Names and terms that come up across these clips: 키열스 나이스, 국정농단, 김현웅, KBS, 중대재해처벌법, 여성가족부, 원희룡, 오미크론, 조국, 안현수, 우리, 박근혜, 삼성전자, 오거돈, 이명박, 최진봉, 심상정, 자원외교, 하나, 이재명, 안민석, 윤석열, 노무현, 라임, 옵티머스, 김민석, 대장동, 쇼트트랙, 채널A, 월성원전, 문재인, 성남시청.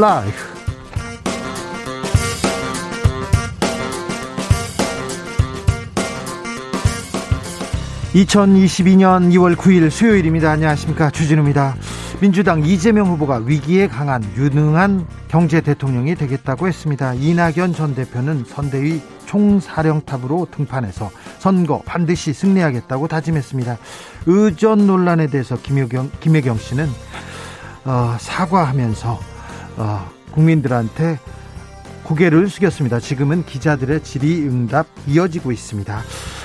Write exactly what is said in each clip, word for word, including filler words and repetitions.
라이브. 이천이십이년 이월 구일 수요일입니다. 안녕하십니까, 주진우입니다. 민주당 이재명 후보가 위기에 강한 유능한 경제 대통령이 되겠다고 했습니다. 이낙연 전 대표는 선대위 총사령탑으로 등판해서 선거 반드시 승리하겠다고 다짐했습니다. 의전 논란에 대해서 김혜경, 김혜경 씨는 어, 사과하면서 어, 국민들한테 고개를 숙였습니다. 지금은 기자들의 질의응답 이어지고 있습니다.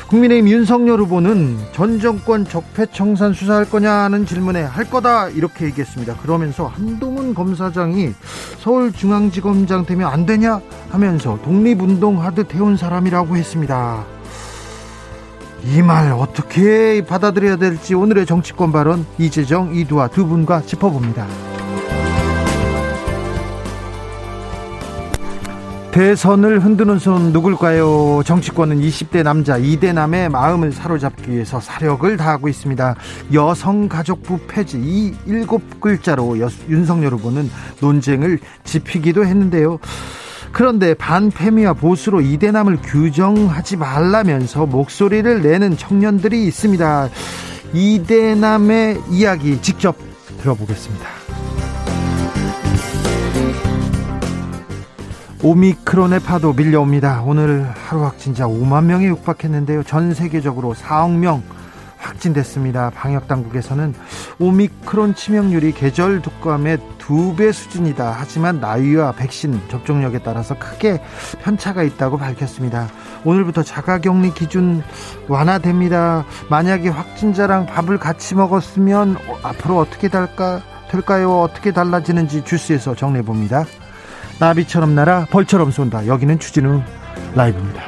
국민의힘 윤석열 후보는 전 정권 적폐청산 수사할 거냐는 질문에 할 거다 이렇게 얘기했습니다. 그러면서 한동훈 검사장이 서울중앙지검장 되면 안 되냐 하면서 독립운동하듯 해온 사람이라고 했습니다. 이 말 어떻게 받아들여야 될지 오늘의 정치권 발언, 이재정, 이두아 두 분과 짚어봅니다. 대선을 흔드는 손 누굴까요? 정치권은 이십 대 남자 이대남의 마음을 사로잡기 위해서 사력을 다하고 있습니다. 여성가족부 폐지, 이 일곱 글자로 여, 윤석열 후보는 논쟁을 지피기도 했는데요. 그런데 반패미와 보수로 이대남을 규정하지 말라면서 목소리를 내는 청년들이 있습니다. 이대남의 이야기 직접 들어보겠습니다. 오미크론의 파도 밀려옵니다. 오늘 하루 확진자 오만 명에 육박했는데요. 전 세계적으로 사억 명 확진됐습니다. 방역당국에서는 오미크론 치명률이 계절 독감의 두 배 수준이다. 하지만 나이와 백신 접종력에 따라서 크게 편차가 있다고 밝혔습니다. 오늘부터 자가격리 기준 완화됩니다. 만약에 확진자랑 밥을 같이 먹었으면 앞으로 어떻게 될까, 될까요? 어떻게 달라지는지 주스에서 정리해봅니다. 나비처럼 날아 벌처럼 쏜다. 여기는 주진우 라이브입니다.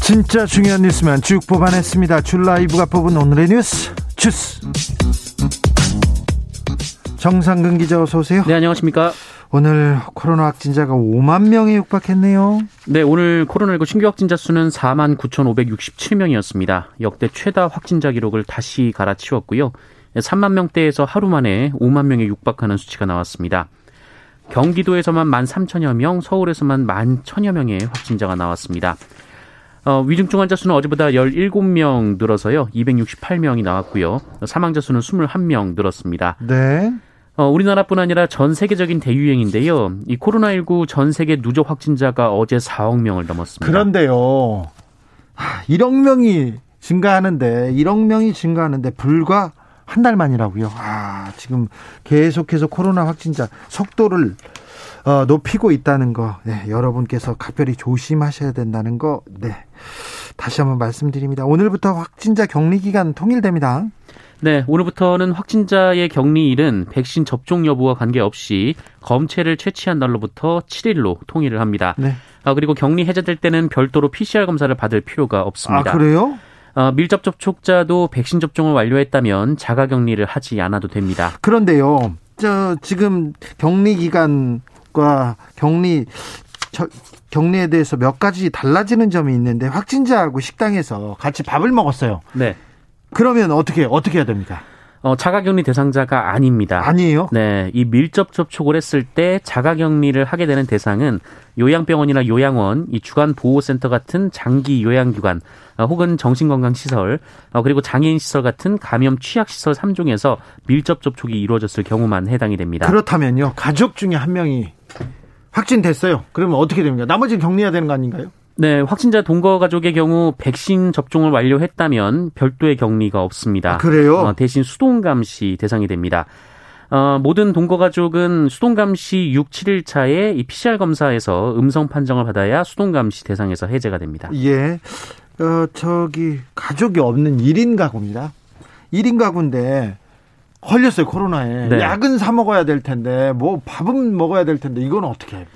진짜 중요한 뉴스만 쭉 뽑아냈습니다. 주 라이브가 뽑은 오늘의 뉴스 주스. 정상근 기자 어서 오세요. 네, 안녕하십니까. 오늘 코로나 확진자가 오만 명에 육박했네요. 네, 오늘 코로나십구 신규 확진자 수는 사만 구천오백육십칠 명이었습니다. 역대 최다 확진자 기록을 다시 갈아치웠고요. 삼만 명대에서 하루 만에 오만 명에 육박하는 수치가 나왔습니다. 경기도에서만 만 삼천여 명, 서울에서만 만 천여 명의 확진자가 나왔습니다. 어, 위중증 환자 수는 어제보다 열일곱 명 늘어서요, 이백육십팔 명이 나왔고요. 사망자 수는 이십일 명 늘었습니다. 네. 어, 우리나라뿐 아니라 전 세계적인 대유행인데요. 이 코로나십구 전 세계 누적 확진자가 어제 사억 명을 넘었습니다. 그런데요, 일억 명이 증가하는데, 일억 명이 증가하는데 불과 한 달 만이라고요. 아, 지금 계속해서 코로나 확진자 속도를 어, 높이고 있다는 거, 네, 여러분께서 각별히 조심하셔야 된다는 거, 네, 다시 한번 말씀드립니다. 오늘부터 확진자 격리 기간 통일됩니다. 네, 오늘부터는 확진자의 격리일은 백신 접종 여부와 관계없이 검체를 채취한 날로부터 칠 일로 통일을 합니다. 네. 아, 그리고 격리 해제될 때는 별도로 피씨알 검사를 받을 필요가 없습니다. 아, 그래요? 어, 밀접 접촉자도 백신 접종을 완료했다면 자가격리를 하지 않아도 됩니다. 그런데요, 저 지금 격리 기간과 격리 저, 격리에 대해서 몇 가지 달라지는 점이 있는데, 확진자하고 식당에서 같이 밥을 먹었어요. 네. 그러면 어떻게 어떻게 해야 됩니까? 어, 자가격리 대상자가 아닙니다. 아니에요? 네, 이 밀접 접촉을 했을 때 자가격리를 하게 되는 대상은 요양병원이나 요양원, 이 주간보호센터 같은 장기 요양기관, 어, 혹은 정신건강시설, 어, 그리고 장애인시설 같은 감염 취약시설 삼 종에서 밀접 접촉이 이루어졌을 경우만 해당이 됩니다. 그렇다면요, 가족 중에 한 명이 확진됐어요. 그러면 어떻게 됩니까? 나머지는 격리해야 되는 거 아닌가요? 네, 확진자 동거 가족의 경우 백신 접종을 완료했다면 별도의 격리가 없습니다. 아, 그래요? 어, 대신 수동 감시 대상이 됩니다. 어, 모든 동거 가족은 수동 감시 육, 칠일 차에 이 피씨알 검사에서 음성 판정을 받아야 수동 감시 대상에서 해제가 됩니다. 예. 어, 저기 가족이 없는 일 인 가구입니다. 일 인 가구인데 걸렸어요, 코로나에. 네. 약은 사 먹어야 될 텐데, 뭐 밥은 먹어야 될 텐데, 이건 어떻게 해요?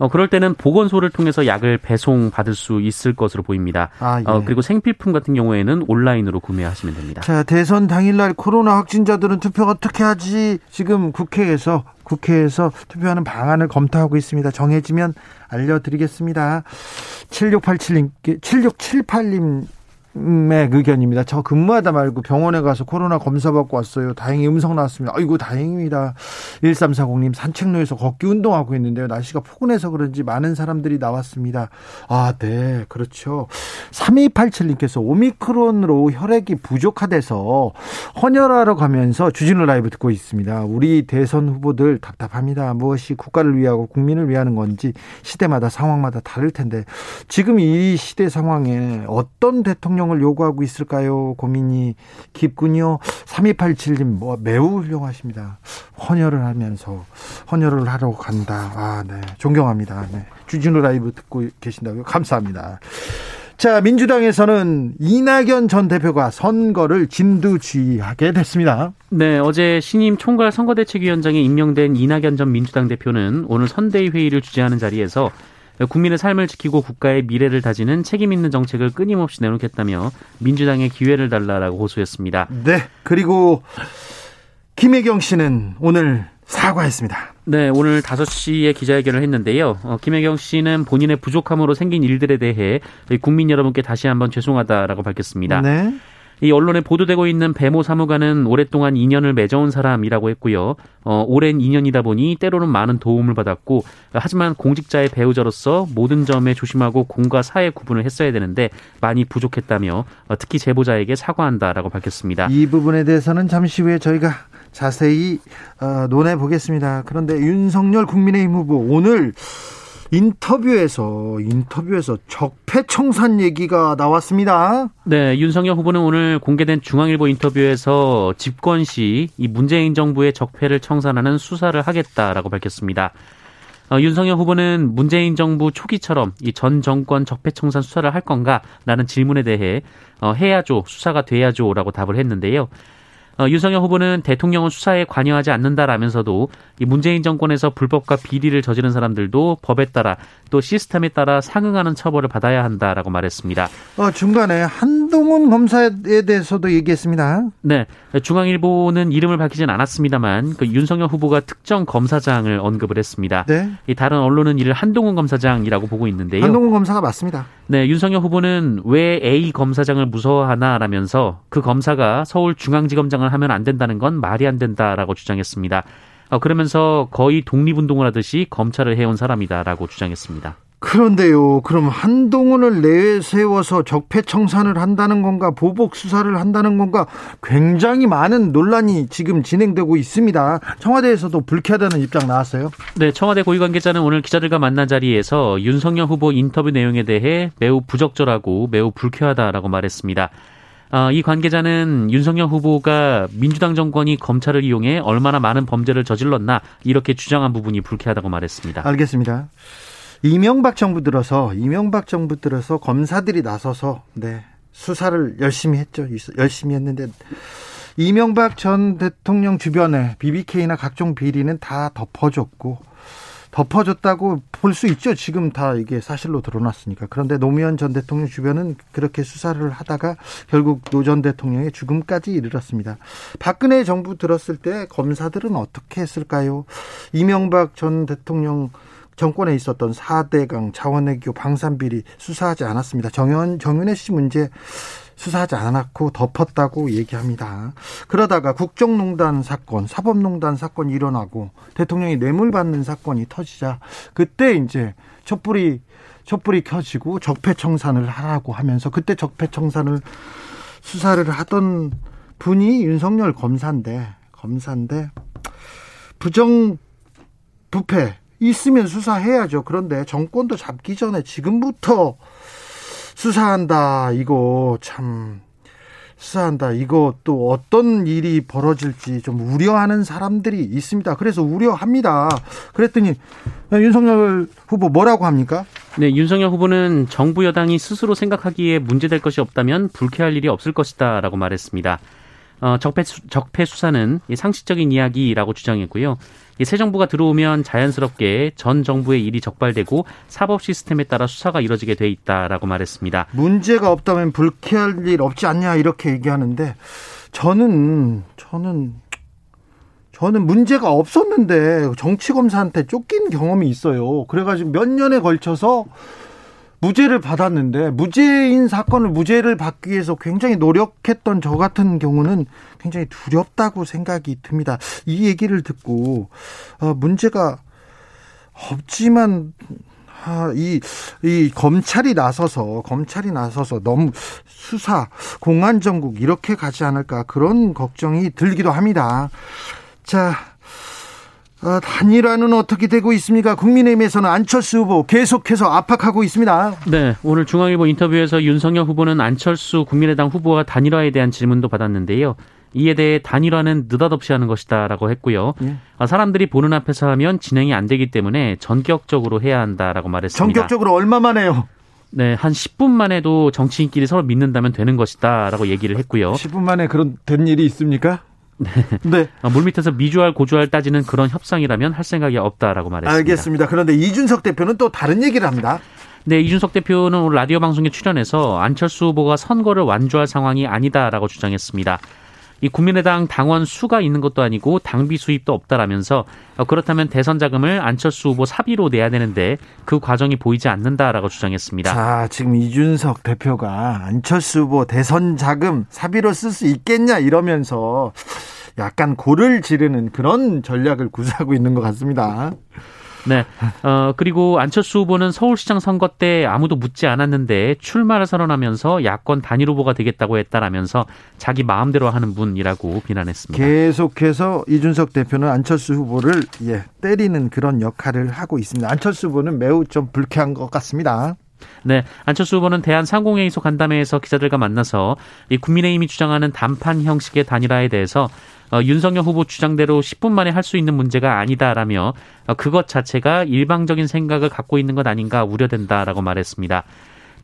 어, 그럴 때는 보건소를 통해서 약을 배송받을 수 있을 것으로 보입니다. 아, 예. 어, 그리고 생필품 같은 경우에는 온라인으로 구매하시면 됩니다. 자, 대선 당일날 코로나 확진자들은 투표 어떻게 하지? 지금 국회에서, 국회에서 투표하는 방안을 검토하고 있습니다. 정해지면 알려드리겠습니다. 칠육팔칠 님, 칠육칠팔 님의 의견입니다. 저 근무하다 말고 병원에 가서 코로나 검사받고 왔어요. 다행히 음성 나왔습니다. 아이고, 다행입니다. 일삼사공 님, 산책로에서 걷기 운동하고 있는데요, 날씨가 포근해서 그런지 많은 사람들이 나왔습니다. 아, 네, 그렇죠. 삼이팔칠 님께서 오미크론으로 혈액이 부족하대서 헌혈하러 가면서 주진우 라이브 듣고 있습니다. 우리 대선 후보들 답답합니다. 무엇이 국가를 위하고 국민을 위하는 건지 시대마다 상황마다 다를 텐데, 지금 이 시대 상황에 어떤 대통령 을 요구하고 있을까요? 고민이 깊군요. 삼이팔칠 님, 뭐 매우 훌륭하십니다. 헌혈을 하면서 헌혈을 하러 간다. 아, 네, 존경합니다. 네. 주진우 라이브 듣고 계신다고요? 감사합니다. 자, 민주당에서는 이낙연 전 대표가 선거를 진두지휘하게 됐습니다. 네, 어제 신임 총괄 선거대책위원장에 임명된 이낙연 전 민주당 대표는 오늘 선대위 회의를 주재하는 자리에서 국민의 삶을 지키고 국가의 미래를 다지는 책임있는 정책을 끊임없이 내놓겠다며 민주당에 기회를 달라라고 호소했습니다. 네, 그리고 김혜경 씨는 오늘 사과했습니다. 네, 오늘 다섯 시에 기자회견을 했는데요. 어, 김혜경 씨는 본인의 부족함으로 생긴 일들에 대해 국민 여러분께 다시 한번 죄송하다라고 밝혔습니다. 네. 이 언론에 보도되고 있는 배모 사무관은 오랫동안 인연을 맺어온 사람이라고 했고요. 어, 오랜 인연이다 보니 때로는 많은 도움을 받았고, 하지만 공직자의 배우자로서 모든 점에 조심하고 공과 사의 구분을 했어야 되는데 많이 부족했다며 어, 특히 제보자에게 사과한다라고 밝혔습니다. 이 부분에 대해서는 잠시 후에 저희가 자세히 어, 논해보겠습니다. 그런데 윤석열 국민의힘 후보 오늘 인터뷰에서 인터뷰에서 적폐청산 얘기가 나왔습니다. 네, 윤석열 후보는 오늘 공개된 중앙일보 인터뷰에서 집권 시 이 문재인 정부의 적폐를 청산하는 수사를 하겠다라고 밝혔습니다. 어, 윤석열 후보는 문재인 정부 초기처럼 이 전 정권 적폐청산 수사를 할 건가? 라는 질문에 대해 어, 해야죠, 수사가 돼야죠라고 답을 했는데요. 어, 윤석열 후보는 대통령은 수사에 관여하지 않는다라면서도 이 문재인 정권에서 불법과 비리를 저지른 사람들도 법에 따라 또 시스템에 따라 상응하는 처벌을 받아야 한다라고 말했습니다. 어, 중간에 한동훈 검사에 대해서도 얘기했습니다. 네, 중앙일보는 이름을 밝히진 않았습니다만 그 윤석열 후보가 특정 검사장을 언급을 했습니다. 네. 이 다른 언론은 이를 한동훈 검사장이라고 보고 있는데요. 한동훈 검사가 맞습니다. 네, 윤석열 후보는 왜 A 검사장을 무서워하나라면서 그 검사가 서울중앙지검장을 하면 안 된다는 건 말이 안 된다라고 주장했습니다. 그러면서 거의 독립운동을 하듯이 검찰을 해온 사람이다라고 주장했습니다. 그런데요, 그럼 한동훈을 내세워서 적폐청산을 한다는 건가, 보복수사를 한다는 건가, 굉장히 많은 논란이 지금 진행되고 있습니다. 청와대에서도 불쾌하다는 입장 나왔어요? 네, 청와대 고위 관계자는 오늘 기자들과 만난 자리에서 윤석열 후보 인터뷰 내용에 대해 매우 부적절하고 매우 불쾌하다라고 말했습니다. 어, 이 관계자는 윤석열 후보가 민주당 정권이 검찰을 이용해 얼마나 많은 범죄를 저질렀나 이렇게 주장한 부분이 불쾌하다고 말했습니다. 알겠습니다. 이명박 정부 들어서 이명박 정부 들어서 검사들이 나서서 네, 수사를 열심히 했죠. 열심히 했는데 이명박 전 대통령 주변에 비비케이나 각종 비리는 다 덮어줬고 덮어줬다고 볼 수 있죠. 지금 다 이게 사실로 드러났으니까. 그런데 노무현 전 대통령 주변은 그렇게 수사를 하다가 결국 노 전 대통령의 죽음까지 이르렀습니다. 박근혜 정부 들었을 때 검사들은 어떻게 했을까요? 이명박 전 대통령 정권에 있었던 사대강, 자원외교, 방산비리 수사하지 않았습니다. 정윤, 정윤혜 씨 문제 수사하지 않았고 덮었다고 얘기합니다. 그러다가 국정농단 사건, 사법농단 사건이 일어나고 대통령이 뇌물받는 사건이 터지자 그때 이제 촛불이, 촛불이 켜지고 적폐청산을 하라고 하면서 그때 적폐청산을 수사를 하던 분이 윤석열 검사인데, 검사인데 부정부패 있으면 수사해야죠. 그런데 정권도 잡기 전에 지금부터 수사한다, 이거 참, 수사한다, 이거 또 어떤 일이 벌어질지 좀 우려하는 사람들이 있습니다. 그래서 우려합니다. 그랬더니 윤석열 후보 뭐라고 합니까? 네, 윤석열 후보는 정부 여당이 스스로 생각하기에 문제될 것이 없다면 불쾌할 일이 없을 것이다 라고 말했습니다. 어, 적폐, 적폐 수사는 상식적인 이야기라고 주장했고요. 새 정부가 들어오면 자연스럽게 전 정부의 일이 적발되고 사법 시스템에 따라 수사가 이뤄지게 돼 있다라고 말했습니다. 문제가 없다면 불쾌할 일 없지 않냐 이렇게 얘기하는데 저는 저는 저는 문제가 없었는데 정치 검사한테 쫓긴 경험이 있어요. 그래가지고 몇 년에 걸쳐서 무죄를 받았는데 무죄인 사건을 무죄를 받기 위해서 굉장히 노력했던 저 같은 경우는 굉장히 두렵다고 생각이 듭니다. 이 얘기를 듣고 어, 문제가 없지만 아, 이, 이 검찰이 나서서 검찰이 나서서 너무 수사 공안정국 이렇게 가지 않을까 그런 걱정이 들기도 합니다. 자, 아, 단일화는 어떻게 되고 있습니까? 국민의힘에서는 안철수 후보 계속해서 압박하고 있습니다. 네, 오늘 중앙일보 인터뷰에서 윤석열 후보는 안철수 국민의당 후보와 단일화에 대한 질문도 받았는데요. 이에 대해 단일화는 느닷없이 하는 것이다라고 했고요. 예. 아, 사람들이 보는 앞에서 하면 진행이 안 되기 때문에 전격적으로 해야 한다라고 말했습니다. 전격적으로 얼마만 해요? 네, 한 십 분 만에도 정치인끼리 서로 믿는다면 되는 것이다라고 얘기를 했고요. 십 분 만에 그런 된 일이 있습니까? 네. 네. 물밑에서 미주알 고주알 따지는 그런 협상이라면 할 생각이 없다라고 말했습니다. 알겠습니다. 그런데 이준석 대표는 또 다른 얘기를 합니다. 네, 이준석 대표는 오늘 라디오 방송에 출연해서 안철수 후보가 선거를 완주할 상황이 아니다라고 주장했습니다. 이 국민의당 당원 수가 있는 것도 아니고 당비 수입도 없다라면서 그렇다면 대선 자금을 안철수 후보 사비로 내야 되는데 그 과정이 보이지 않는다라고 주장했습니다. 자, 지금 이준석 대표가 안철수 후보 대선 자금 사비로 쓸 수 있겠냐 이러면서 약간 고를 지르는 그런 전략을 구사하고 있는 것 같습니다. 네. 어, 그리고 안철수 후보는 서울시장 선거 때 아무도 묻지 않았는데 출마를 선언하면서 야권 단일 후보가 되겠다고 했다라면서 자기 마음대로 하는 분이라고 비난했습니다. 계속해서 이준석 대표는 안철수 후보를 예, 때리는 그런 역할을 하고 있습니다. 안철수 후보는 매우 좀 불쾌한 것 같습니다. 네, 안철수 후보는 대한상공회의 소 간담회에서 기자들과 만나서 이 국민의힘이 주장하는 단판 형식의 단일화에 대해서 어, 윤석열 후보 주장대로 십 분 만에 할 수 있는 문제가 아니다라며 어, 그것 자체가 일방적인 생각을 갖고 있는 것 아닌가 우려된다라고 말했습니다.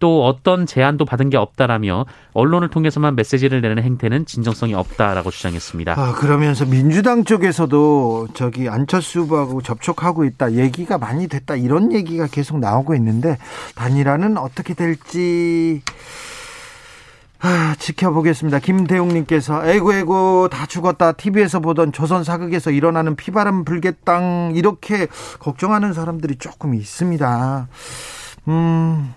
또 어떤 제안도 받은 게 없다라며 언론을 통해서만 메시지를 내는 행태는 진정성이 없다라고 주장했습니다. 아, 그러면서 민주당 쪽에서도 저기 안철수 후보하고 접촉하고 있다, 얘기가 많이 됐다 이런 얘기가 계속 나오고 있는데 단일화는 어떻게 될지 아, 지켜보겠습니다. 김대웅님께서 아이고 아이고 다 죽었다. 티비에서 보던 조선 사극에서 일어나는 피바람 불개땅 이렇게 걱정하는 사람들이 조금 있습니다. 음.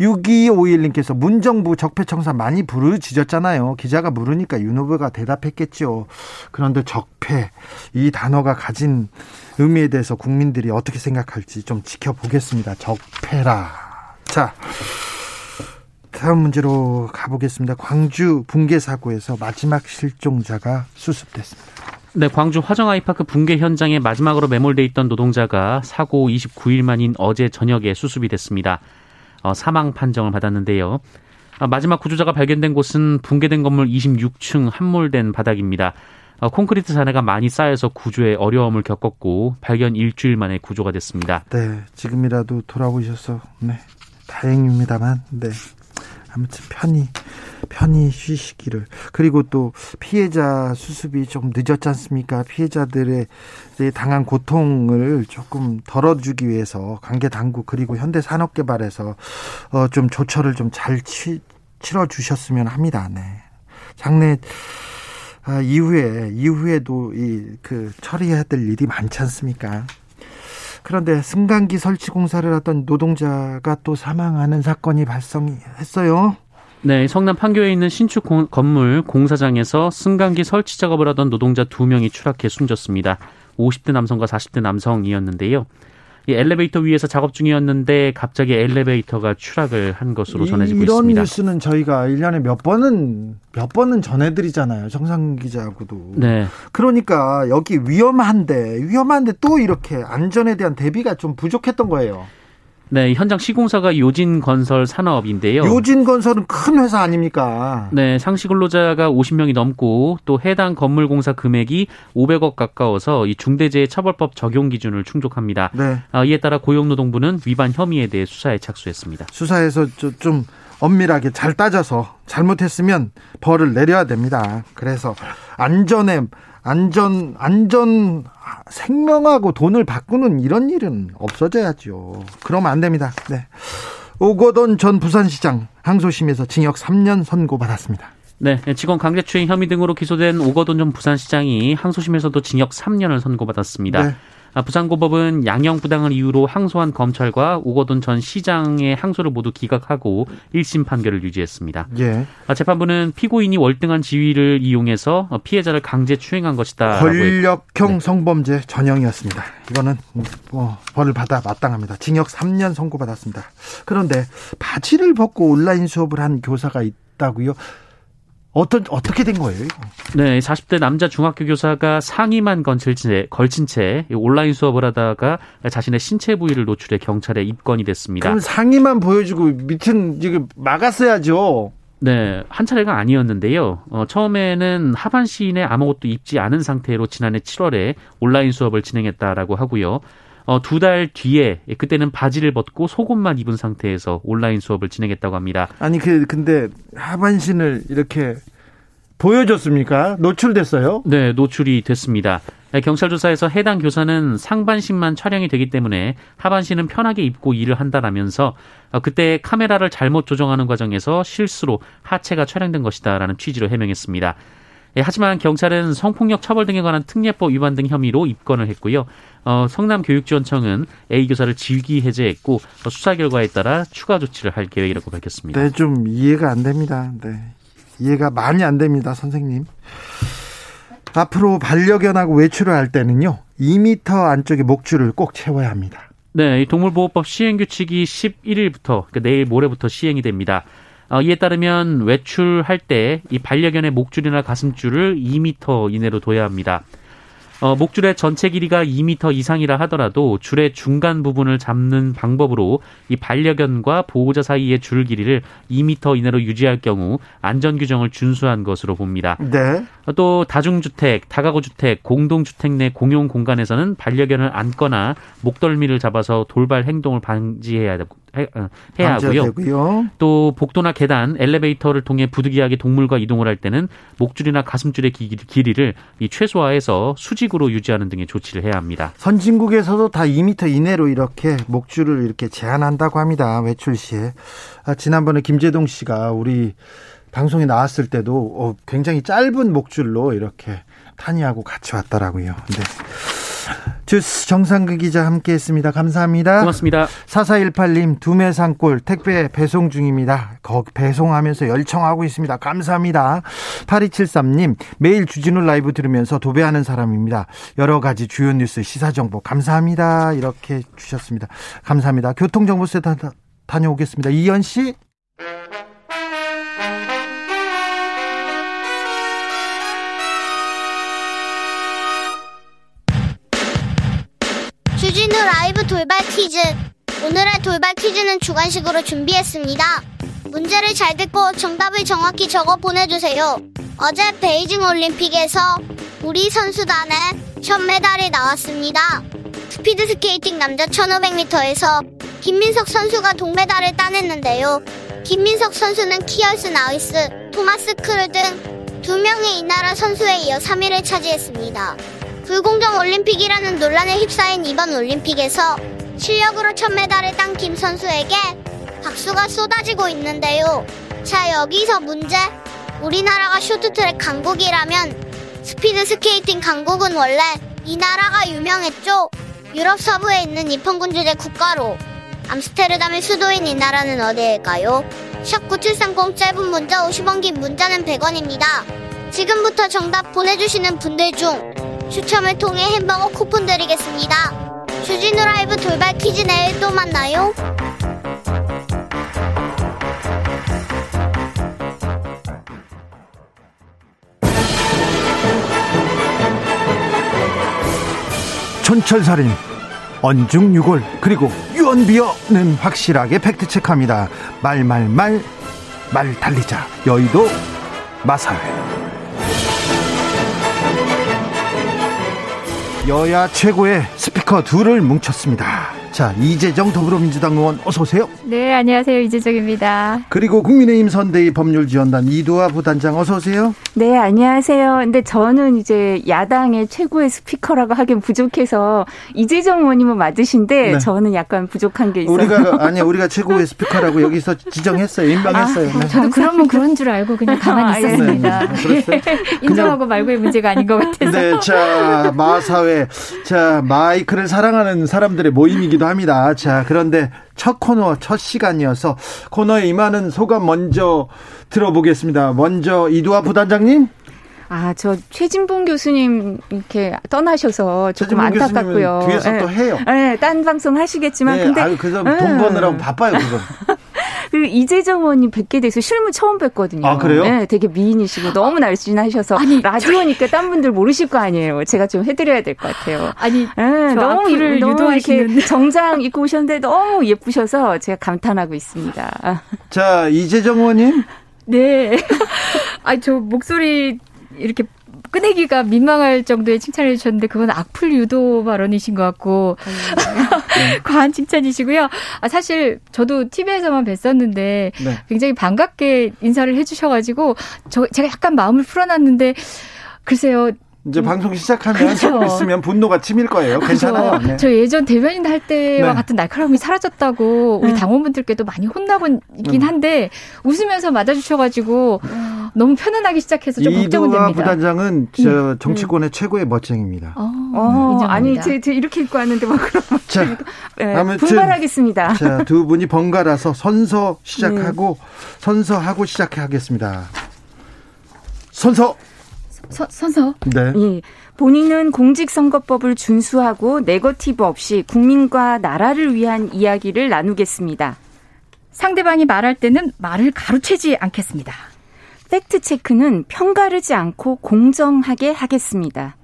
육이오일님께서 문정부 적폐청산 많이 부르짖었잖아요. 기자가 물으니까 윤 후보가 대답했겠죠. 그런데 적폐 이 단어가 가진 의미에 대해서 국민들이 어떻게 생각할지 좀 지켜보겠습니다. 적폐라. 자, 다음 문제로 가보겠습니다. 광주 붕괴 사고에서 마지막 실종자가 수습됐습니다. 네, 광주 화정 아이파크 붕괴 현장에 마지막으로 매몰돼 있던 노동자가 사고 이십구 일 만인 어제 저녁에 수습이 됐습니다. 어, 사망 판정을 받았는데요. 아, 마지막 구조자가 발견된 곳은 붕괴된 건물 이십육 층 함몰된 바닥입니다. 어, 콘크리트 잔해가 많이 쌓여서 구조에 어려움을 겪었고 발견 일주일 만에 구조가 됐습니다. 네, 지금이라도 돌아오셔서 네, 다행입니다만 네, 아무튼 편히 편히 쉬시기를. 그리고 또 피해자 수습이 조금 늦었지 않습니까? 피해자들의 당한 고통을 조금 덜어주기 위해서 관계당국 그리고 현대산업개발에서 어 좀 조처를 좀 잘 치러주셨으면 합니다. 네. 장례 아, 이후에 이후에도 이 그 처리해야 될 일이 많지 않습니까? 그런데 승강기 설치 공사를 하던 노동자가 또 사망하는 사건이 발생했어요. 네, 성남 판교에 있는 신축 공, 건물 공사장에서 승강기 설치 작업을 하던 노동자 두 명이 추락해 숨졌습니다. 오십 대 남성과 사십 대 남성이었는데요. 이 엘리베이터 위에서 작업 중이었는데 갑자기 엘리베이터가 추락을 한 것으로 전해지고 이런 있습니다. 이런 뉴스는 저희가 일 년에 몇 번은 몇 번은 전해드리잖아요. 정상 기자하고도. 네. 그러니까 여기 위험한데 위험한데 또 이렇게 안전에 대한 대비가 좀 부족했던 거예요. 네, 현장 시공사가 요진건설 산업인데요. 요진건설은 큰 회사 아닙니까? 네, 상시 근로자가 오십 명이 넘고 또 해당 건물 공사 금액이 오백억 가까워서 이 중대재해처벌법 적용 기준을 충족합니다. 네. 아, 이에 따라 고용노동부는 위반 혐의에 대해 수사에 착수했습니다. 수사에서 좀 엄밀하게 잘 따져서 잘못했으면 벌을 내려야 됩니다. 그래서 안전에 안전 안전 생명하고 돈을 바꾸는 이런 일은 없어져야죠. 그러면 안 됩니다. 네. 오거돈 전 부산시장 항소심에서 징역 삼 년 선고 받았습니다. 네, 직원 강제추행 혐의 등으로 기소된 오거돈 전 부산시장이 항소심에서도 징역 삼 년을 선고받았습니다. 네. 부산고법은 양형 부당을 이유로 항소한 검찰과 오거돈 전 시장의 항소를 모두 기각하고 일 심 판결을 유지했습니다. 예. 재판부는 피고인이 월등한 지위를 이용해서 피해자를 강제 추행한 것이다. 권력형 했... 성범죄 전형이었습니다. 이거는 뭐 벌을 받아 마땅합니다. 징역 삼 년 선고받았습니다. 그런데 바지를 벗고 온라인 수업을 한 교사가 있다고요? 어떤, 어떻게 된 거예요? 이거? 네, 사십 대 남자 중학교 교사가 상의만 걸친 채 온라인 수업을 하다가 자신의 신체 부위를 노출해 경찰에 입건이 됐습니다. 그럼 상의만 보여주고 밑은 지금 막았어야죠. 네, 한 차례가 아니었는데요. 어, 처음에는 하반 시인의 아무것도 입지 않은 상태로 지난해 칠월에 온라인 수업을 진행했다라고 하고요. 어, 두 달 뒤에 그때는 바지를 벗고 속옷만 입은 상태에서 온라인 수업을 진행했다고 합니다. 아니 그 근데 하반신을 이렇게 보여줬습니까? 노출됐어요? 네, 노출이 됐습니다. 경찰 조사에서 해당 교사는 상반신만 촬영이 되기 때문에 하반신은 편하게 입고 일을 한다라면서 그때 카메라를 잘못 조정하는 과정에서 실수로 하체가 촬영된 것이다라는 취지로 해명했습니다. 예, 하지만 경찰은 성폭력 처벌 등에 관한 특례법 위반 등 혐의로 입건을 했고요. 어, 성남교육지원청은 A 교사를 직위 해제했고 수사 결과에 따라 추가 조치를 할 계획이라고 밝혔습니다. 네, 좀 이해가 안 됩니다. 네, 이해가 많이 안 됩니다, 선생님. 앞으로 반려견하고 외출을 할 때는요, 이 미터 안쪽의 목줄을 꼭 채워야 합니다. 네, 이 동물보호법 시행규칙이 십일 일부터, 그러니까 내일 모레부터 시행이 됩니다. 어, 이에 따르면 외출할 때 이 반려견의 목줄이나 가슴줄을 이 미터 이내로 둬야 합니다. 어, 목줄의 전체 길이가 이 미터 이상이라 하더라도 줄의 중간 부분을 잡는 방법으로 이 반려견과 보호자 사이의 줄 길이를 이 미터 이내로 유지할 경우 안전 규정을 준수한 것으로 봅니다. 네. 또 다중주택, 다가구주택, 공동주택 내 공용 공간에서는 반려견을 안거나 목덜미를 잡아서 돌발 행동을 방지해야 됩니다. 해야 하고요. 또 복도나 계단, 엘리베이터를 통해 부득이하게 동물과 이동을 할 때는 목줄이나 가슴줄의 길이를 최소화해서 수직으로 유지하는 등의 조치를 해야 합니다. 선진국에서도 다 이 미터 이내로 이렇게 목줄을 이렇게 제한한다고 합니다. 외출 시에. 아, 지난번에 김재동 씨가 우리 방송에 나왔을 때도 어, 굉장히 짧은 목줄로 이렇게 탄이하고 같이 왔더라고요. 네. 주스 정상근 기자 함께했습니다. 감사합니다. 고맙습니다. 사사일팔 님 두메산골 택배 배송 중입니다. 거 배송하면서 열청하고 있습니다. 감사합니다. 팔이칠삼 님 매일 주진우 라이브 들으면서 도배하는 사람입니다. 여러 가지 주요 뉴스 시사정보 감사합니다. 이렇게 주셨습니다. 감사합니다. 교통정보센터 다녀오겠습니다. 이현 씨. 주진우 라이브 돌발 퀴즈. 오늘의 돌발 퀴즈는 주관식으로 준비했습니다. 문제를 잘 듣고 정답을 정확히 적어 보내주세요. 어제 베이징 올림픽에서 우리 선수단의 첫 메달이 나왔습니다. 스피드스케이팅 남자 천오백 미터에서 김민석 선수가 동메달을 따냈는데요. 김민석 선수는 키열스 나이스, 토마스 크루 등 두 명의 이 나라 선수에 이어 삼 위를 차지했습니다. 불공정 올림픽이라는 논란에 휩싸인 이번 올림픽에서 실력으로 첫 메달을 딴 김 선수에게 박수가 쏟아지고 있는데요. 자, 여기서 문제. 우리나라가 쇼트트랙 강국이라면 스피드스케이팅 강국은 원래 이 나라가 유명했죠. 유럽 서부에 있는 입헌군주제 국가로 암스테르담의 수도인 이 나라는 어디일까요? 샵 구칠삼공 짧은 문자 오십 원, 긴 문자는 백 원입니다. 지금부터 정답 보내주시는 분들 중 추첨을 통해 햄버거 쿠폰 드리겠습니다. 주진우 라이브 돌발 퀴즈, 내일 또 만나요. 촌철살인, 언중유골, 그리고 유언비어는 확실하게 팩트체크합니다. 말말말 말 달리자, 여의도 마사회. 여야 최고의 스피커 둘을 뭉쳤습니다. 자, 이재정 더불어민주당 의원 어서 오세요. 네, 안녕하세요, 이재정입니다. 그리고 국민의힘 선대위 법률지원단 이두아 부단장 어서 오세요. 네, 안녕하세요. 근데 저는 이제 야당의 최고의 스피커라고 하긴 부족해서 이재정 의원님은 맞으신데, 네, 저는 약간 부족한 게 있어요. 우리가 아니 우리가 최고의 스피커라고 여기서 지정했어요, 임명했어요. 아, 네. 저도 그러면 그런 줄 알고 그냥 가만히 아, 있었습니다. 네, 네. 인정하고 그냥, 말고의 문제가 아닌 것 같아서. 네, 자, 마사회, 자, 마이크를 사랑하는 사람들의 모임이기. 합니다. 자, 그런데 첫 코너, 첫 시간이어서 코너에 임하는 소감 먼저 들어보겠습니다. 먼저 이두아 부단장님. 아, 저 최진봉 교수님 이렇게 떠나셔서 조금 안타깝고요. 뒤에서 네. 또 해요. 네, 딴 방송 하시겠지만. 네, 근데 아유, 그래서 네. 돈 버느라고 바빠요, 그거. 그리고 이재정 의원님 뵙게 돼서 실물 처음 뵙거든요. 아, 그래요? 네, 되게 미인이시고 너무 날씬하셔서. 아니, 라디오니까 저... 딴 분들 모르실 거 아니에요. 제가 좀 해드려야 될 것 같아요. 아니, 네, 너무 이를 유도하시는... 이렇게 정장 입고 오셨는데 너무 예쁘셔서 제가 감탄하고 있습니다. 자, 이재정 의원님. 네. 아니, 저 목소리 이렇게 꺼내기가 민망할 정도의 칭찬을 해주셨는데 그건 악플 유도 발언이신 것 같고 과한 칭찬이시고요. 아, 사실 저도 티비에서만 뵀었는데 네. 굉장히 반갑게 인사를 해주셔가지고 저, 제가 약간 마음을 풀어놨는데 글쎄요. 이제 음, 방송 시작하면 그렇죠. 있으면 분노가 치밀 거예요. 괜찮아요. 네. 저 예전 대변인 할 때와 네. 같은 날카로움이 사라졌다고 우리 당원분들께도 많이 혼나고 있긴 한데 웃으면서 맞아주셔가지고 너무 편안하게 시작해서 좀 걱정은 됩니다. 이두아 부단장은 저 정치권의 음. 최고의 멋쟁입니다. 어, 어, 네. 아니 제, 제 이렇게 입고 왔는데 막 그런 멋쟁이. 네, 분발하겠습니다. 자, 두 분이 번갈아서 선서 시작하고 네. 선서하고 시작하겠습니다. 선서. 서, 선서. 네. 예. 본인은 공직선거법을 준수하고 네거티브 없이 국민과 나라를 위한 이야기를 나누겠습니다. 상대방이 말할 때는 말을 가로채지 않겠습니다. 팩트체크는 편가르지 않고 공정하게 하겠습니다.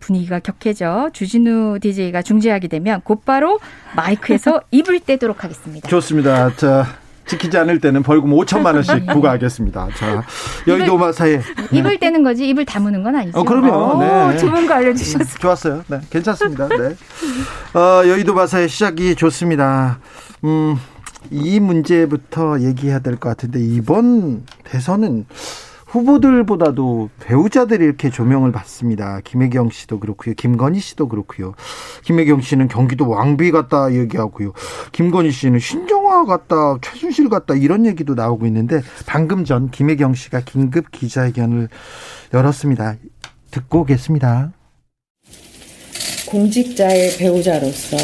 분위기가 격해져 주진우 디제이가 중재하게 되면 곧바로 마이크에서 입을 떼도록 하겠습니다. 좋습니다. 자. 지키지 않을 때는 벌금 오천만 원씩 부과하겠습니다. 자, 여의도 마사회. 입을 떼는 거지 입을 다무는 건 아니죠. 어, 그럼요. 네. 좋은 거 알려주셨어요. 좋았어요. 네, 괜찮습니다. 네. 어, 여의도 마사회 시작이 좋습니다. 음, 이 문제부터 얘기해야 될 것 같은데, 이번 대선은 후보들보다도 배우자들이 이렇게 조명을 받습니다. 김혜경 씨도 그렇고요. 김건희 씨도 그렇고요. 김혜경 씨는 경기도 왕비 같다 얘기하고요. 김건희 씨는 신정아 같다, 최순실 같다 이런 얘기도 나오고 있는데, 방금 전 김혜경 씨가 긴급 기자회견을 열었습니다. 듣고 오겠습니다. 공직자의 배우자로서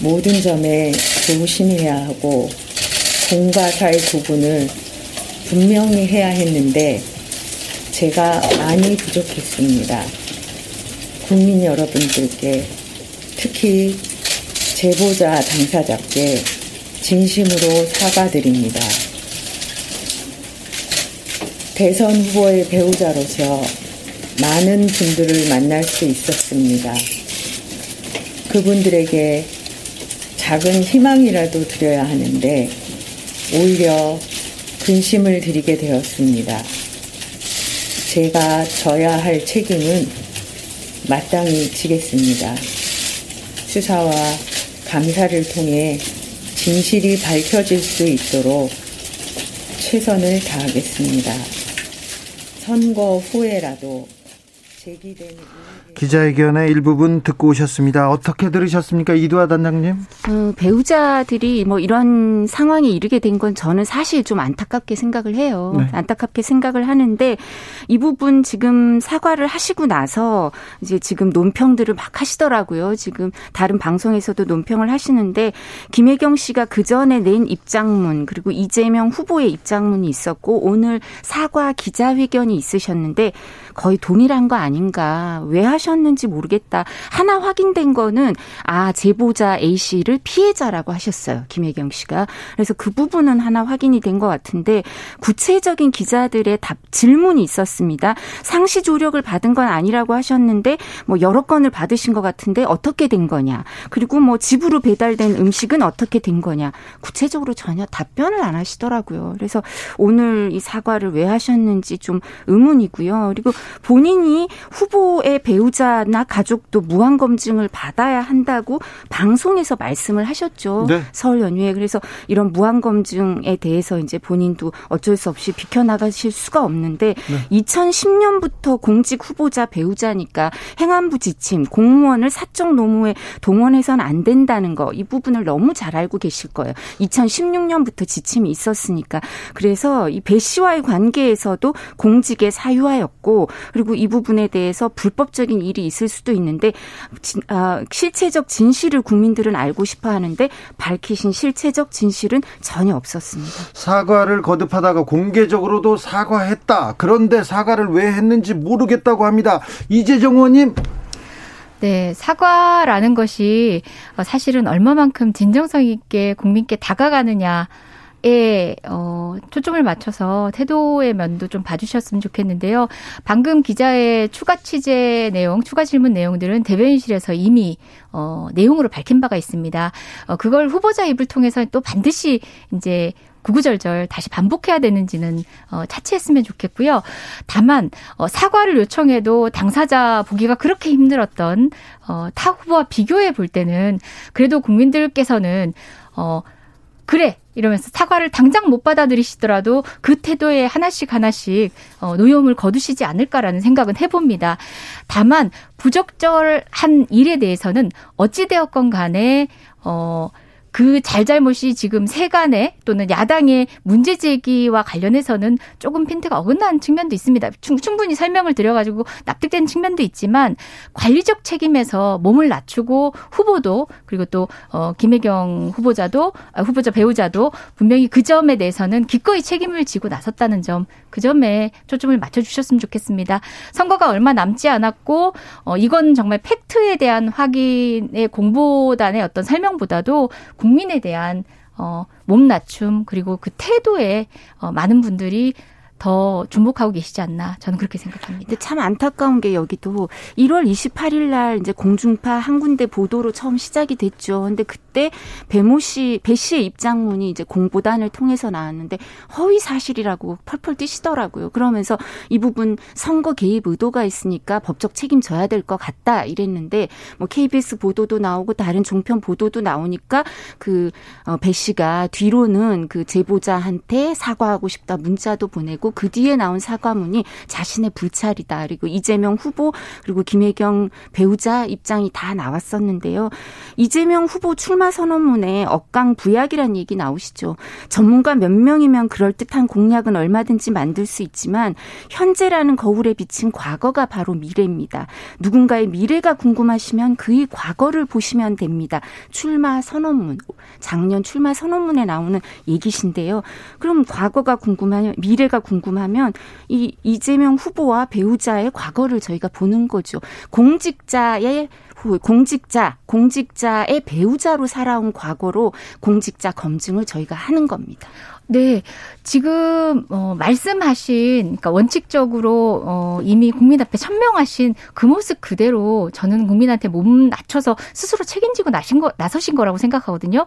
모든 점에 조심해야 하고 공과 사의 구분을 분명히 해야 했는데 제가 많이 부족했습니다. 국민 여러분들께, 특히 제보자 당사자께 진심으로 사과드립니다. 대선 후보의 배우자로서 많은 분들을 만날 수 있었습니다. 그분들에게 작은 희망이라도 드려야 하는데 오히려 근심을 드리게 되었습니다. 제가 져야 할 책임은 마땅히 지겠습니다. 수사와 감사를 통해 진실이 밝혀질 수 있도록 최선을 다하겠습니다. 선거 후에라도 제기된 기자회견의 일부분 듣고 오셨습니다. 어떻게 들으셨습니까, 이두아 단장님? 어, 배우자들이 뭐 이런 상황에 이르게 된 건 저는 사실 좀 안타깝게 생각을 해요. 네. 안타깝게 생각을 하는데 이 부분 지금 사과를 하시고 나서 이제 지금 논평들을 막 하시더라고요. 지금 다른 방송에서도 논평을 하시는데 김혜경 씨가 그 전에 낸 입장문 그리고 이재명 후보의 입장문이 있었고 오늘 사과 기자회견이 있으셨는데 거의 동일한 거 아닌가. 왜 하셨는지 모르겠다. 하나 확인된 거는 아 제보자 A씨를 피해자라고 하셨어요. 김혜경 씨가. 그래서 그 부분은 하나 확인이 된 것 같은데 구체적인 기자들의 답 질문이 있었습니다. 상시 조력을 받은 건 아니라고 하셨는데 뭐 여러 건을 받으신 것 같은데 어떻게 된 거냐. 그리고 뭐 집으로 배달된 음식은 어떻게 된 거냐. 구체적으로 전혀 답변을 안 하시더라고요. 그래서 오늘 이 사과를 왜 하셨는지 좀 의문이고요. 그리고 본인이 후보의 배우자나 가족도 무한검증을 받아야 한다고 방송에서 말씀을 하셨죠. 네. 설 연휴에. 그래서 이런 무한검증에 대해서 이제 본인도 어쩔 수 없이 비켜나가실 수가 없는데 네. 이천십 년부터 공직 후보자 배우자니까 행안부 지침, 공무원을 사적 노무에 동원해선 안 된다는 거 이 부분을 너무 잘 알고 계실 거예요. 이천십육 년부터 지침이 있었으니까. 그래서 이 배 씨와의 관계에서도 공직의 사유화였고 그리고 이 부분에 대해서 불법적인 일이 있을 수도 있는데 진, 아, 실체적 진실을 국민들은 알고 싶어하는데 밝히신 실체적 진실은 전혀 없었습니다. 사과를 거듭하다가 공개적으로도 사과했다. 그런데 사과를 왜 했는지 모르겠다고 합니다. 이재정 의원님. 네, 사과라는 것이 사실은 얼마만큼 진정성 있게 국민께 다가가느냐. 에 어, 초점을 맞춰서 태도의 면도 좀 봐주셨으면 좋겠는데요. 방금 기자의 추가 취재 내용, 추가 질문 내용들은 대변인실에서 이미 어, 내용으로 밝힌 바가 있습니다. 어, 그걸 후보자 입을 통해서 또 반드시 이제 구구절절 다시 반복해야 되는지는 어, 차치했으면 좋겠고요. 다만 어, 사과를 요청해도 당사자 보기가 그렇게 힘들었던 어, 타 후보와 비교해 볼 때는 그래도 국민들께서는 어, 그래. 이러면서 사과를 당장 못 받아들이시더라도 그 태도에 하나씩 하나씩 노여움을 거두시지 않을까라는 생각은 해봅니다. 다만 부적절한 일에 대해서는 어찌되었건 간에 어, 그 잘잘못이 지금 세간의 또는 야당의 문제 제기와 관련해서는 조금 핀트가 어긋난 측면도 있습니다. 충분히 설명을 드려가지고 납득된 측면도 있지만 관리적 책임에서 몸을 낮추고 후보도 그리고 또 어, 김혜경 후보자도 아, 후보자 배우자도 분명히 그 점에 대해서는 기꺼이 책임을 지고 나섰다는 점, 그 점에 초점을 맞춰주셨으면 좋겠습니다. 선거가 얼마 남지 않았고 어, 이건 정말 팩트에 대한 확인의 공보단의 어떤 설명보다도 국민에 대한 어, 몸낮춤 그리고 그 태도에 어, 많은 분들이 더 주목하고 계시지 않나 저는 그렇게 생각합니다. 근데 참 안타까운 게 여기도 일월 이십팔일 날 이제 공중파 한 군데 보도로 처음 시작이 됐죠. 그런데 그때 배모 씨, 배 씨의 입장문이 이제 공보단을 통해서 나왔는데 허위 사실이라고 펄펄 뛰시더라고요. 그러면서 이 부분 선거 개입 의도가 있으니까 법적 책임 져야 될 것 같다 이랬는데 뭐 케이비에스 보도도 나오고 다른 종편 보도도 나오니까 그 배 씨가 뒤로는 그 제보자한테 사과하고 싶다 문자도 보내고. 그 뒤에 나온 사과문이 자신의 불찰이다. 그리고 이재명 후보 그리고 김혜경 배우자 입장이 다 나왔었는데요. 이재명 후보 출마 선언문에 억강 부약이라는 얘기 나오시죠. 전문가 몇 명이면 그럴듯한 공약은 얼마든지 만들 수 있지만 현재라는 거울에 비친 과거가 바로 미래입니다. 누군가의 미래가 궁금하시면 그의 과거를 보시면 됩니다. 출마 선언문. 작년 출마 선언문에 나오는 얘기신데요. 그럼 과거가 궁금하면 미래가 궁금하면 궁금하면 이 이재명 후보와 배우자의 과거를 저희가 보는 거죠. 공직자의 공직자, 공직자의 배우자로 살아온 과거로 공직자 검증을 저희가 하는 겁니다. 네, 지금 어, 말씀하신 그러니까 원칙적으로 어, 이미 국민 앞에 천명하신 그 모습 그대로 저는 국민한테 몸 낮춰서 스스로 책임지고 나신 거, 나서신 거라고 생각하거든요.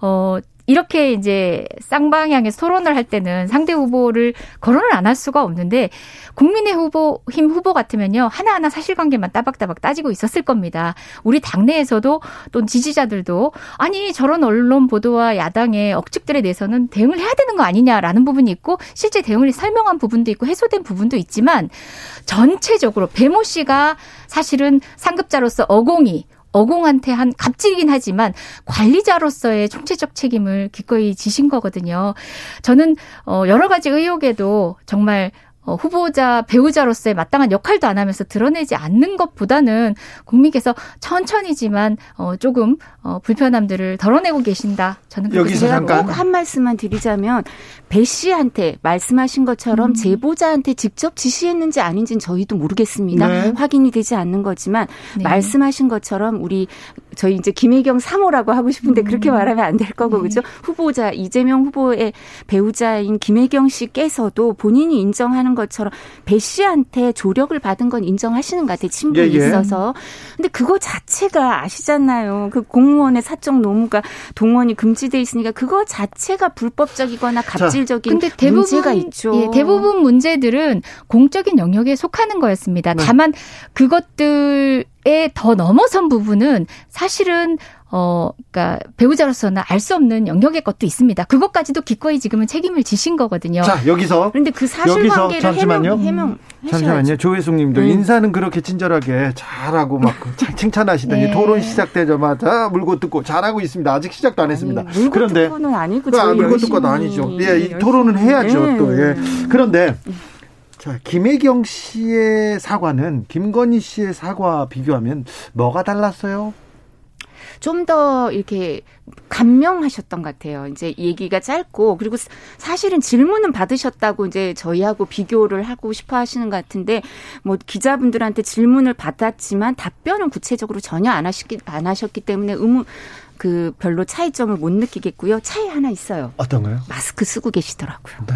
어, 이렇게 이제 쌍방향의 토론을 할 때는 상대 후보를 거론을 안 할 수가 없는데, 국민의 후보, 힘 후보 같으면요, 하나하나 사실관계만 따박따박 따지고 있었을 겁니다. 우리 당내에서도 또 지지자들도 아니 저런 언론 보도와 야당의 억측들에 대해서는 대응을 해야 되는 거 아니냐라는 부분이 있고, 실제 대응을 설명한 부분도 있고 해소된 부분도 있지만, 전체적으로 배모 씨가 사실은 상급자로서 어공이 어공한테 한 갑질이긴 하지만 관리자로서의 총체적 책임을 기꺼이 지신 거거든요. 저는 여러 가지 의혹에도 정말 후보자, 배우자로서의 마땅한 역할도 안 하면서 드러내지 않는 것보다는 국민께서 천천히지만 조금 불편함들을 덜어내고 계신다. 저는 그렇게 생각합니다. 꼭 한 말씀만 드리자면, 배 씨한테 말씀하신 것처럼 음. 제보자한테 직접 지시했는지 아닌지는 저희도 모르겠습니다. 네. 확인이 되지 않는 거지만 네. 말씀하신 것처럼 우리 저희 이제 김혜경 삼호라고 하고 싶은데 음. 그렇게 말하면 안 될 거고 네. 그죠? 후보자 이재명 후보의 배우자인 김혜경 씨께서도 본인이 인정하는 것처럼 배 씨한테 조력을 받은 건 인정하시는 것 같아요. 친분이 예, 예. 있어서. 근데 그거 자체가 아시잖아요. 그 공무원의 사적 노무가 동원이 금지돼 있으니까 그거 자체가 불법적이거나 갑질적인 자, 대부분, 문제가 있죠. 예, 대부분 문제들은 공적인 영역에 속하는 거였습니다. 네. 다만 그것들에 더 넘어선 부분은 사실은 어, 그러니까 배우자로서는 알 수 없는 영역의 것도 있습니다. 그것까지도 기꺼이 지금은 책임을 지신 거거든요. 자, 여기서 그런데 그 사실관계를 잠시만요. 해명, 해명 잠시만요. 조혜숙님도 음. 인사는 그렇게 친절하게 잘하고 막 칭찬하시더니 네. 토론 시작되자마자 물고 뜯고 잘하고 있습니다. 아직 시작도 안 했습니다. 아니, 물고 그런데 뜯고는 아니고 아, 물고 뜯고도 아니죠. 예, 이 토론은 해야죠. 네. 또 예. 그런데. 자, 김혜경 씨의 사과는 김건희 씨의 사과 비교하면 뭐가 달랐어요? 좀 더 이렇게 감명하셨던 것 같아요. 이제 얘기가 짧고, 그리고 사실은 질문은 받으셨다고 이제 저희하고 비교를 하고 싶어 하시는 것 같은데, 뭐 기자분들한테 질문을 받았지만 답변은 구체적으로 전혀 안 하셨기, 안 하셨기 때문에 의문, 그 별로 차이점을 못 느끼겠고요. 차이 하나 있어요. 어떤가요? 마스크 쓰고 계시더라고요. 네.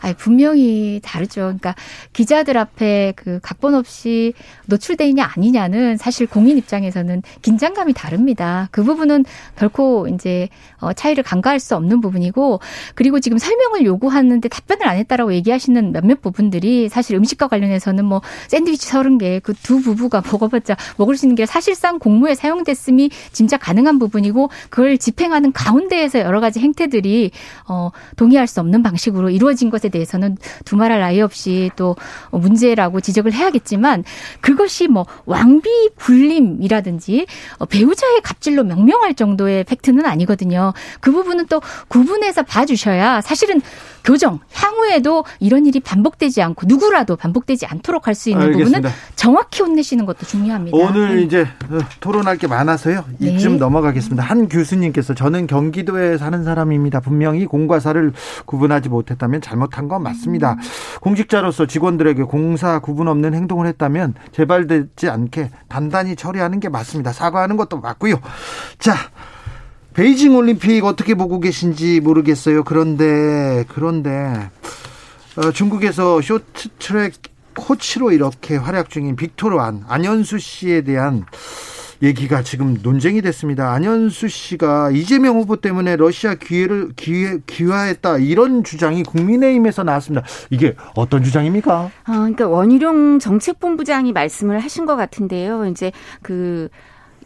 아니, 분명히 다르죠. 그러니까 기자들 앞에 그 각본 없이 노출되느냐 아니냐는 사실 공인 입장에서는 긴장감이 다릅니다. 그 부분은 결코 이제 차이를 간과할 수 없는 부분이고, 그리고 지금 설명을 요구하는데 답변을 안 했다라고 얘기하시는 몇몇 부분들이 사실 음식과 관련해서는 뭐 샌드위치 서른 개 그 두 부부가 먹어봤자 먹을 수 있는 게 사실상 공모에 사용됐음이 짐작 가능한 부분이고, 그걸 집행하는 가운데에서 여러 가지 행태들이 어, 동의할 수 없는 방식으로 이루어진 것에 대해서는 두말할 나위 없이 또 문제라고 지적을 해야겠지만, 그것이 뭐 왕비 굴림이라든지 배우자의 갑질로 명명할 정도의 팩트는 아니거든요. 그 부분은 또 구분해서 봐주셔야 사실은 교정, 향후에도 이런 일이 반복되지 않고 누구라도 반복되지 않도록 할 수 있는 알겠습니다. 부분은 정확히 혼내시는 것도 중요합니다. 오늘 이제 토론할 게 많아서요. 네. 이쯤 넘어가겠습니다. 한 교수님께서, 저는 경기도에 사는 사람입니다. 분명히 공과 사를 구분하지 못했다면 잘못한 건 맞습니다. 공직자로서 직원들에게 공사 구분 없는 행동을 했다면 재발되지 않게 단단히 처리하는 게 맞습니다. 사과하는 것도 맞고요. 자, 베이징 올림픽 어떻게 보고 계신지 모르겠어요. 그런데 그런데 어, 중국에서 쇼트트랙 코치로 이렇게 활약 중인 빅토르완, 안현수 씨에 대한 얘기가 지금 논쟁이 됐습니다. 안현수 씨가 이재명 후보 때문에 러시아 기회를 기회, 기화했다, 이런 주장이 국민의힘에서 나왔습니다. 이게 어떤 주장입니까? 아, 그러니까 원희룡 정책본부장이 말씀을 하신 것 같은데요. 이제 그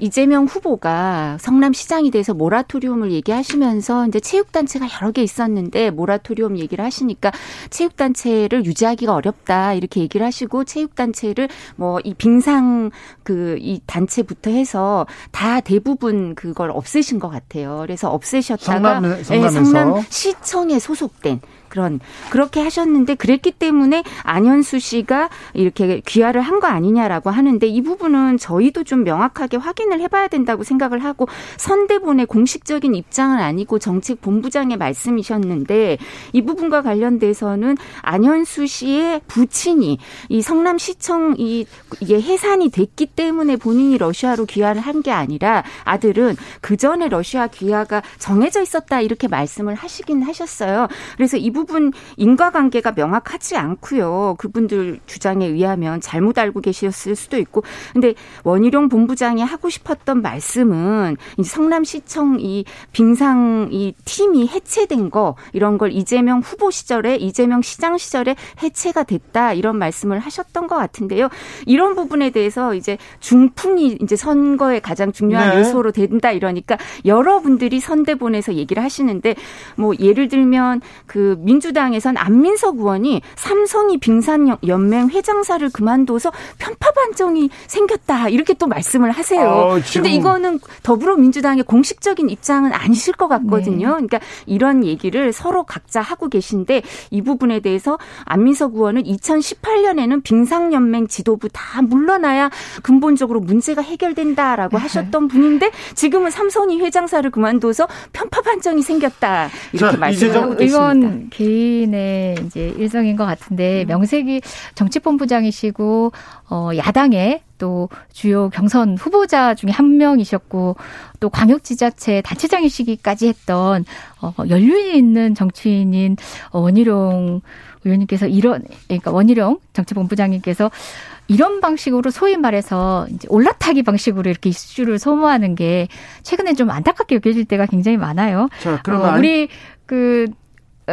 이재명 후보가 성남시장이 돼서 모라토리움을 얘기하시면서 이제 체육단체가 여러 개 있었는데 모라토리움 얘기를 하시니까 체육단체를 유지하기가 어렵다 이렇게 얘기를 하시고, 체육단체를 뭐 이 빙상 그 이 단체부터 해서 다 대부분 그걸 없애신 것 같아요. 그래서 없애셨다가 성남, 네, 성남시청에 소속된 그런 그렇게 하셨는데, 그랬기 때문에 안현수 씨가 이렇게 귀화를 한 거 아니냐라고 하는데, 이 부분은 저희도 좀 명확하게 확인을 해봐야 된다고 생각을 하고, 선대본의 공식적인 입장은 아니고 정책본부장의 말씀이셨는데, 이 부분과 관련돼서는 안현수 씨의 부친이 이 성남시청 이 이게 해산이 됐기 때문에 본인이 러시아로 귀화를 한 게 아니라 아들은 그 전에 러시아 귀화가 정해져 있었다 이렇게 말씀을 하시긴 하셨어요. 그래서 이 부분 대부분 인과관계가 명확하지 않고요. 그분들 주장에 의하면 잘못 알고 계셨을 수도 있고. 근데 원희룡 본부장이 하고 싶었던 말씀은 이제 성남시청 이 빙상 이 팀이 해체된 거 이런 걸 이재명 후보 시절에 이재명 시장 시절에 해체가 됐다 이런 말씀을 하셨던 것 같은데요. 이런 부분에 대해서 이제 중풍이 이제 선거의 가장 중요한 네. 요소로 된다 이러니까 여러분들이 선대본에서 얘기를 하시는데 뭐 예를 들면 그 민주당에선 안민석 의원이 삼성이 빙산연맹 회장사를 그만둬서 편파반정이 생겼다 이렇게 또 말씀을 하세요. 어, 지금... 근데 이거는 더불어민주당의 공식적인 입장은 아니실 것 같거든요. 네. 그러니까 이런 얘기를 서로 각자 하고 계신데 이 부분에 대해서 안민석 의원은 이천십팔 년에는 빙상연맹 지도부 다 물러나야 근본적으로 문제가 해결된다라고 네. 하셨던 분인데 지금은 삼성이 회장사를 그만둬서 편파반정이 생겼다 이렇게 말씀하고 계십니다. 이건 개인의 이제 일성인 것 같은데 명색이 정치본부장이시고 어, 야당의 또 주요 경선 후보자 중에 한 명이셨고 또 광역지자체 단체장이시기까지 했던 어, 연륜이 있는 정치인인 원희룡 의원님께서 이런 그러니까 원희룡 정치본부장님께서 이런 방식으로 소위 말해서 이제 올라타기 방식으로 이렇게 이슈를 소모하는 게 최근에 좀 안타깝게 여겨질 때가 굉장히 많아요. 자, 그러면 어, 우리 그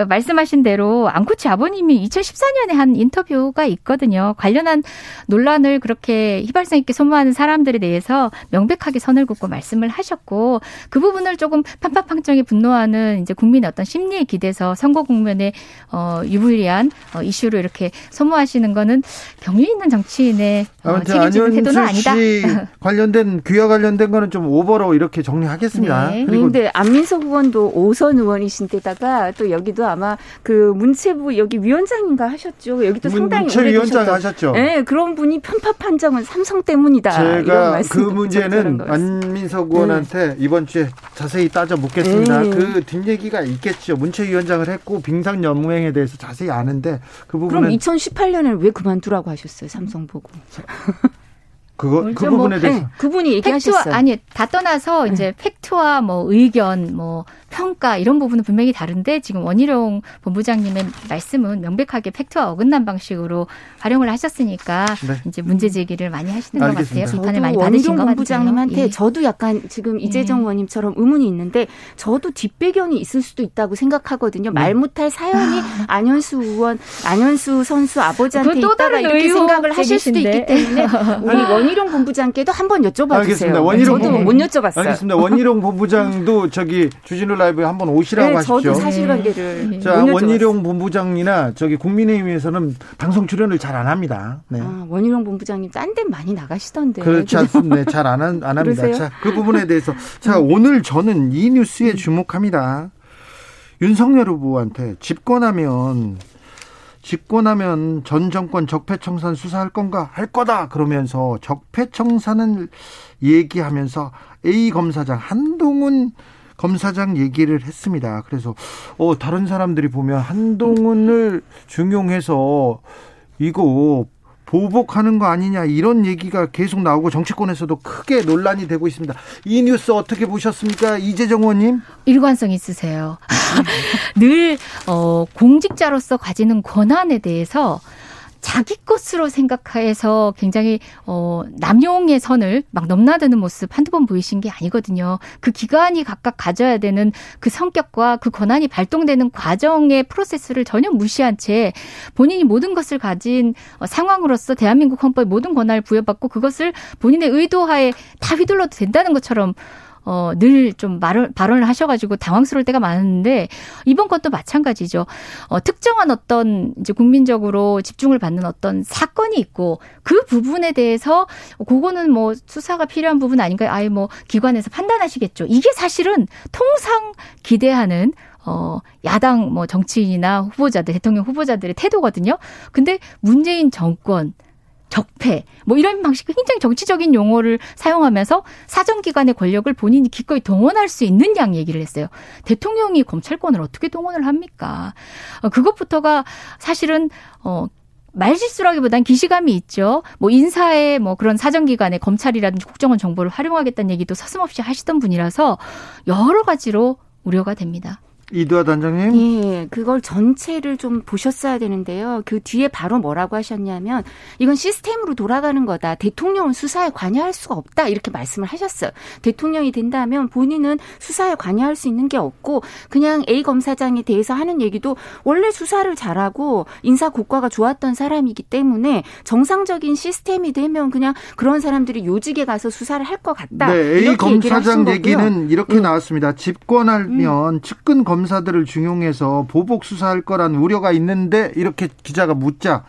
말씀하신 대로 안코치 아버님이 이천십사 년에 한 인터뷰가 있거든요. 관련한 논란을 그렇게 휘발성 있게 소모하는 사람들에 대해서 명백하게 선을 긋고 말씀을 하셨고 그 부분을 조금 판파팡정에 분노하는 이제 국민의 어떤 심리에 기대서 선거 국면에 어, 유불리한 어, 이슈로 이렇게 소모하시는 거는 경위 있는 정치인의 어, 책임지는 태도는 아니다. 관련된 귀와 관련된 거는 좀 오버로 이렇게 정리하겠습니다. 네. 그런데 안민석 의원도 오선 의원이신데다가 또 여기도 아마 그 문체부 여기 위원장인가 하셨죠. 여기도 상당히 문체위원장 하셨죠. 네, 그런 분이 편파 판정은 삼성 때문이다. 제가 그 문제는 안민석 의원한테 네. 이번 주에 자세히 따져 묻겠습니다. 네. 그 뒷얘기가 있겠죠. 문체위원장을 했고 빙상연맹에 대해서 자세히 아는데 그 부분은 그럼 이천십팔 년에 왜 그만두라고 하셨어요? 삼성 보고. 그거 그 부분에 뭐, 대해서 네, 그분이 얘기하셨어요. 팩트와, 아니 다 떠나서 이제 네. 팩트와 뭐 의견, 뭐 평가 이런 부분은 분명히 다른데 지금 원희룡 본부장님의 말씀은 명백하게 팩트와 어긋난 방식으로 활용을 하셨으니까 네. 이제 문제 제기를 많이 하시는 알겠습니다. 것 같아요. 비판을 많이 받으신 것 같아요. 원희룡 본부장님한테 예. 저도 약간 지금 이재정 의원님처럼 예. 의문이 있는데 저도 뒷배경이 있을 수도 있다고 생각하거든요. 네. 말 못할 사연이 안현수 의원, 안현수 선수 아버지한테 있다가 이렇게 생각을 하실 수도 있기 때문에 우리 원 원희룡 본부장께도 한번 여쭤봐 주세요. 저도 본부... 못 여쭤봤어요. 알겠습니다. 원희룡 본부장도 저기 주진우 라이브에 한번 오시라고 네, 하시죠. 저도 사실관계를 네. 자, 원희룡 본부장이나 저기 국민의힘에서는 방송 출연을 잘 안 합니다. 네. 아, 원희룡 본부장님 딴 데 많이 나가시던데. 그렇지 않습니다. 잘 안 안 합니다. 그러세요? 자, 그 부분에 대해서 자, 오늘 저는 이 뉴스에 주목합니다. 윤석열 후보한테 집권하면 집권하면 전 정권 적폐청산 수사할 건가 할 거다 그러면서 적폐청산을 얘기하면서 A 검사장 한동훈 검사장 얘기를 했습니다. 그래서 어, 다른 사람들이 보면 한동훈을 중용해서 이거 보복하는 거 아니냐 이런 얘기가 계속 나오고 정치권에서도 크게 논란이 되고 있습니다. 이 뉴스 어떻게 보셨습니까? 이재정 의원님. 일관성 있으세요. 늘 어, 공직자로서 가지는 권한에 대해서 자기 것으로 생각해서 굉장히 어, 남용의 선을 막 넘나드는 모습 한두 번 보이신 게 아니거든요. 그 기관이 각각 가져야 되는 그 성격과 그 권한이 발동되는 과정의 프로세스를 전혀 무시한 채 본인이 모든 것을 가진 상황으로서 대한민국 헌법의 모든 권한을 부여받고 그것을 본인의 의도하에 다 휘둘러도 된다는 것처럼 어, 늘 좀 말을, 발언을 하셔가지고 당황스러울 때가 많은데, 이번 것도 마찬가지죠. 어, 특정한 어떤, 이제 국민적으로 집중을 받는 어떤 사건이 있고, 그 부분에 대해서, 그거는 뭐 수사가 필요한 부분 아닌가요? 아예 뭐 기관에서 판단하시겠죠. 이게 사실은 통상 기대하는, 어, 야당 뭐 정치인이나 후보자들, 대통령 후보자들의 태도거든요. 근데 문재인 정권, 적폐 뭐 이런 방식 굉장히 정치적인 용어를 사용하면서 사정기관의 권력을 본인이 기꺼이 동원할 수 있는 양 얘기를 했어요. 대통령이 검찰권을 어떻게 동원을 합니까? 그것부터가 사실은 어, 말실수라기보다는 기시감이 있죠. 뭐 인사에 뭐 그런 사정기관에 검찰이라든지 국정원 정보를 활용하겠다는 얘기도 서슴없이 하시던 분이라서 여러 가지로 우려가 됩니다. 이두아 단장님. 예, 그걸 전체를 좀 보셨어야 되는데요. 그 뒤에 바로 뭐라고 하셨냐면 이건 시스템으로 돌아가는 거다. 대통령은 수사에 관여할 수가 없다. 이렇게 말씀을 하셨어요. 대통령이 된다면 본인은 수사에 관여할 수 있는 게 없고 그냥 A 검사장에 대해서 하는 얘기도 원래 수사를 잘하고 인사 고과가 좋았던 사람이기 때문에 정상적인 시스템이 되면 그냥 그런 사람들이 요직에 가서 수사를 할 것 같다. 네, A 검사장 얘기는 이렇게 음. 나왔습니다. 집권하면 음. 측근 검 검사들을 중용해서 보복 수사할 거란 우려가 있는데 이렇게 기자가 묻자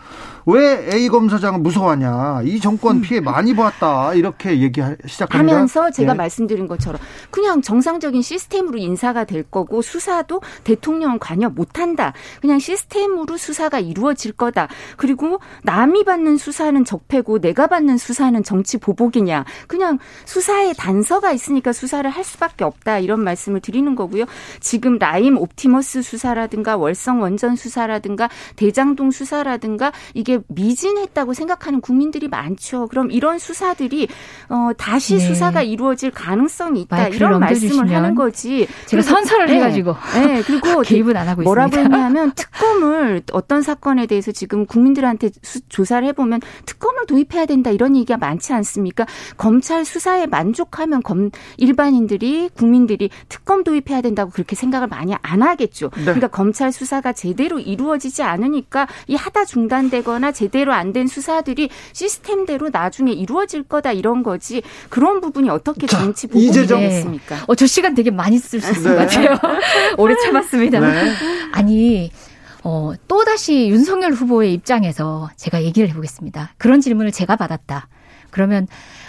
왜 A 검사장은 무서워하냐. 이 정권 피해 많이 봤다. 이렇게 얘기 시작합니다. 하면서 제가 예. 말씀드린 것처럼 그냥 정상적인 시스템으로 인사가 될 거고 수사도 대통령은 관여 못한다. 그냥 시스템으로 수사가 이루어질 거다. 그리고 남이 받는 수사는 적폐고 내가 받는 수사는 정치 보복이냐. 그냥 수사에 단서가 있으니까 수사를 할 수밖에 없다. 이런 말씀을 드리는 거고요. 지금 라임 옵티머스 수사라든가 월성 원전 수사라든가 대장동 수사라든가 이게 미진했다고 생각하는 국민들이 많죠. 그럼 이런 수사들이 어, 다시 네. 수사가 이루어질 가능성이 있다. 이런 말씀을 하는 거지. 제가 선서를 네. 해가지고. 네. 그리고 개입은 안 하고 뭐라고 있습니다. 뭐라고 했냐면 특검을 어떤 사건에 대해서 지금 국민들한테 수, 조사를 해보면 특검을 도입해야 된다. 이런 얘기가 많지 않습니까? 검찰 수사에 만족하면 검, 일반인들이 국민들이 특검 도입해야 된다고 그렇게 생각을 많이 안 하겠죠. 네. 그러니까 검찰 수사가 제대로 이루어지지 않으니까 이 하다 중단되거나 제대로 안 된 수사들이 시스템대로 나중에 이루어질 거다 이런 거지 그런 부분이 어떻게 정치 보복이 되겠습니까? 네. 어, 저 시간 되게 많이 쓸 수 있을 네. 것 같아요. 오래 참았습니다. 네. 아니 어, 또다시 윤석열 후보의 입장에서 제가 얘기를 해보겠습니다. 그런 질문을 제가 받았다. 그러면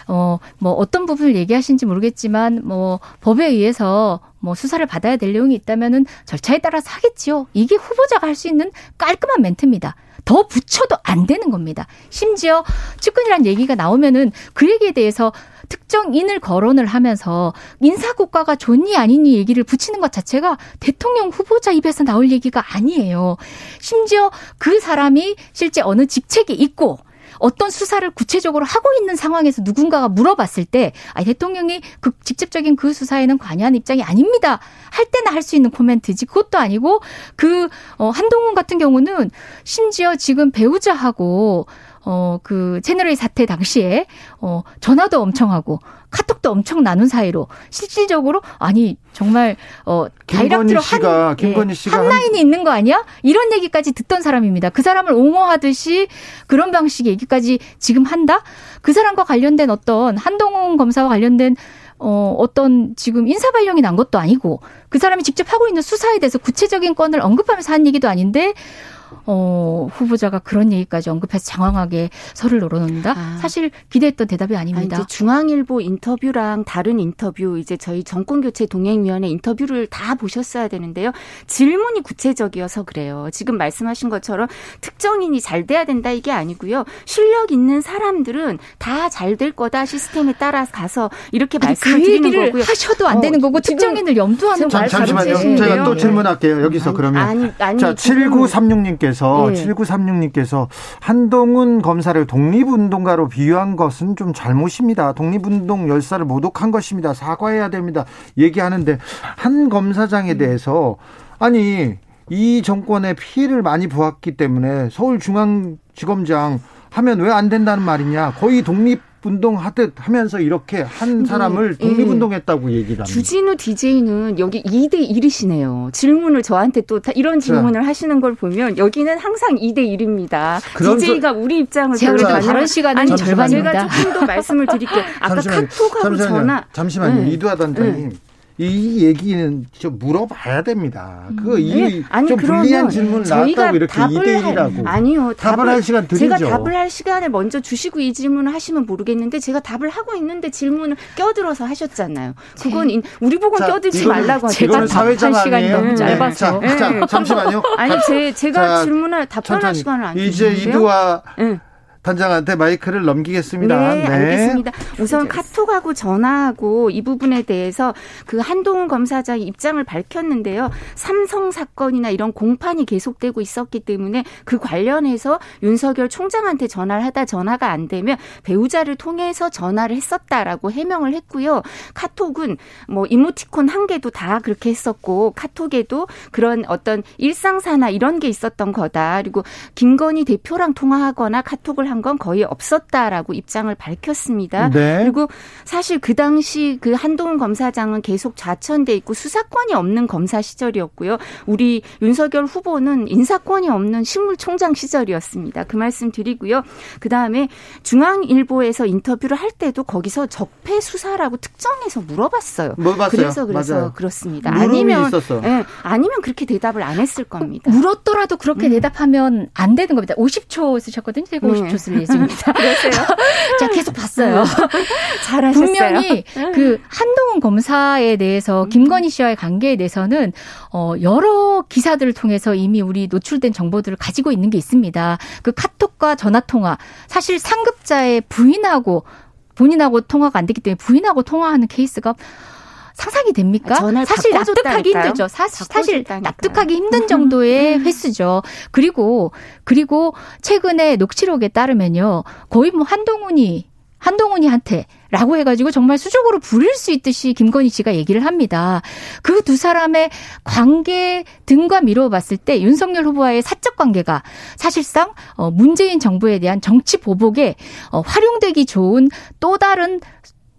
어, 뭐 어떤 부분을 얘기하시는지 모르겠지만 뭐 법에 의해서 뭐 수사를 받아야 될 내용이 있다면은 절차에 따라서 하겠지요. 이게 후보자가 할 수 있는 깔끔한 멘트입니다. 더 붙여도 안 되는 겁니다. 심지어 측근이라는 얘기가 나오면은 그 얘기에 대해서 특정인을 거론을 하면서 인사고과가 좋니 아니니 얘기를 붙이는 것 자체가 대통령 후보자 입에서 나올 얘기가 아니에요. 심지어 그 사람이 실제 어느 직책이 있고 어떤 수사를 구체적으로 하고 있는 상황에서 누군가가 물어봤을 때 아, 대통령이 그 직접적인 그 수사에는 관여한 입장이 아닙니다. 할 때나 할 수 있는 코멘트지 그것도 아니고 그 어, 한동훈 같은 경우는 심지어 지금 배우자하고 어, 그 채널A 사태 당시에 어, 전화도 엄청 하고 카톡도 엄청 나눈 사이로 실질적으로 아니 정말 어, 다이렉트로 한, 김건희 씨가 한 라인이 한... 있는 거 아니야? 이런 얘기까지 듣던 사람입니다. 그 사람을 옹호하듯이 그런 방식의 얘기까지 지금 한다? 그 사람과 관련된 어떤 한동훈 검사와 관련된 어, 어떤 지금 인사 발령이 난 것도 아니고 그 사람이 직접 하고 있는 수사에 대해서 구체적인 건을 언급하면서 한 얘기도 아닌데 어, 후보자가 그런 얘기까지 언급해서 장황하게 설을 놀아놓는다? 아. 사실 기대했던 대답이 아닙니다. 아, 이제 중앙일보 인터뷰랑 다른 인터뷰, 이제 저희 정권교체 동행위원회 인터뷰를 다 보셨어야 되는데요. 질문이 구체적이어서 그래요. 지금 말씀하신 것처럼 특정인이 잘 돼야 된다 이게 아니고요. 실력 있는 사람들은 다 잘 될 거다 시스템에 따라 가서 이렇게 아니, 말씀을 그 드리는 거고요. 하셔도 안 어, 되는 거고 특정인을 염두하는 말 잠시만요. 제가 또 질문할게요. 여기서 아니, 그러면. 아니, 아니, 자, 칠구삼육 님 께서 네. 칠구삼육 님께서 한동훈 검사를 독립운동가로 비유한 것은 좀 잘못입니다. 독립운동 열사를 모독한 것입니다. 사과해야 됩니다. 얘기하는데 한 검사장에 대해서 아니 이 정권에 피해를 많이 보았기 때문에 서울중앙지검장 하면 왜 안 된다는 말이냐. 거의 독립 운동하듯 하면서 이렇게 한 사람을 네. 독립운동했다고 네. 얘기를 합니다. 주진우 디제이는 여기 이 대 일이시네요. 질문을 저한테 또 이런 질문을 네. 하시는 걸 보면 여기는 항상 이 대 일입니다. 디제이가 저, 우리 입장을 제가 그래도 다른 시간은 절반입니다. 제가 조금 더 말씀을 드릴게요. 아까 잠시만요. 카톡하고 잠시만요. 전화. 잠시만요. 네. 이두아 단장님. 네. 이 얘기는 좀 물어봐야 됩니다. 그거 이 좀 불리한 질문 나왔다고 이렇게 이 대 일이라고. 아니요. 답을, 답을 할 시간 드리죠. 제가 답을 할 시간을 먼저 주시고 이 질문을 하시면 모르겠는데 제가 답을 하고 있는데 질문을 껴들어서 하셨잖아요. 그건 제, 우리 보고 자, 껴들지 이건, 말라고 하죠. 제가 답할 시간이 너무 짧아서. 네. 자, 네. 자, 잠시만요. 아니 제, 제가 자, 질문을 답변할 시간을 안 드리는데요. 이제 이두아 단장한테 마이크를 넘기겠습니다. 네, 네. 알겠습니다. 우선 카톡하고 전화하고 이 부분에 대해서 그 한동훈 검사장이 입장을 밝혔는데요. 삼성 사건이나 이런 공판이 계속되고 있었기 때문에 그 관련해서 윤석열 총장한테 전화를 하다 전화가 안 되면 배우자를 통해서 전화를 했었다라고 해명을 했고요. 카톡은 뭐 이모티콘 한 개도 다 그렇게 했었고 카톡에도 그런 어떤 일상사나 이런 게 있었던 거다. 그리고 김건희 대표랑 통화하거나 카톡을 한 건 거의 없었다라고 입장을 밝혔습니다. 네. 그리고 사실 그 당시 그 한동훈 검사장은 계속 좌천돼 있고 수사권이 없는 검사 시절이었고요. 우리 윤석열 후보는 인사권이 없는 식물총장 시절이었습니다. 그 말씀 드리고요. 그다음에 중앙일보에서 인터뷰를 할 때도 거기서 적폐 수사라고 특정해서 물어봤어요. 물어봤어요. 그래서 그래서 맞아요. 그렇습니다. 아니면 예, 아니면 그렇게 대답을 안 했을 겁니다. 물었더라도 그렇게 음. 대답하면 안 되는 겁니다. 오십 초 쓰셨거든요. 제가 네. 오십 초 쓸 예정입니다. 그러세요? 제가 계속 봤어요. 잘하셨어요. 분명히 그 한동훈 검사에 대해서 김건희 씨와의 관계에 대해서는 어, 여러 기사들을 통해서 이미 우리 노출된 정보들을 가지고 있는 게 있습니다. 그 카톡과 전화 통화 사실 상급자의 부인하고 본인하고 통화가 안 되기 때문에 부인하고 통화하는 케이스가 상상이 됩니까? 아, 사실 납득하기 힘들죠. 사시, 사실 납득하기 힘든 정도의 횟수죠. 그리고 그리고 최근에 녹취록에 따르면요. 거의 뭐 한동훈이 한동훈이한테 라고 해가지고 정말 수족으로 부릴 수 있듯이 김건희 씨가 얘기를 합니다. 그 두 사람의 관계 등과 미루어 봤을 때 윤석열 후보와의 사적 관계가 사실상 문재인 정부에 대한 정치 보복에 활용되기 좋은 또 다른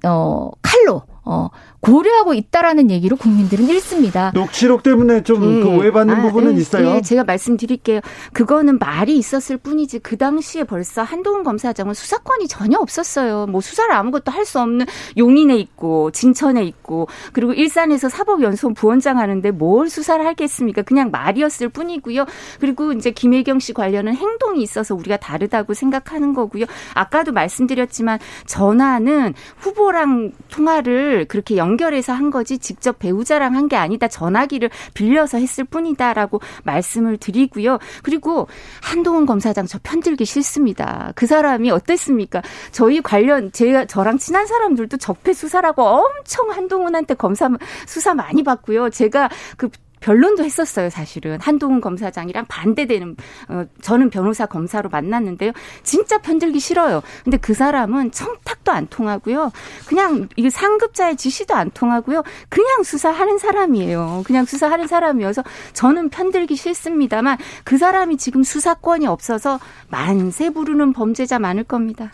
어, 칼로 어, 고려하고 있다라는 얘기로 국민들은 읽습니다. 녹취록 때문에 좀 예. 그 오해받는 아, 부분은 예. 있어요. 예. 제가 말씀드릴게요. 그거는 말이 있었을 뿐이지 그 당시에 벌써 한동훈 검사장은 수사권이 전혀 없었어요. 뭐 수사를 아무것도 할 수 없는 용인에 있고 진천에 있고 그리고 일산에서 사법연수원 부원장 하는데 뭘 수사를 하겠습니까? 그냥 말이었을 뿐이고요. 그리고 이제 김혜경 씨 관련은 행동이 있어서 우리가 다르다고 생각하는 거고요. 아까도 말씀드렸지만 전화는 후보랑 통화를 그렇게 연 연결해서 한 거지 직접 배우자랑 한 게 아니다. 전화기를 빌려서 했을 뿐이다라고 말씀을 드리고요. 그리고 한동훈 검사장 저 편들기 싫습니다. 그 사람이 어땠습니까? 저희 관련 제가 저랑 친한 사람들도 적폐 수사라고 엄청 한동훈한테 검사 수사 많이 받고요. 제가 그 변론도 했었어요. 사실은 한동훈 검사장이랑 반대되는 어, 저는 변호사 검사로 만났는데요. 진짜 편들기 싫어요. 근데 그 사람은 청탁도 안 통하고요. 그냥 이 상급자의 지시도 안 통하고요. 그냥 수사하는 사람이에요. 그냥 수사하는 사람이어서 저는 편들기 싫습니다만 그 사람이 지금 수사권이 없어서 만세 부르는 범죄자 많을 겁니다.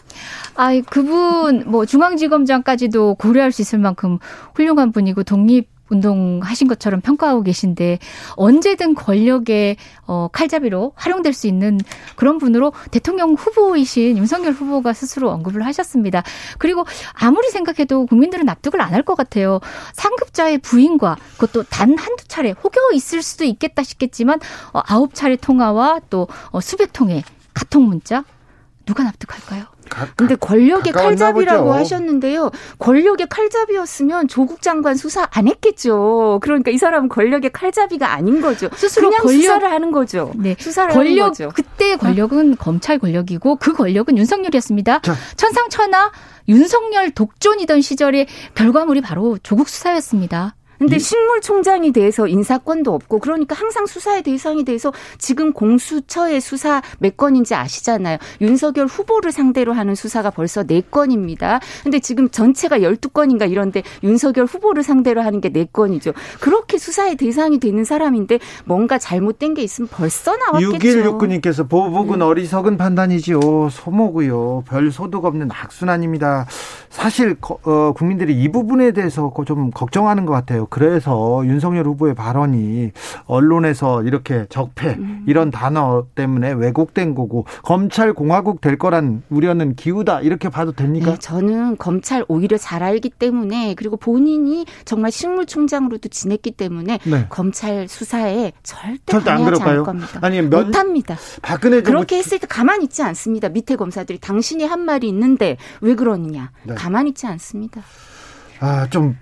아이 그분 뭐 중앙지검장까지도 고려할 수 있을 만큼 훌륭한 분이고 독립 운동하신 것처럼 평가하고 계신데 언제든 권력의 어, 칼잡이로 활용될 수 있는 그런 분으로 대통령 후보이신 윤석열 후보가 스스로 언급을 하셨습니다. 그리고 아무리 생각해도 국민들은 납득을 안 할 것 같아요. 상급자의 부인과 그것도 단 한두 차례 혹여 있을 수도 있겠다 싶겠지만 어, 아홉 차례 통화와 또 어, 수백 통의 카톡 문자 누가 납득할까요? 근데 권력의 칼잡이라고 하셨는데요. 권력의 칼잡이였으면 조국 장관 수사 안 했겠죠. 그러니까 이 사람은 권력의 칼잡이가 아닌 거죠. 스스로 그냥 권력, 수사를 하는 거죠. 네. 수사를 권력, 하는 거죠. 그때의 권력은 어? 검찰 권력이고 그 권력은 윤석열이었습니다. 자. 천상천하 윤석열 독존이던 시절의 결과물이 바로 조국 수사였습니다. 근데 식물총장이 대해서 인사권도 없고 그러니까 항상 수사의 대상이 돼서 지금 공수처의 수사 몇 건인지 아시잖아요. 윤석열 후보를 상대로 하는 수사가 벌써 네 건입니다. 근데 지금 전체가 열두 건인가 이런데 윤석열 후보를 상대로 하는 게 네 건이죠. 그렇게 수사의 대상이 되는 사람인데 뭔가 잘못된 게 있으면 벌써 나왔겠죠. 육일육구 님께서 보복은 음. 어리석은 판단이지요. 소모고요. 별 소득 없는 악순환입니다. 사실 어, 국민들이 이 부분에 대해서 좀 걱정하는 것 같아요. 그래서 윤석열 후보의 발언이 언론에서 이렇게 적폐 이런 단어 때문에 왜곡된 거고 검찰 공화국 될 거란 우려는 기우다 이렇게 봐도 됩니까? 네, 저는 검찰 오히려 잘 알기 때문에 그리고 본인이 정말 식물총장으로도 지냈기 때문에 네. 검찰 수사에 절대, 절대 관여하지 않을 겁니다. 아니, 면... 못합니다. 박근혜 정부... 그렇게 했을 때 가만히 있지 않습니다. 밑에 검사들이 당신이 한 말이 있는데 왜 그러느냐. 네. 가만히 있지 않습니다. 아, 좀...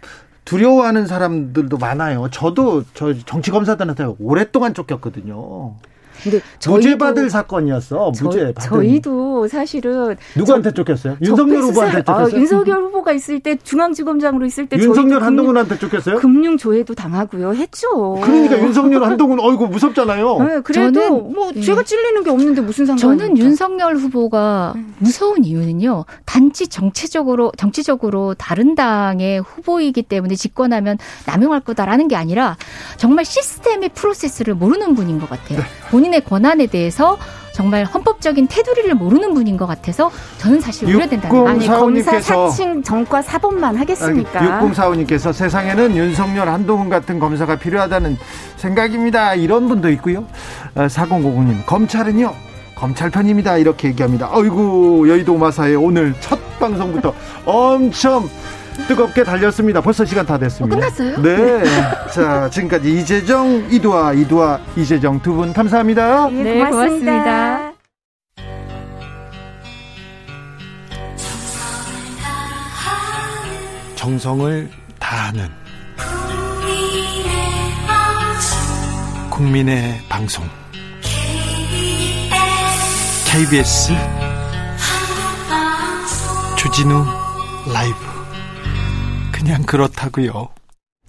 두려워하는 사람들도 많아요. 저도 저 정치검사들한테 오랫동안 쫓겼거든요. 근데 무죄받을 사건이었어. 무죄받은. 저희도 사실은. 누구한테 저, 쫓겼어요? 윤석열 후보한테 쫓겼어요? 아, 윤석열 후보가 있을 때 중앙지검장으로 있을 때. 윤석열 한동훈한테 쫓겼어요? 금융조회도 당하고요. 했죠. 그러니까 윤석열 한동훈 어이구 무섭잖아요. 네, 그래도 저는, 뭐 네. 제가 찔리는 게 없는데 무슨 상관. 저는 윤석열 후보가 무서운 이유는요. 단지 정치적으로 정치적으로 다른 당의 후보이기 때문에 집권하면 남용할 거다라는 게 아니라 정말 시스템의 프로세스를 모르는 분인 것 같아요. 본인의 권한에 대해서 정말 헌법적인 테두리를 모르는 분인 것 같아서 저는 사실 우려된다는 아니 검사 사칭 정과 사법만 하겠습니까? 육공사오님께서 세상에는 윤석열 한동훈 같은 검사가 필요하다는 생각입니다. 이런 분도 있고요. 사공오공님 검찰은요. 검찰 편입니다. 이렇게 얘기합니다. 아이고 여의도 마사의 오늘 첫 방송부터 엄청 뜨겁게 달렸습니다. 벌써 시간 다 됐습니다. 어, 끝났어요? 네. 자, 지금까지 이재정, 이두아, 이두아, 이재정 두 분 감사합니다. 네, 네 고맙습니다. 고맙습니다. 정성을 다하는 국민의 방송 케이비에스 주진우 라이브 그냥 그렇다고요.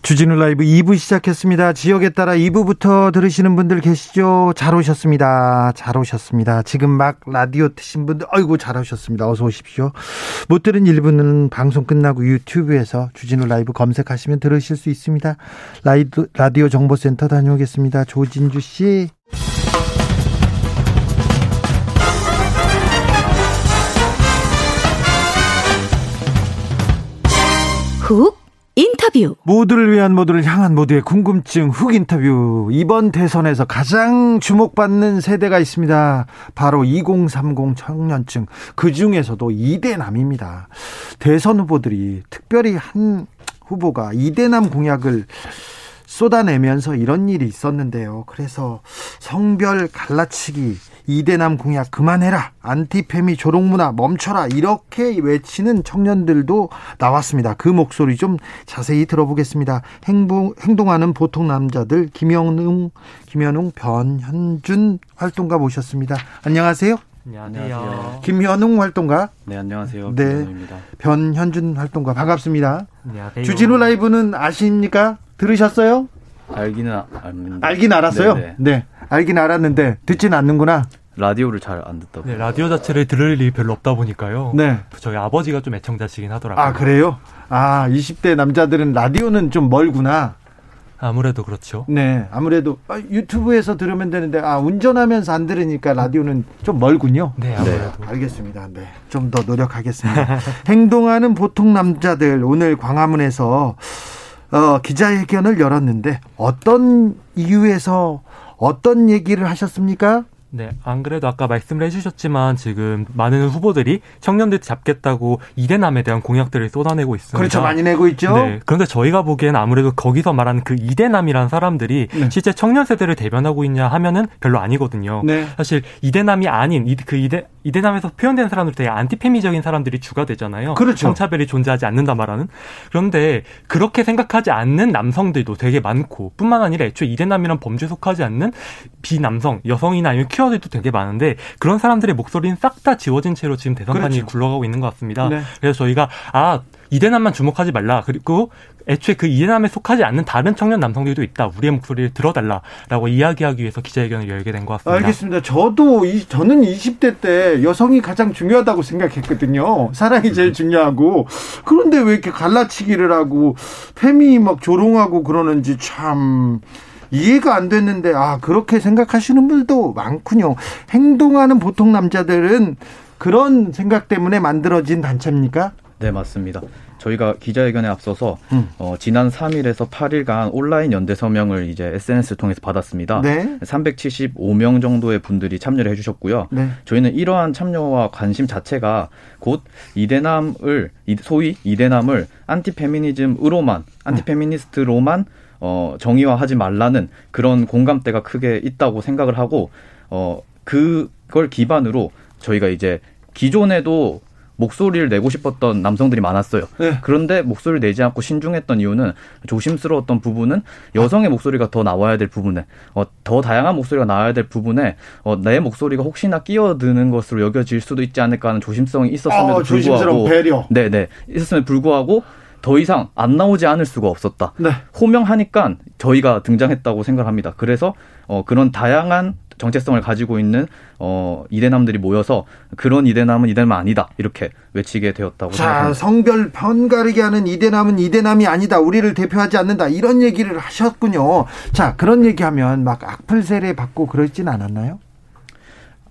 주진우 라이브 이 부 시작했습니다. 지역에 따라 이 부부터 들으시는 분들 계시죠? 잘 오셨습니다. 잘 오셨습니다. 지금 막 라디오 트신 분들 아이고 잘 오셨습니다. 어서 오십시오. 못 들은 일 부는 방송 끝나고 유튜브에서 주진우 라이브 검색하시면 들으실 수 있습니다. 라이드, 라디오 정보센터 다녀오겠습니다. 조진주 씨. 훅 인터뷰. 모두를 위한 모두를 향한 모두의 궁금증 훅 인터뷰. 이번 대선에서 가장 주목받는 세대가 있습니다. 바로 이공삼공 청년층. 그중에서도 이대남입니다. 대선 후보들이 특별히 한 후보가 이대남 공약을 쏟아내면서 이런 일이 있었는데요. 그래서 성별 갈라치기, 이대남 공약 그만해라, 안티페미 조롱문화 멈춰라, 이렇게 외치는 청년들도 나왔습니다. 그 목소리 좀 자세히 들어보겠습니다. 행동, 행동하는 보통 남자들 김현웅, 김현웅, 변현준 활동가 모셨습니다. 안녕하세요. 안녕하세요. 김현웅 활동가. 네, 안녕하세요. 네, 변현웅입니다. 변현준 활동가 반갑습니다. 안녕하세요. 주진우 라이브는 아십니까? 들으셨어요? 알기는 알았는데. 알긴 알았어요? 네네. 네. 알긴 알았는데 듣진 않는구나. 라디오를 잘 안 듣다 보니까. 네, 라디오 자체를 들을 일이 별로 없다 보니까요. 네. 저희 아버지가 좀 애청자시긴 하더라고요. 아, 그래요? 아, 이십 대 남자들은 라디오는 좀 멀구나. 아무래도 그렇죠. 네. 아무래도 아, 유튜브에서 들으면 되는데 아, 운전하면서 안 들으니까 라디오는 좀 멀군요. 네, 아무래도. 네, 알겠습니다. 네. 좀 더 노력하겠습니다. 행동하는 보통 남자들 오늘 광화문에서 어, 기자회견을 열었는데 어떤 이유에서 어떤 얘기를 하셨습니까? 네, 안 그래도 아까 말씀을 해주셨지만 지금 많은 후보들이 청년들 잡겠다고 이대남에 대한 공약들을 쏟아내고 있습니다. 그렇죠, 많이 내고 있죠. 네, 그런데 저희가 보기에는 아무래도 거기서 말하는 그 이대남이라는 사람들이 네. 실제 청년 세대를 대변하고 있냐 하면은 별로 아니거든요. 네. 사실 이대남이 아닌 이, 그 이대 이대남에서 표현된 사람들 되게 안티페미적인 사람들이 주가 되잖아요. 그렇죠. 성차별이 존재하지 않는다 말하는. 그런데 그렇게 생각하지 않는 남성들도 되게 많고 뿐만 아니라 애초에 이대남이란 범죄에 속하지 않는 비남성, 여성이나 아니면 퀴어 들도 되게 많은데 그런 사람들의 목소리는 싹 다 지워진 채로 지금 대선판이 그렇죠. 굴러가고 있는 것 같습니다. 네. 그래서 저희가 아 이대남만 주목하지 말라. 그리고 애초에 그 이대남에 속하지 않는 다른 청년 남성들도 있다. 우리의 목소리를 들어달라라고 이야기하기 위해서 기자회견을 열게 된 것 같습니다. 알겠습니다. 저도 이, 저는 이십 대 때 여성이 가장 중요하다고 생각했거든요. 사랑이 제일 중요하고 그런데 왜 이렇게 갈라치기를 하고 페미 막 조롱하고 그러는지 참... 이해가 안 됐는데 아 그렇게 생각하시는 분들도 많군요. 행동하는 보통 남자들은 그런 생각 때문에 만들어진 단체입니까? 네 맞습니다. 저희가 기자회견에 앞서서 음. 어, 지난 삼 일에서 팔 일간 온라인 연대 서명을 이제 에스엔에스를 통해서 받았습니다. 네. 삼백칠십오 명 정도의 분들이 참여를 해주셨고요. 네. 저희는 이러한 참여와 관심 자체가 곧 이대남을 소위 이대남을 안티페미니즘으로만 안티페미니스트로만 음. 어, 정의화하지 말라는 그런 공감대가 크게 있다고 생각을 하고 어, 그걸 기반으로 저희가 이제 기존에도 목소리를 내고 싶었던 남성들이 많았어요. 네. 그런데 목소리를 내지 않고 신중했던 이유는 조심스러웠던 부분은 여성의 목소리가 더 나와야 될 부분에 어, 더 다양한 목소리가 나와야 될 부분에 어, 내 목소리가 혹시나 끼어드는 것으로 여겨질 수도 있지 않을까 하는 조심성이 있었음에도 어, 불구하고 배려. 네네 있었음에도 불구하고 더 이상 안 나오지 않을 수가 없었다. 네. 호명하니까 저희가 등장했다고 생각합니다. 그래서 어, 그런 다양한 정체성을 가지고 있는 어, 이대남들이 모여서 그런 이대남은 이대남은 아니다 이렇게 외치게 되었다고 자, 생각합니다. 성별 편가르게 하는 이대남은 이대남이 아니다. 우리를 대표하지 않는다. 이런 얘기를 하셨군요. 자, 그런 얘기하면 막 악플 세례 받고 그러진 않았나요?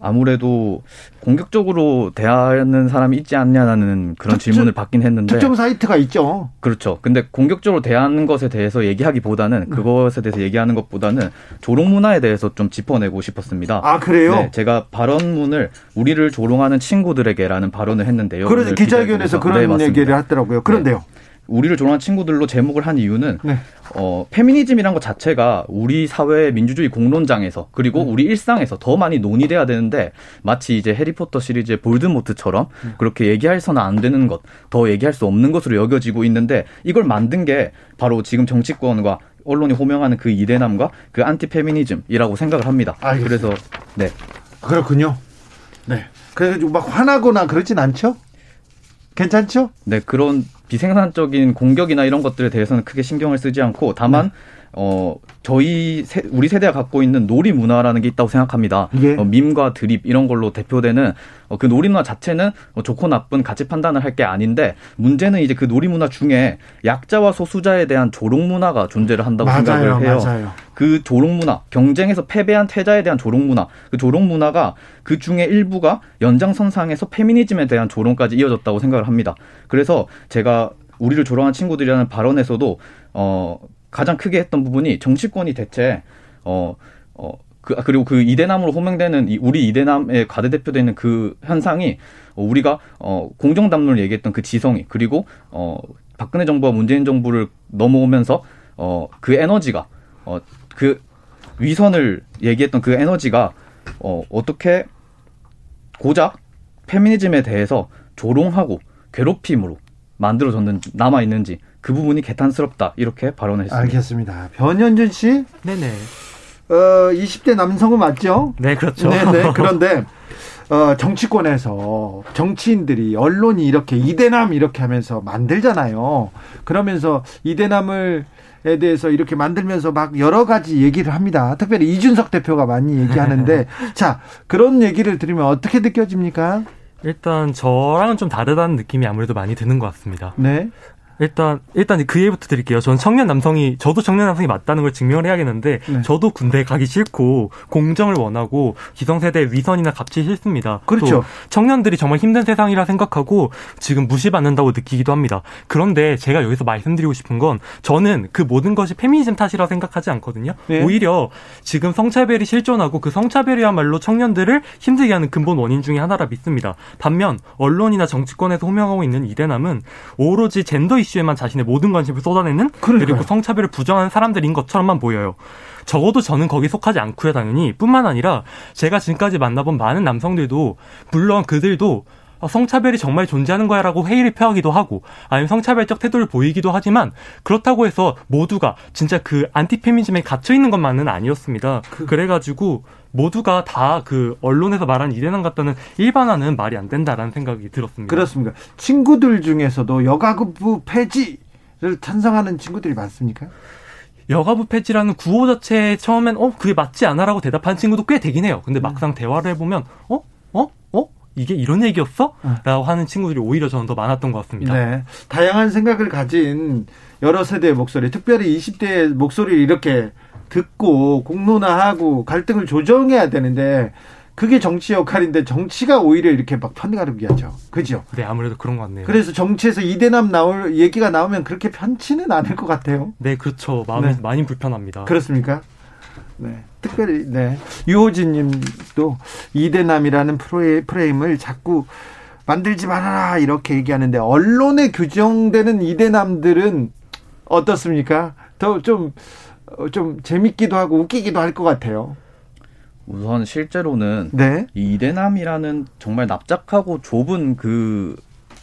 아무래도 공격적으로 대하는 사람이 있지 않냐는 그런 특정, 질문을 받긴 했는데. 특정 사이트가 있죠. 그렇죠. 근데 공격적으로 대하는 것에 대해서 얘기하기보다는 그것에 대해서 얘기하는 것보다는 조롱 문화에 대해서 좀 짚어내고 싶었습니다. 아, 그래요? 네, 제가 발언문을 우리를 조롱하는 친구들에게라는 발언을 했는데요. 그래서 기자회견에서 그런 네, 얘기를 하더라고요. 그런데요. 네. 우리를 조롱한 친구들로 제목을 한 이유는 네. 어, 페미니즘이란 것 자체가 우리 사회의 민주주의 공론장에서 그리고 음. 우리 일상에서 더 많이 논의돼야 되는데 마치 이제 해리포터 시리즈의 볼드모트처럼 음. 그렇게 얘기해서는 안 되는 것, 더 얘기할 수 없는 것으로 여겨지고 있는데 이걸 만든 게 바로 지금 정치권과 언론이 호명하는 그 이대남과 그 안티페미니즘이라고 생각을 합니다. 알겠습니다. 그래서 네 그렇군요. 네 그래가지고 막 화나거나 그러진 않죠? 괜찮죠? 네 그런 비생산적인 공격이나 이런 것들에 대해서는 크게 신경을 쓰지 않고 다만 네. 어, 저희 세, 우리 세대가 갖고 있는 놀이 문화라는 게 있다고 생각합니다. 예. 어, 밈과 드립 이런 걸로 대표되는 어, 그 놀이 문화 자체는 어, 좋고 나쁜 가치 판단을 할 게 아닌데 문제는 이제 그 놀이 문화 중에 약자와 소수자에 대한 조롱 문화가 존재를 한다고 맞아요, 생각을 해요. 맞아요. 그 조롱 문화, 경쟁에서 패배한 태자에 대한 조롱 문화, 그 조롱 문화가 그 중에 일부가 연장선상에서 페미니즘에 대한 조롱까지 이어졌다고 생각을 합니다. 그래서 제가 우리를 조롱한 친구들이라는 발언에서도 어. 가장 크게 했던 부분이 정치권이 대체 어, 어, 그, 그리고 그 이대남으로 호명되는 이, 우리 이대남에 과대대표되는 그 현상이 어, 우리가 어, 공정담론을 얘기했던 그 지성이 그리고 어, 박근혜 정부와 문재인 정부를 넘어오면서 어, 그 에너지가 어, 그 위선을 얘기했던 그 에너지가 어, 어떻게 고작 페미니즘에 대해서 조롱하고 괴롭힘으로 만들어졌는지 남아있는지 그 부분이 개탄스럽다 이렇게 발언했습니다. 알겠습니다. 변현준 씨, 네네. 어, 이십 대 남성은 맞죠? 네, 그렇죠. 네네. 그런데 어, 정치권에서 정치인들이 언론이 이렇게 이대남 이렇게 하면서 만들잖아요. 그러면서 이대남을 에 대해서 이렇게 만들면서 막 여러 가지 얘기를 합니다. 특별히 이준석 대표가 많이 얘기하는데 자 그런 얘기를 들으면 어떻게 느껴집니까? 일단 저랑은 좀 다르다는 느낌이 아무래도 많이 드는 것 같습니다. 네. 일단 일단 그 예부터 드릴게요. 전 청년 남성이 저도 청년 남성이 맞다는 걸 증명을 해야겠는데 네. 저도 군대 가기 싫고 공정을 원하고 기성세대의 위선이나 값이 싫습니다. 그렇죠. 또 청년들이 정말 힘든 세상이라 생각하고 지금 무시받는다고 느끼기도 합니다. 그런데 제가 여기서 말씀드리고 싶은 건 저는 그 모든 것이 페미니즘 탓이라 생각하지 않거든요. 네. 오히려 지금 성차별이 실존하고 그 성차별이야말로 청년들을 힘들게 하는 근본 원인 중에 하나라 믿습니다. 반면 언론이나 정치권에서 호명하고 있는 이대남은 오로지 젠더 이슈에만 자신의 모든 관심을 쏟아내는 그러니까요. 그리고 성차별을 부정하는 사람들인 것처럼만 보여요. 적어도 저는 거기 속하지 않고요. 당연히 뿐만 아니라 제가 지금까지 만나본 많은 남성들도 물론 그들도 성차별이 정말 존재하는 거야 라고 회의를 펴기도 하고 아니면 성차별적 태도를 보이기도 하지만 그렇다고 해서 모두가 진짜 그 안티페미니즘에 갇혀있는 것만은 아니었습니다. 그... 그래가지고 모두가 다 그 언론에서 말하는 이대남 같다는 일반화는 말이 안 된다라는 생각이 들었습니다. 그렇습니다. 친구들 중에서도 여가부 폐지를 찬성하는 친구들이 많습니까? 여가부 폐지라는 구호 자체에 처음엔 어 그게 맞지 않아 라고 대답하는 친구도 꽤 되긴 해요. 근데 막상 음. 대화를 해보면 어? 어? 어? 이게 이런 얘기였어? 라고 하는 친구들이 오히려 저는 더 많았던 것 같습니다. 네, 다양한 생각을 가진 여러 세대의 목소리, 특별히 이십 대의 목소리를 이렇게 듣고 공론화하고 갈등을 조정해야 되는데 그게 정치 역할인데 정치가 오히려 이렇게 막 편가르기 하죠. 그죠? 네, 아무래도 그런 것 같네요. 그래서 정치에서 이대남 나올 얘기가 나오면 그렇게 편치는 않을 것 같아요. 네, 그렇죠. 마음이 네. 많이 불편합니다. 그렇습니까? 네. 특별히 네 유호진님도 이대남이라는 프레임을 자꾸 만들지 말아라 이렇게 얘기하는데 언론에 규정되는 이대남들은 어떻습니까? 더 좀 좀 재밌기도 하고 웃기기도 할 것 같아요. 우선 실제로는 네? 이 이대남이라는 정말 납작하고 좁은 그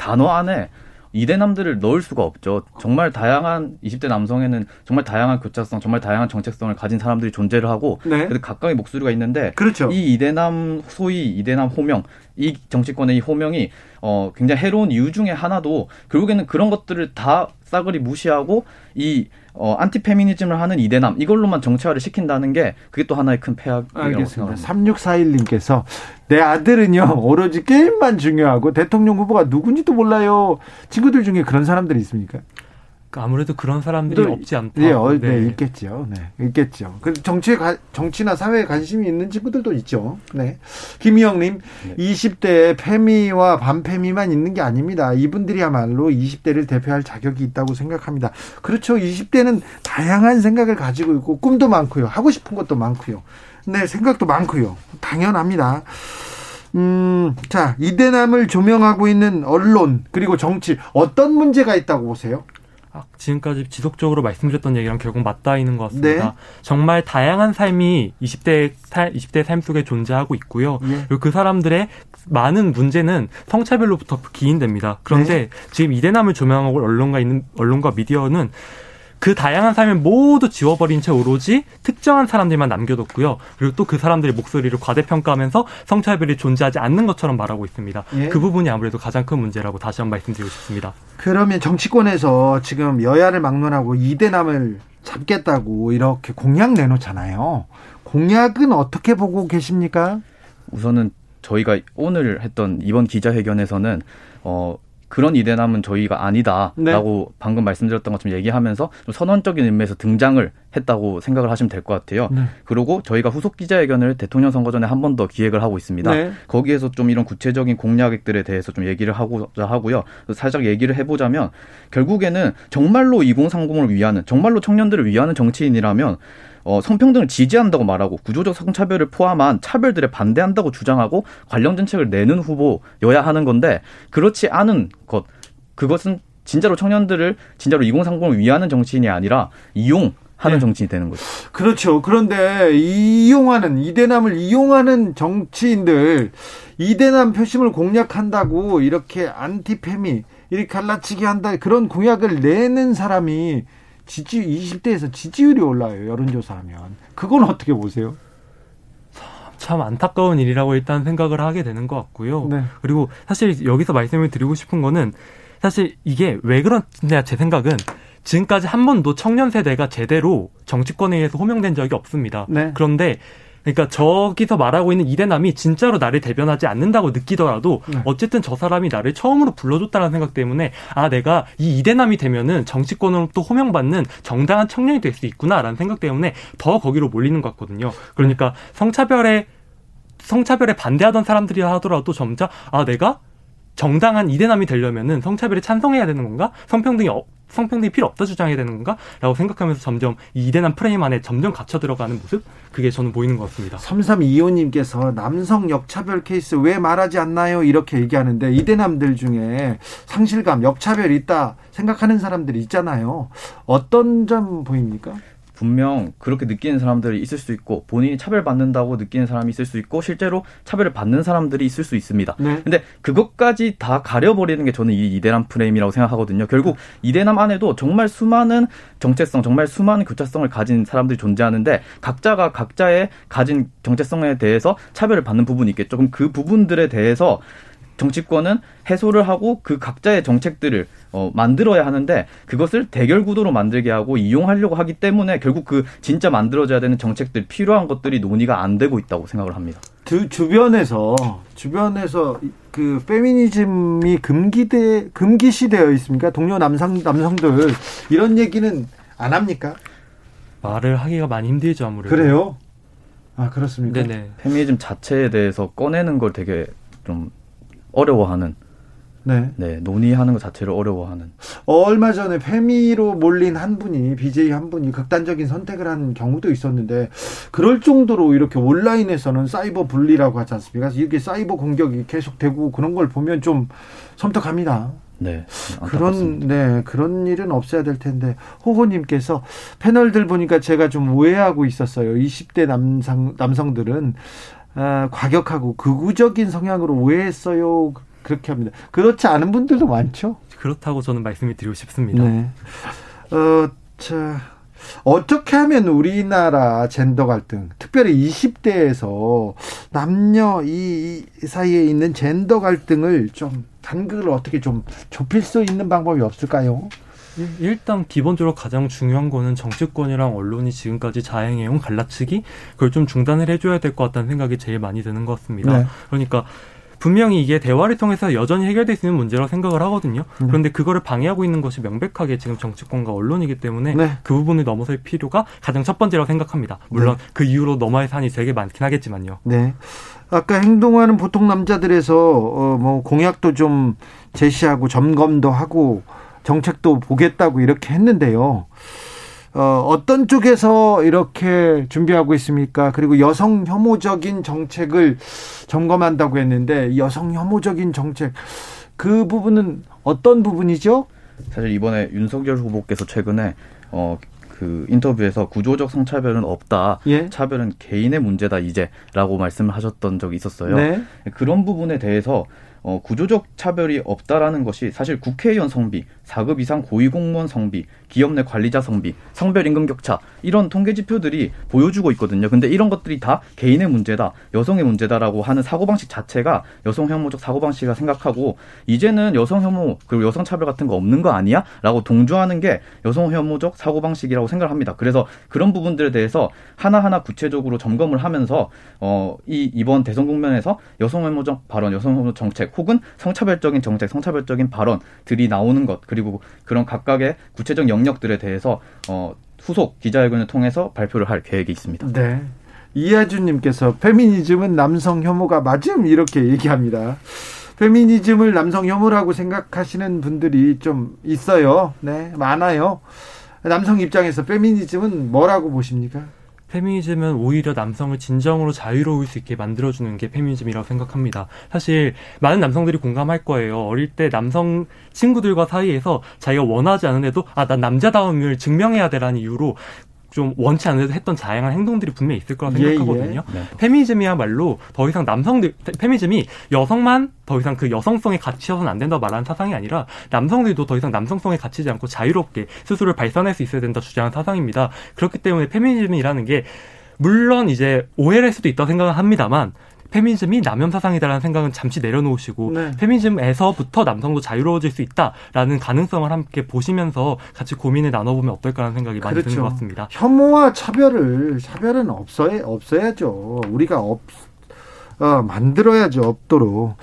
단어 안에 이대남들을 넣을 수가 없죠. 정말 다양한 이십 대 남성에는 정말 다양한 교차성, 정말 다양한 정체성을 가진 사람들이 존재를 하고 네. 그래서 각각의 목소리가 있는데 그렇죠. 이 이대남, 소위 이대남 호명, 이 정치권의 이 호명이 어, 굉장히 해로운 이유 중에 하나도 결국에는 그런 것들을 다 싸그리 무시하고 이 어, 안티페미니즘을 하는 이대남 이걸로만 정치화를 시킨다는 게 그게 또 하나의 큰 폐악이라고 생각합니다. 삼육사일 님께서 내 아들은요 오로지 게임만 중요하고 대통령 후보가 누군지도 몰라요. 친구들 중에 그런 사람들이 있습니까? 아무래도 그런 사람들이 또, 없지 않다. 예, 어, 네. 네, 있겠죠. 네, 있겠죠. 그래서 정치에 가, 정치나 사회에 관심이 있는 친구들도 있죠. 네, 김희영님, 네. 이십 대에 페미와 반페미만 있는 게 아닙니다. 이분들이야말로 이십 대를 대표할 자격이 있다고 생각합니다. 그렇죠. 이십 대는 다양한 생각을 가지고 있고 꿈도 많고요, 하고 싶은 것도 많고요, 네, 생각도 많고요. 당연합니다. 음, 자, 이대남을 조명하고 있는 언론 그리고 정치 어떤 문제가 있다고 보세요? 지금까지 지속적으로 말씀드렸던 얘기랑 결국 맞닿아있는 것 같습니다. 네. 정말 다양한 삶이 이십 대의, 이십 대의 삶 속에 존재하고 있고요. 네. 그리고 그 사람들의 많은 문제는 성차별로부터 기인됩니다. 그런데 네. 지금 이대남을 조명하고 언론과 있는 언론과 미디어는 그 다양한 삶을 모두 지워버린 채 오로지 특정한 사람들만 남겨뒀고요. 그리고 또 그 사람들의 목소리를 과대평가하면서 성차별이 존재하지 않는 것처럼 말하고 있습니다. 예. 그 부분이 아무래도 가장 큰 문제라고 다시 한번 말씀드리고 싶습니다. 그러면 정치권에서 지금 여야를 막론하고 이대남을 잡겠다고 이렇게 공약 내놓잖아요. 공약은 어떻게 보고 계십니까? 우선은 저희가 오늘 했던 이번 기자회견에서는 어. 그런 이대남은 저희가 아니다라고 네. 방금 말씀드렸던 것처럼 얘기하면서 좀 선언적인 의미에서 등장을 했다고 생각을 하시면 될 것 같아요. 네. 그리고 저희가 후속 기자회견을 대통령 선거 전에 한 번 더 기획을 하고 있습니다. 네. 거기에서 좀 이런 구체적인 공약들에 대해서 좀 얘기를 하고자 하고요. 살짝 얘기를 해보자면 결국에는 정말로 이공삼공을 위하는, 정말로 청년들을 위하는 정치인이라면 어, 성평등을 지지한다고 말하고 구조적 성차별을 포함한 차별들에 반대한다고 주장하고 관련 정책을 내는 후보여야 하는 건데 그렇지 않은 것, 그것은 진짜로 청년들을 진짜로 이공삼공을 위하는 정치인이 아니라 이용 하는 네. 정치인이 되는 거죠. 그렇죠. 그런데 이용하는 이대남을 이용하는 정치인들, 이대남 표심을 공략한다고 이렇게 안티페미 이렇게 갈라치기 한다 그런 공약을 내는 사람이 지지 이십 대에서 지지율이 올라요. 여론조사하면 그건 어떻게 보세요? 참 안타까운 일이라고 일단 생각을 하게 되는 것 같고요. 네. 그리고 사실 여기서 말씀을 드리고 싶은 거는 사실 이게 왜 그러냐, 제 생각은 지금까지 한 번도 청년 세대가 제대로 정치권에 의해서 호명된 적이 없습니다. 네. 그런데 그러니까 저기서 말하고 있는 이대남이 진짜로 나를 대변하지 않는다고 느끼더라도 네. 어쨌든 저 사람이 나를 처음으로 불러줬다는 생각 때문에 아 내가 이 이대남이 되면은 정치권으로 또 호명받는 정당한 청년이 될 수 있구나라는 생각 때문에 더 거기로 몰리는 것 같거든요. 그러니까 성차별에 성차별에 반대하던 사람들이라 하더라도 점차 아 내가 정당한 이대남이 되려면은 성차별에 찬성해야 되는 건가? 성평등이 어, 성평등이 필요 없다 주장해야 되는 건가? 라고 생각하면서 점점 이 이대남 프레임 안에 점점 갇혀 들어가는 모습? 그게 저는 보이는 것 같습니다. 삼삼이오 님께서 남성 역차별 케이스 왜 말하지 않나요? 이렇게 얘기하는데 이대남들 중에 상실감, 역차별이 있다 생각하는 사람들이 있잖아요. 어떤 점 보입니까? 분명 그렇게 느끼는 사람들이 있을 수 있고 본인이 차별받는다고 느끼는 사람이 있을 수 있고 실제로 차별을 받는 사람들이 있을 수 있습니다. 네. 근데 그것까지 다 가려버리는 게 저는 이 이대남 프레임이라고 생각하거든요. 결국 이대남 안에도 정말 수많은 정체성, 정말 수많은 교차성을 가진 사람들이 존재하는데 각자가 각자의 가진 정체성에 대해서 차별을 받는 부분이 있겠죠. 그럼 그 부분들에 대해서 정치권은 해소를 하고 그 각자의 정책들을 어, 만들어야 하는데 그것을 대결 구도로 만들게 하고 이용하려고 하기 때문에 결국 그 진짜 만들어져야 되는 정책들, 필요한 것들이 논의가 안 되고 있다고 생각을 합니다. 그 주변에서 주변에서 그 페미니즘이 금기돼 금기시되어 있습니까? 동료 남성 남성들 이런 얘기는 안 합니까? 말을 하기가 많이 힘들죠, 아무래도. 그래요? 아 그렇습니까? 네네. 페미니즘 자체에 대해서 꺼내는 걸 되게 좀 어려워하는, 네. 네, 논의하는 것 자체를 어려워하는. 얼마 전에 페미로 몰린 한 분이, 비제이 한 분이 극단적인 선택을 한 경우도 있었는데, 그럴 정도로 이렇게 온라인에서는 사이버 분리라고 하지 않습니까? 이렇게 사이버 공격이 계속되고 그런 걸 보면 좀 섬뜩합니다. 네. 그런, 네, 그런 일은 없어야 될 텐데, 호호님께서 패널들 보니까 제가 좀 오해하고 있었어요. 이십 대 남성, 남성들은. 아, 과격하고 극우적인 성향으로 오해했어요. 그렇게 합니다. 그렇지 않은 분들도 많죠. 그렇다고 저는 말씀을 드리고 싶습니다. 네. 어, 자, 어떻게 하면 우리나라 젠더 갈등, 특별히 이십 대에서 남녀 이, 이 사이에 있는 젠더 갈등을 좀 간극을 어떻게 좀 좁힐 수 있는 방법이 없을까요? 일단 기본적으로 가장 중요한 거는 정치권이랑 언론이 지금까지 자행해온 갈라치기, 그걸 좀 중단을 해줘야 될 것 같다는 생각이 제일 많이 드는 것 같습니다. 네. 그러니까 분명히 이게 대화를 통해서 여전히 해결될 수 있는 문제라고 생각을 하거든요. 네. 그런데 그거를 방해하고 있는 것이 명백하게 지금 정치권과 언론이기 때문에 네. 그 부분을 넘어설 필요가 가장 첫 번째라고 생각합니다. 물론 네. 그 이후로 넘어야 할 산이 되게 많긴 하겠지만요. 네. 아까 행동하는 보통 남자들에서 어 뭐 공약도 좀 제시하고 점검도 하고 정책도 보겠다고 이렇게 했는데요. 어, 어떤 쪽에서 이렇게 준비하고 있습니까? 그리고 여성 혐오적인 정책을 점검한다고 했는데 여성 혐오적인 정책 그 부분은 어떤 부분이죠? 사실 이번에 윤석열 후보께서 최근에 어, 그 인터뷰에서 구조적 성차별은 없다. 예? 차별은 개인의 문제다 이제라고 말씀을 하셨던 적이 있었어요. 네? 그런 부분에 대해서 어, 구조적 차별이 없다라는 것이 사실 국회의원 성비, 사 급 이상 고위공무원 성비, 기업 내 관리자 성비, 성별 임금 격차 이런 통계지표들이 보여주고 있거든요. 근데 이런 것들이 다 개인의 문제다, 여성의 문제다라고 하는 사고방식 자체가 여성혐오적 사고방식이라 생각하고 이제는 여성혐오 그리고 여성차별 같은 거 없는 거 아니야? 라고 동조하는 게 여성혐오적 사고방식이라고 생각을 합니다. 그래서 그런 부분들에 대해서 하나하나 구체적으로 점검을 하면서 어, 이, 이번 대선 국면에서 여성혐오적 발언, 여성혐오적 정책 혹은 성차별적인 정책, 성차별적인 발언들이 나오는 것 그리고 그런 각각의 구체적 영역들에 대해서 어, 후속 기자회견을 통해서 발표를 할 계획이 있습니다. 네, 이하준님께서 페미니즘은 남성 혐오가 맞음 이렇게 얘기합니다. 페미니즘을 남성 혐오라고 생각하시는 분들이 좀 있어요. 네, 많아요. 남성 입장에서 페미니즘은 뭐라고 보십니까? 페미니즘은 오히려 남성을 진정으로 자유로울 수 있게 만들어주는 게 페미니즘이라고 생각합니다. 사실 많은 남성들이 공감할 거예요. 어릴 때 남성 친구들과 사이에서 자기가 원하지 않은데도 아, 난 남자다움을 증명해야 되라는 이유로 좀 원치 않아서 했던 다양한 행동들이 분명히 있을 거라 생각하거든요. 예, 예. 페미니즘이야말로 더 이상 남성들, 페미니즘이 여성만 더 이상 그 여성성에 갇혀서는 안 된다고 말하는 사상이 아니라 남성들도 더 이상 남성성에 갇히지 않고 자유롭게 스스로를 발산할 수 있어야 된다 주장하는 사상입니다. 그렇기 때문에 페미니즘이라는 게 물론 이제 오해를 할 수도 있다고 생각을 합니다만 페미니즘이 남혐사상이다라는 생각은 잠시 내려놓으시고 네. 페미니즘에서부터 남성도 자유로워질 수 있다라는 가능성을 함께 보시면서 같이 고민을 나눠보면 어떨까라는 생각이 그렇죠. 많이 드는 것 같습니다. 혐오와 차별을 차별은 없어야, 없어야죠. 우리가 없, 어, 만들어야죠. 없도록.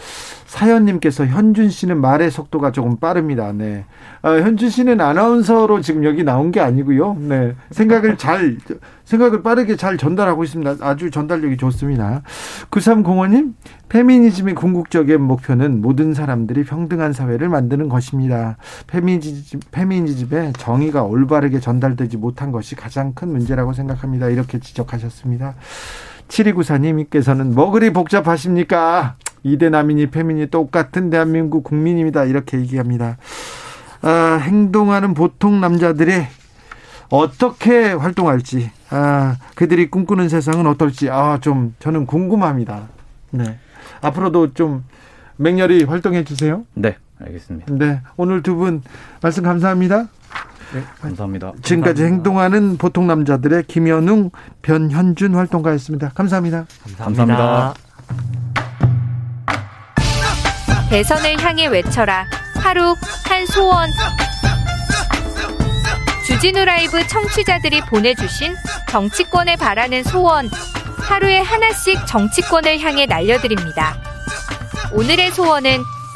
사연님께서 현준 씨는 말의 속도가 조금 빠릅니다. 네, 어, 현준 씨는 아나운서로 지금 여기 나온 게 아니고요. 네, 생각을 잘 생각을 빠르게 잘 전달하고 있습니다. 아주 전달력이 좋습니다. 구삼공오 님, 페미니즘의 궁극적인 목표는 모든 사람들이 평등한 사회를 만드는 것입니다. 페미니즘, 페미니즘의 정의가 올바르게 전달되지 못한 것이 가장 큰 문제라고 생각합니다. 이렇게 지적하셨습니다. 칠이구사 님께서는 뭐 그리 복잡하십니까? 이대남이니 페미니 똑같은 대한민국 국민입니다. 이렇게 얘기합니다. 아, 행동하는 보통 남자들이 어떻게 활동할지, 아, 그들이 꿈꾸는 세상은 어떨지, 아, 좀 저는 궁금합니다. 네, 앞으로도 좀 맹렬히 활동해 주세요. 네, 알겠습니다. 네, 오늘 두 분 말씀 감사합니다. 네, 감사합니다. 지금까지 감사합니다. 행동하는 보통 남자들의 김현웅, 변현준 활동가였습니다. 감사합니다. 감사합니다. 감사합니다. 대선을 향해 외쳐라. 하루 한 소원. 주진우 라이브 청취자들이 보내주신 정치권에 바라는 소원. 하루에 하나씩 정치권을 향해 날려드립니다. 오늘의 소원은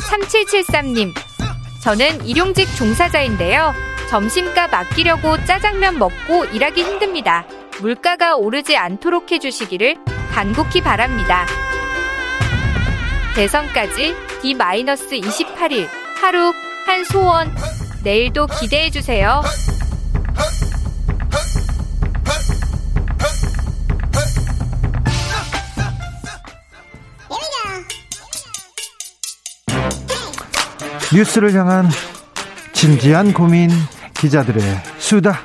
삼칠칠삼 님. 저는 일용직 종사자인데요. 점심값 아끼려고 짜장면 먹고 일하기 힘듭니다. 물가가 오르지 않도록 해주시기를 간곡히 바랍니다. 대선까지 디 이십팔 일 하루 한 소원. 내일도 기대해 주세요. 뉴스를 향한 진지한 고민, 기자들의 수다.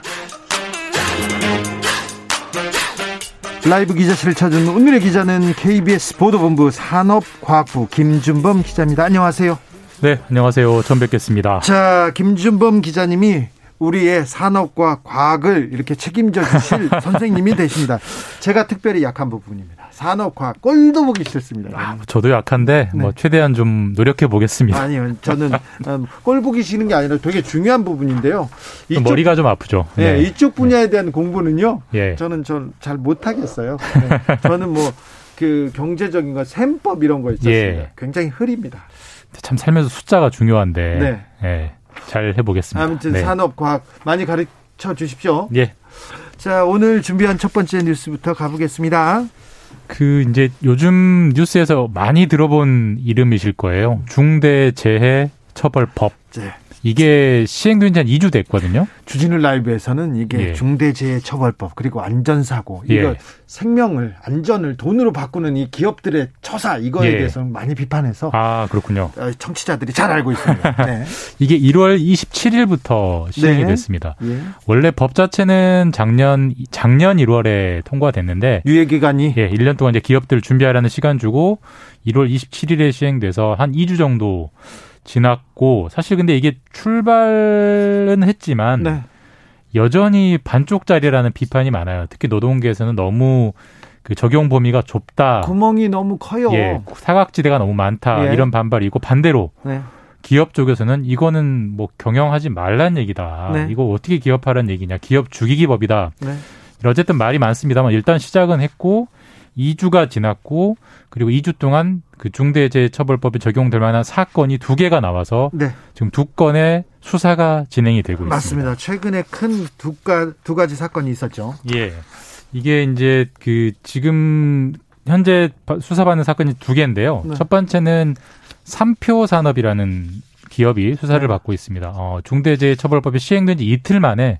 라이브 기자실을 찾은 오늘의 기자는 케이비에스 보도본부 산업과학부 김준범 기자입니다. 안녕하세요. 네, 안녕하세요. 처음 뵙겠습니다. 자, 김준범 기자님이 우리의 산업과 과학을 이렇게 책임져 주실 선생님이 되십니다. 제가 특별히 약한 부분입니다. 산업과학 꼴도 보기 싫습니다. 아, 저도 약한데 네. 뭐 최대한 좀 노력해 보겠습니다. 아니요, 저는 꼴 보기 싫은 게 아니라 되게 중요한 부분인데요. 이쪽, 머리가 좀 아프죠. 네, 네. 이쪽 분야에 대한 네. 공부는요. 네. 저는 전 잘 못하겠어요. 네. 저는 뭐 그 경제적인 거, 셈법 이런 거 있잖아요. 예. 굉장히 흐립니다. 참 살면서 숫자가 중요한데. 네. 네. 잘 해보겠습니다. 아무튼 네. 산업과학 많이 가르쳐 주십시오. 예. 자, 오늘 준비한 첫 번째 뉴스부터 가보겠습니다. 그 이제 요즘 뉴스에서 많이 들어본 이름이실 거예요. 중대재해처벌법. 네. 이게 시행된 지 한 이 주 됐거든요. 주진우 라이브에서는 이게 예. 중대재해처벌법 그리고 안전사고 이거 예. 생명을 안전을 돈으로 바꾸는 이 기업들의 처사 이거에 예. 대해서는 많이 비판해서 아 그렇군요. 청취자들이 잘 알고 있습니다. 네. 이게 일월 이십칠일부터 시행이 네. 됐습니다. 예. 원래 법 자체는 작년 작년 일월에 통과됐는데 유예 기간이 예, 일 년 동안 이제 기업들 준비하라는 시간 주고 일월 이십칠일에 시행돼서 한 이 주 정도. 지났고 사실 근데 이게 출발은 했지만 네. 여전히 반쪽짜리라는 비판이 많아요. 특히 노동계에서는 너무 그 적용 범위가 좁다. 구멍이 너무 커요. 예, 사각지대가 너무 많다. 예. 이런 반발이 있고 반대로 네. 기업 쪽에서는 이거는 뭐 경영하지 말란 얘기다. 네. 이거 어떻게 기업하란 얘기냐. 기업 죽이기 법이다. 네. 어쨌든 말이 많습니다만 일단 시작은 했고 이 주가 지났고 그리고 이 주 동안 그 중대재해처벌법이 적용될 만한 사건이 두 개가 나와서 네. 지금 두 건의 수사가 진행이 되고 맞습니다. 있습니다. 맞습니다. 최근에 큰 두 가 두 가지 사건이 있었죠. 예, 이게 이제 그 지금 현재 수사받는 사건이 두 개인데요. 네. 첫 번째는 삼표산업이라는 기업이 수사를 네. 받고 있습니다. 어, 중대재해처벌법이 시행된 지 이틀 만에.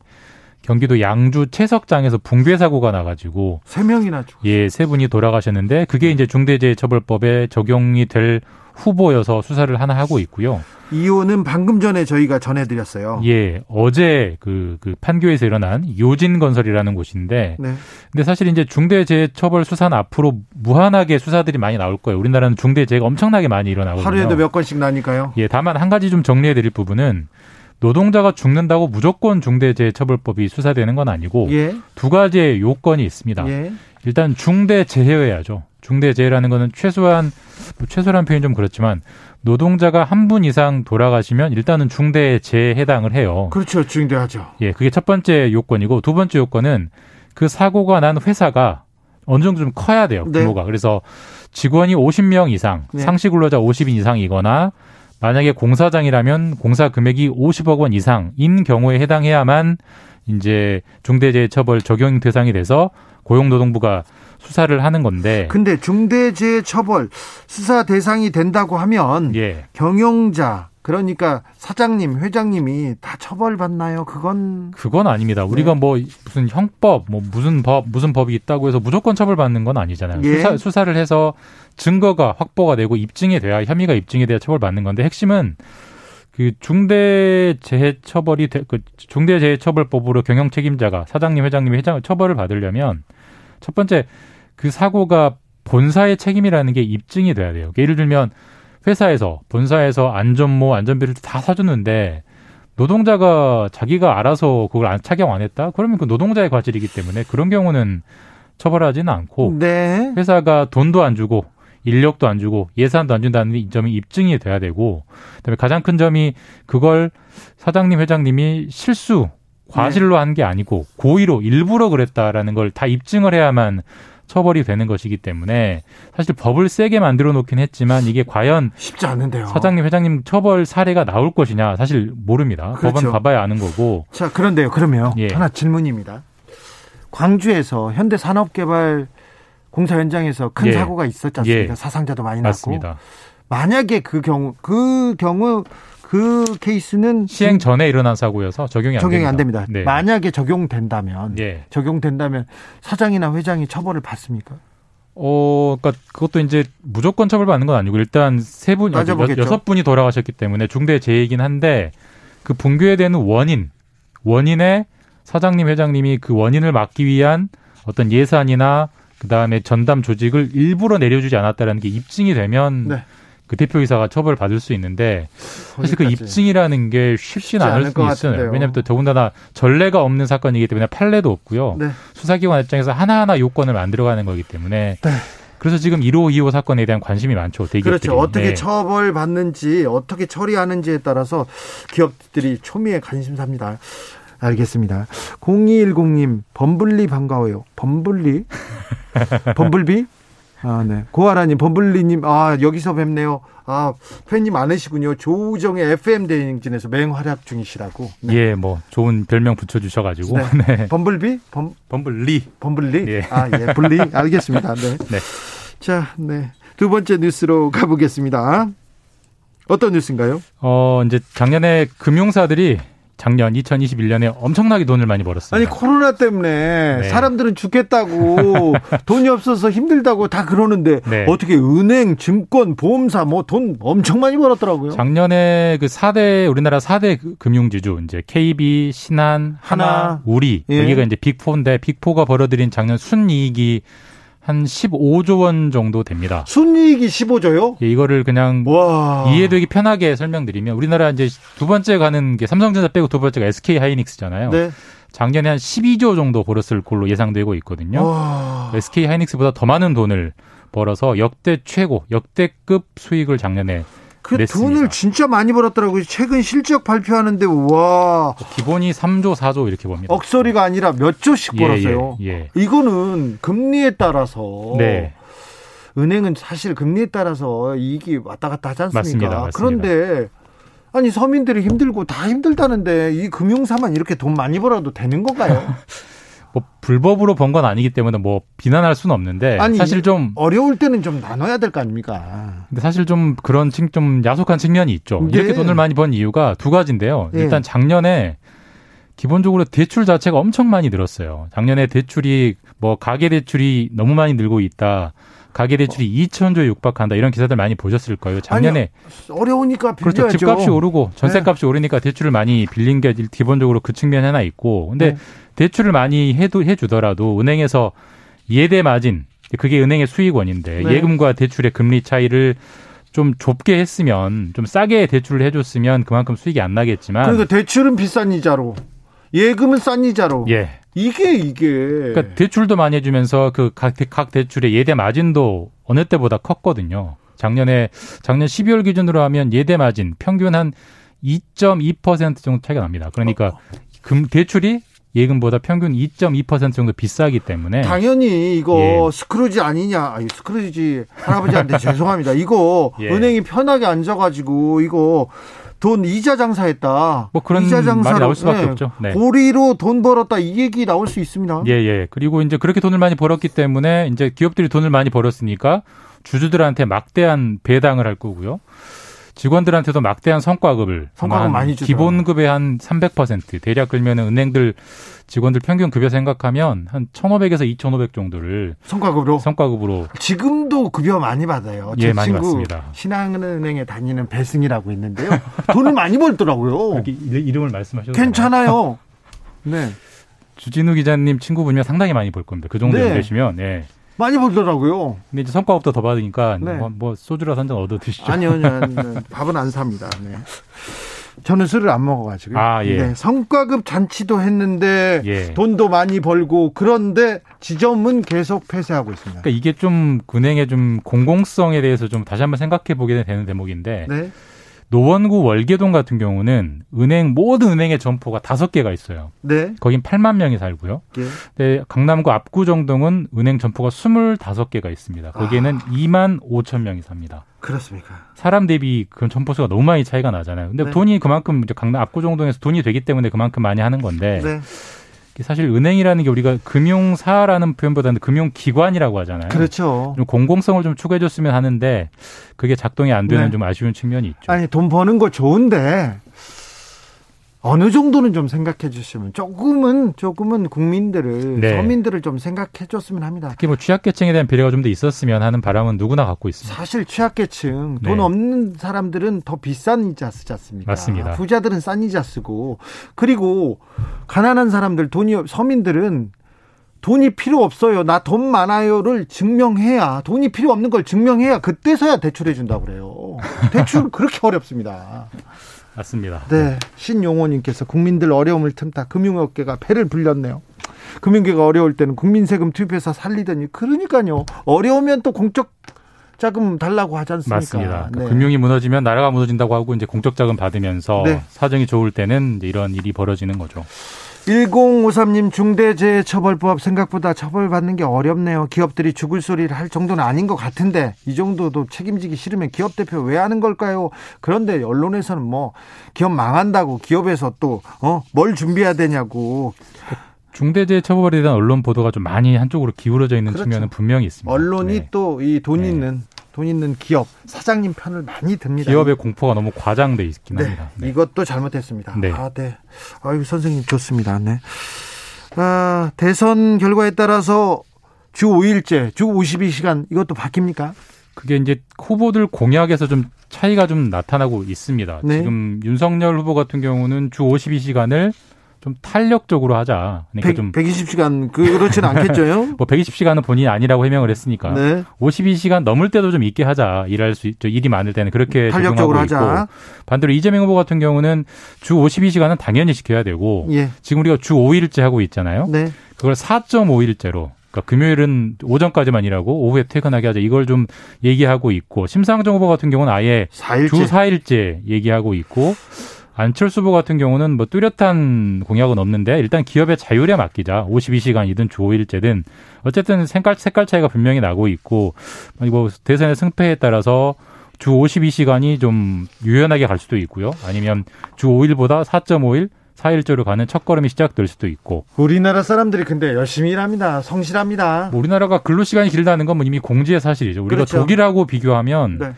경기도 양주 채석장에서 붕괴 사고가 나가지고 세 명이나 죽었어요. 예, 세 분이 돌아가셨는데 그게 이제 중대재해처벌법에 적용이 될 후보여서 수사를 하나 하고 있고요. 이유는 방금 전에 저희가 전해드렸어요. 예, 어제 그, 그 판교에서 일어난 요진건설이라는 곳인데, 네. 근데 사실 이제 중대재해처벌 수사는 앞으로 무한하게 수사들이 많이 나올 거예요. 우리나라는 중대재해가 엄청나게 많이 일어나거든요. 하루에도 몇 건씩 나니까요. 예, 다만 한 가지 좀 정리해드릴 부분은. 노동자가 죽는다고 무조건 중대재해처벌법이 수사되는 건 아니고 예. 두 가지의 요건이 있습니다. 예. 일단 중대재해여야죠. 중대재해라는 거는 최소한, 최소한 표현이 좀 그렇지만 노동자가 한 분 이상 돌아가시면 일단은 중대재해에 해당을 해요. 그렇죠. 중대하죠. 예, 그게 첫 번째 요건이고 두 번째 요건은 그 사고가 난 회사가 어느 정도 좀 커야 돼요. 규모가. 네. 그래서 직원이 오십 명 이상, 네. 상시 근로자 오십 인 이상이거나 만약에 공사장이라면 공사 금액이 오십억 원 이상인 경우에 해당해야만 이제 중대재해처벌 적용 대상이 돼서 고용노동부가 수사를 하는 건데. 근데 중대재해처벌 수사 대상이 된다고 하면 예. 경영자 그러니까 사장님, 회장님이 다 처벌받나요? 그건 그건 아닙니다. 우리가 네. 뭐 무슨 형법, 뭐 무슨 법, 무슨 법이 있다고 해서 무조건 처벌받는 건 아니잖아요. 예. 수사, 수사를 해서 증거가 확보가 되고 입증이 돼야 혐의가 입증이 돼야 처벌받는 건데 핵심은 그 중대재해처벌이 그 중대재해처벌법으로 경영 책임자가 사장님, 회장님이 회장 처벌을 받으려면 첫 번째 그 사고가 본사의 책임이라는 게 입증이 돼야 돼요. 그러니까 예를 들면. 회사에서 본사에서 안전모, 안전비를 다 사줬는데 노동자가 자기가 알아서 그걸 안, 착용 안 했다? 그러면 그 노동자의 과실이기 때문에 그런 경우는 처벌하지는 않고 네. 회사가 돈도 안 주고 인력도 안 주고 예산도 안 준다는 점이 입증이 돼야 되고 그다음에 가장 큰 점이 그걸 사장님, 회장님이 실수, 과실로 네. 한 게 아니고 고의로 일부러 그랬다라는 걸 다 입증을 해야만 처벌이 되는 것이기 때문에 사실 법을 세게 만들어 놓긴 했지만 이게 과연 쉽지 않은데요. 사장님, 회장님 처벌 사례가 나올 것이냐 사실 모릅니다. 그렇죠. 법원 가봐야 아는 거고. 자, 그런데요. 그러면 예. 하나 질문입니다. 광주에서 현대산업개발공사 현장에서 큰 예. 사고가 있었지 않습니까? 예. 사상자도 많이 맞습니다. 났고. 만약에 그 경우 그 경우 그 케이스는 시행 전에 일어난 사고여서 적용이, 적용이 안 됩니다. 안 됩니다. 네. 만약에 적용된다면 네. 적용된다면 사장이나 회장이 처벌을 받습니까? 어, 그러니까 그것도 이제 무조건 처벌받는 건 아니고 일단 세 분, 여섯 분이 돌아가셨기 때문에 중대재해이긴 한데 그 붕괴되는 원인, 원인에 사장님, 회장님이 그 원인을 막기 위한 어떤 예산이나 그다음에 전담 조직을 일부러 내려주지 않았다는 게 입증이 되면 네. 그 대표이사가 처벌받을 수 있는데 사실 그 입증이라는 게 쉽진 않을 수 있어요. 같은데요. 왜냐하면 또 더군다나 전례가 없는 사건이기 때문에 판례도 없고요. 네. 수사기관 입장에서 하나하나 요건을 만들어가는 거기 때문에 네. 그래서 지금 일호, 이호 사건에 대한 관심이 많죠. 대기업들이. 그렇죠. 어떻게 네. 처벌받는지 어떻게 처리하는지에 따라서 기업들이 초미의 관심사입니다. 알겠습니다. 공이일공님 범블리 반가워요. 범블리? 범블비? 아, 네. 고아라님, 범블리님, 아, 여기서 뵙네요. 아, 팬님 많으시군요. 조우정의 에프엠 대행진에서 맹활약 중이시라고. 네. 예, 뭐, 좋은 별명 붙여주셔가지고. 네. 네. 범블비? 범, 범블리. 범블리? 예. 아, 예. 블리? 알겠습니다. 네. 네. 자, 네. 두 번째 뉴스로 가보겠습니다. 어떤 뉴스인가요? 어, 이제 작년에 금융사들이 작년 이천이십일 년에 엄청나게 돈을 많이 벌었어요. 아니 코로나 때문에 네. 사람들은 죽겠다고 돈이 없어서 힘들다고 다 그러는데 네. 어떻게 은행, 증권, 보험사 뭐 돈 엄청 많이 벌었더라고요. 작년에 그 사 대 우리나라 사 대 금융지주 이제 케이비, 신한, 하나, 하나 우리 예. 여기가 이제 빅사인데 빅사가 벌어들인 작년 순이익이 한 십오조 원 정도 됩니다. 순이익이 십오조요? 예, 이거를 그냥 와. 이해되기 편하게 설명드리면 우리나라 이제 두 번째 가는 게 삼성전자 빼고 두 번째가 에스케이하이닉스잖아요. 네. 작년에 한 십이조 정도 벌었을 걸로 예상되고 있거든요. 와. 에스케이하이닉스보다 더 많은 돈을 벌어서 역대 최고, 역대급 수익을 작년에 그 냈습니다. 돈을 진짜 많이 벌었더라고요. 최근 실적 발표하는데 와. 기본이 삼조, 사조 이렇게 봅니다. 억소리가 아니라 몇 조씩 예, 벌었어요. 예, 예. 이거는 금리에 따라서 네. 은행은 사실 금리에 따라서 이익이 왔다 갔다 하지 않습니까? 맞습니다, 맞습니다. 그런데 아니 서민들이 힘들고 다 힘들다는데 이 금융사만 이렇게 돈 많이 벌어도 되는 건가요? 뭐 불법으로 번 건 아니기 때문에 뭐 비난할 수는 없는데 아니, 사실 좀 어려울 때는 좀 나눠야 될 거 아닙니까? 근데 사실 좀 그런 층, 좀 야속한 측면이 있죠. 네. 이렇게 돈을 많이 번 이유가 두 가지인데요. 네. 일단 작년에 기본적으로 대출 자체가 엄청 많이 늘었어요. 작년에 대출이 뭐 가계 대출이 너무 많이 늘고 있다. 가계 대출이 어. 이천조에 육박한다. 이런 기사들 많이 보셨을 거예요. 작년에 아니, 어려우니까 빌려야죠. 그렇죠. 집값이 오르고 전세값이 네. 오르니까 대출을 많이 빌린 게 기본적으로 그 측면 하나 있고. 근데 네. 대출을 많이 해도 해주더라도 은행에서 예대 마진, 그게 은행의 수익원인데 네. 예금과 대출의 금리 차이를 좀 좁게 했으면, 좀 싸게 대출을 해줬으면 그만큼 수익이 안 나겠지만. 그러니까 대출은 비싼 이자로, 예금은 싼 이자로. 예. 이게 이게 그러니까 대출도 많이 해주면서 그 각 각 대출의 예대 마진도 어느 때보다 컸거든요. 작년에 작년 십이월 기준으로 하면 예대 마진 평균 한 이점이 퍼센트 정도 차이가 납니다. 그러니까 금 대출이 예금보다 평균 이점이 퍼센트 정도 비싸기 때문에 당연히 이거 예. 스크루지 아니냐, 아니, 스크루지 할아버지한테 죄송합니다. 이거 예. 은행이 편하게 앉아가지고 이거. 돈 이자 장사했다. 뭐 그런 이자 말이 나올 수밖에 네. 없죠. 네. 고리로 돈 벌었다 이 얘기 나올 수 있습니다. 예예. 예. 그리고 이제 그렇게 돈을 많이 벌었기 때문에 이제 기업들이 돈을 많이 벌었으니까 주주들한테 막대한 배당을 할 거고요. 직원들한테도 막대한 성과급을 성과급 많이 주죠. 기본급의 한 삼백 퍼센트 대략 끌면 은행들 직원들 평균 급여 생각하면 한 천오백에서 이천오백 정도를 성과급으로 성과급으로 지금도 급여 많이 받아요. 제 예, 많이 받습니다. 신한은행에 다니는 배승이라고 있는데요. 돈을 많이 벌더라고요. 그렇게 이름을 말씀하셔도 괜찮아요. 네. 주진우 기자님 친구분이면 상당히 많이 벌 겁니다. 그 정도 네. 되시면 예. 많이 벌더라고요. 근데 이제 성과급도 더 받으니까 네. 뭐, 뭐 소주라서 한 잔 얻어 드시죠. 아니요, 아니요, 아니요. 밥은 안 삽니다. 네. 저는 술을 안 먹어가지고. 아, 예. 네. 성과급 잔치도 했는데 예. 돈도 많이 벌고 그런데 지점은 계속 폐쇄하고 있습니다. 그러니까 이게 좀 은행의 좀 공공성에 대해서 좀 다시 한번 생각해 보게 되는 대목인데 네. 노원구 월계동 같은 경우는 은행 모든 은행의 점포가 다섯 개가 있어요. 네. 거긴 팔만 명이 살고요. 네. 근데 강남구 압구정동은 은행 점포가 스물다섯 개가 있습니다. 거기에는 아. 이만 오천 명이 삽니다. 그렇습니까? 사람 대비 그 점포수가 너무 많이 차이가 나잖아요. 근데 네. 돈이 그만큼 이제 강남 압구정동에서 돈이 되기 때문에 그만큼 많이 하는 건데. 네. 사실 은행이라는 게 우리가 금융사라는 표현보다는 금융기관이라고 하잖아요. 그렇죠. 좀 공공성을 좀 추구해줬으면 하는데 그게 작동이 안 되는 네. 좀 아쉬운 측면이 있죠. 아니 돈 버는 거 좋은데 어느 정도는 좀 생각해 주시면 조금은 조금은 국민들을 네. 서민들을 좀 생각해 줬으면 합니다. 특히 뭐 취약계층에 대한 배려가 좀 더 있었으면 하는 바람은 누구나 갖고 있습니다. 사실 취약계층 네. 돈 없는 사람들은 더 비싼 이자 쓰지 않습니까? 맞습니다. 부자들은 싼 이자 쓰고 그리고 가난한 사람들 돈이 서민들은 돈이 필요 없어요, 나 돈 많아요를 증명해야, 돈이 필요 없는 걸 증명해야 그때서야 대출해 준다고 그래요. 대출 그렇게 어렵습니다. 맞습니다. 네, 신용호님께서 국민들 어려움을 틈타 금융업계가 배를 불렸네요. 금융계가 어려울 때는 국민 세금 투입해서 살리더니, 그러니까요, 어려우면 또 공적 자금 달라고 하지 않습니까? 맞습니다. 그러니까 네. 금융이 무너지면 나라가 무너진다고 하고 이제 공적 자금 받으면서 네. 사정이 좋을 때는 이런 일이 벌어지는 거죠. 천오십삼님 중대재해처벌법 생각보다 처벌받는 게 어렵네요. 기업들이 죽을 소리를 할 정도는 아닌 것 같은데 이 정도도 책임지기 싫으면 기업 대표 왜 하는 걸까요? 그런데 언론에서는 뭐 기업 망한다고, 기업에서 또 어? 뭘 준비해야 되냐고. 중대재해처벌에 대한 언론 보도가 좀 많이 한쪽으로 기울어져 있는 그렇죠. 측면은 분명히 있습니다. 언론이 네. 또 이 돈 네. 있는 돈 있는 기업 사장님 편을 많이 듭니다. 기업의 공포가 너무 과장돼 있긴 네. 합니다. 네. 이것도 잘못했습니다. 네. 아, 네. 아유, 선생님 좋습니다. 네. 아, 대선 결과에 따라서 주 오 일제, 주 오십이 시간 이것도 바뀝니까? 그게 이제 후보들 공약에서 좀 차이가 좀 나타나고 있습니다. 네. 지금 윤석열 후보 같은 경우는 주 오십이 시간을 좀 탄력적으로 하자. 그러니까 백, 좀 백이십 시간 그렇지는 않겠죠요? 뭐 백이십 시간은 본인이 아니라고 해명을 했으니까 네. 오십이 시간 넘을 때도 좀 있게 하자. 일할 수 있죠. 일이 많을 때는 그렇게 탄력적으로 하자. 있고. 반대로 이재명 후보 같은 경우는 주 오십이 시간은 당연히 지켜야 되고 예. 지금 우리가 주 오 일째 하고 있잖아요. 네. 그걸 사 점 오 일째로. 그러니까 금요일은 오전까지만 일하고 오후에 퇴근하게 하자. 이걸 좀 얘기하고 있고, 심상정 후보 같은 경우는 아예 사 일째. 주 사 일째 얘기하고 있고, 안철수 후보 같은 경우는 뭐 뚜렷한 공약은 없는데 일단 기업의 자율에 맡기자. 오십이 시간이든 주 오 일째든 어쨌든 색깔, 색깔 차이가 분명히 나고 있고, 뭐 대선의 승패에 따라서 주 오십이 시간이 좀 유연하게 갈 수도 있고요. 아니면 주 오 일보다 사 점 오 일, 사 일째로 가는 첫걸음이 시작될 수도 있고. 우리나라 사람들이 근데 열심히 일합니다. 성실합니다. 우리나라가 근로시간이 길다는 건 뭐 이미 공지의 사실이죠. 우리가 그렇죠. 독일하고 비교하면 네. 한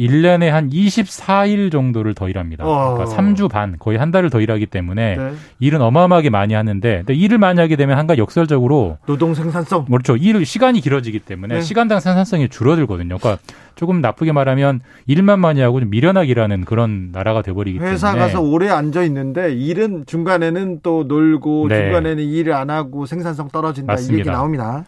일 년에 한 이십사 일 정도를 더 일합니다. 그러니까 삼 주 반, 거의 한 달을 더 일하기 때문에 네. 일은 어마어마하게 많이 하는데, 근데 일을 많이 하게 되면 한가 역설적으로 노동 생산성, 그렇죠. 일 시간이 길어지기 때문에 네. 시간당 생산성이 줄어들거든요. 그러니까 조금 나쁘게 말하면 일만 많이 하고 좀 미련하게 일하는 그런 나라가 돼버리기 때문에 회사 가서 오래 앉아 있는데 일은 중간에는 또 놀고 네. 중간에는 일을 안 하고 생산성 떨어진다. 맞습니다. 이 얘기 나옵니다.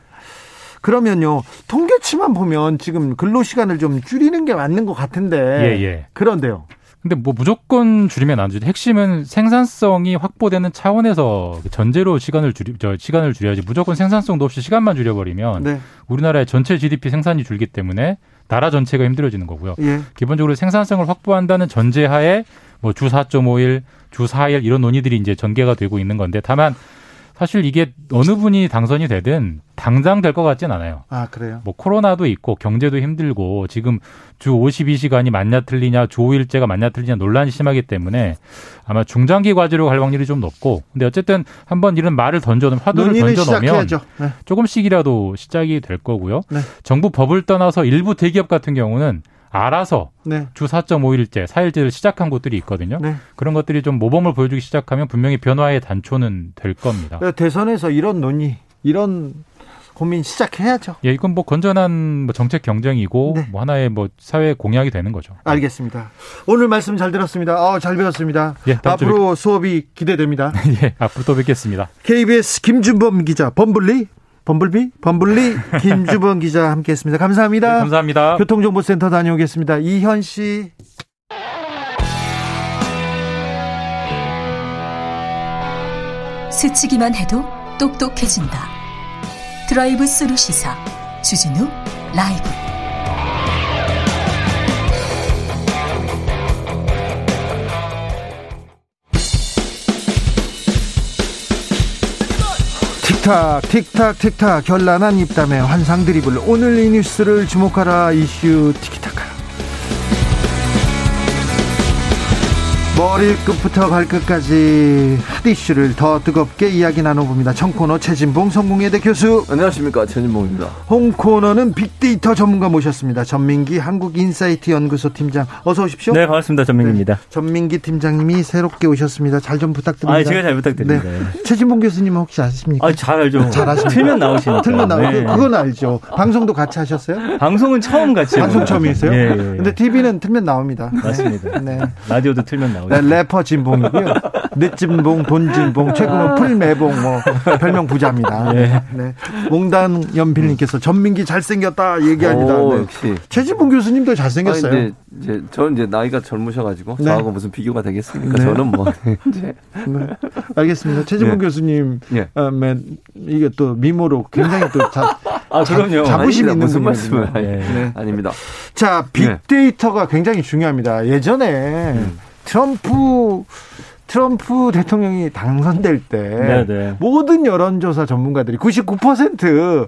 그러면요, 통계치만 보면 지금 근로시간을 좀 줄이는 게 맞는 것 같은데 예, 예. 그런데요. 근데 뭐 무조건 줄이면 안 되죠. 핵심은 생산성이 확보되는 차원에서 전제로 시간을 줄이, 저 시간을 줄여야지 무조건 생산성도 없이 시간만 줄여버리면 네. 우리나라의 전체 지디피 생산이 줄기 때문에 나라 전체가 힘들어지는 거고요. 예. 기본적으로 생산성을 확보한다는 전제하에 뭐 주 사 점 오 일, 주 사 일 이런 논의들이 이제 전개가 되고 있는 건데, 다만 사실 이게 어느 분이 당선이 되든 당장 될 것 같진 않아요. 아, 그래요? 뭐 코로나도 있고 경제도 힘들고 지금 주 오십이 시간이 맞냐 틀리냐, 주 오 일째가 맞냐 틀리냐 논란이 심하기 때문에 아마 중장기 과제로 갈 확률이 좀 높고, 근데 어쨌든 한번 이런 말을 던져놓으면, 화두를 던져놓으면 네. 조금씩이라도 시작이 될 거고요. 네. 정부 법을 떠나서 일부 대기업 같은 경우는 알아서 네. 주 사 점 오 일째, 사 일째를 시작한 곳들이 있거든요. 네. 그런 것들이 좀 모범을 보여주기 시작하면 분명히 변화의 단초는 될 겁니다. 대선에서 이런 논의, 이런 고민 시작해야죠. 예, 이건 뭐 건전한 뭐 정책 경쟁이고 네. 뭐 하나의 뭐 사회 공약이 되는 거죠. 알겠습니다. 오늘 말씀 잘 들었습니다. 아, 잘 배웠습니다. 예, 앞으로 뵙... 수업이 기대됩니다. 예, 앞으로 또 뵙겠습니다. 케이비에스 김준범 기자, 범블리? 범블비? 범블리 김주범 기자 함께했습니다. 감사합니다. 네, 감사합니다. 교통정보센터 다녀오겠습니다. 이현 씨. 스치기만 해도 똑똑해진다. 드라이브 스루 시사 주진우 라이브. 틱탁 틱탁 틱탁 결란한 입담의 환상 드리블, 오늘 이 뉴스를 주목하라. 이슈 티키타카. 머리끝부터 발끝까지 핫 이슈를 더 뜨겁게 이야기 나눠봅니다. 청코너 최진봉 성공회대 교수, 안녕하십니까. 최진봉입니다. 홍코너는 빅데이터 전문가 모셨습니다. 전민기 한국인사이트 연구소 팀장, 어서 오십시오. 네, 반갑습니다. 전민기입니다. 네, 전민기 팀장님이 새롭게 오셨습니다. 잘 좀 부탁드립니다. 아, 제가 잘 부탁드립니다. 네. 최진봉 교수님은 혹시 아십니까? 아, 잘 알죠. 잘 아십니까? 틀면 나오시니까. 틀면 나오고 네. 그건 알죠. 방송도 같이 하셨어요? 방송은 처음 같이. 방송 처음이세요? 네. 근데 티비는 틀면 나옵니다. 맞습니다. 네. 라디오도 틀면 나오죠. 네, 래퍼 진봉이고요. 늦진봉, 돈진봉, 최근은 풀매봉, 뭐 별명 부자입니다. 네. 네. 몽단연필님께서 전민기 잘생겼다 얘기합니다. 오, 네. 역시. 최진봉 교수님도 잘생겼어요. 아니, 이제, 이제 저는 이제 나이가 젊으셔가지고 네. 저하고 무슨 비교가 되겠습니까? 네. 저는 뭐. 네. 알겠습니다. 최진봉 네. 교수님 네. 어, 맨, 이게 또 미모로 굉장히 또 자, 아, 그럼요. 자, 자부심 아닙니다. 있는 말씀을 네. 네. 아닙니다. 자, 빅데이터가 네. 굉장히 중요합니다. 예전에 음. 트럼프 트럼프 대통령이 당선될 때 네네. 모든 여론조사 전문가들이 구십구 퍼센트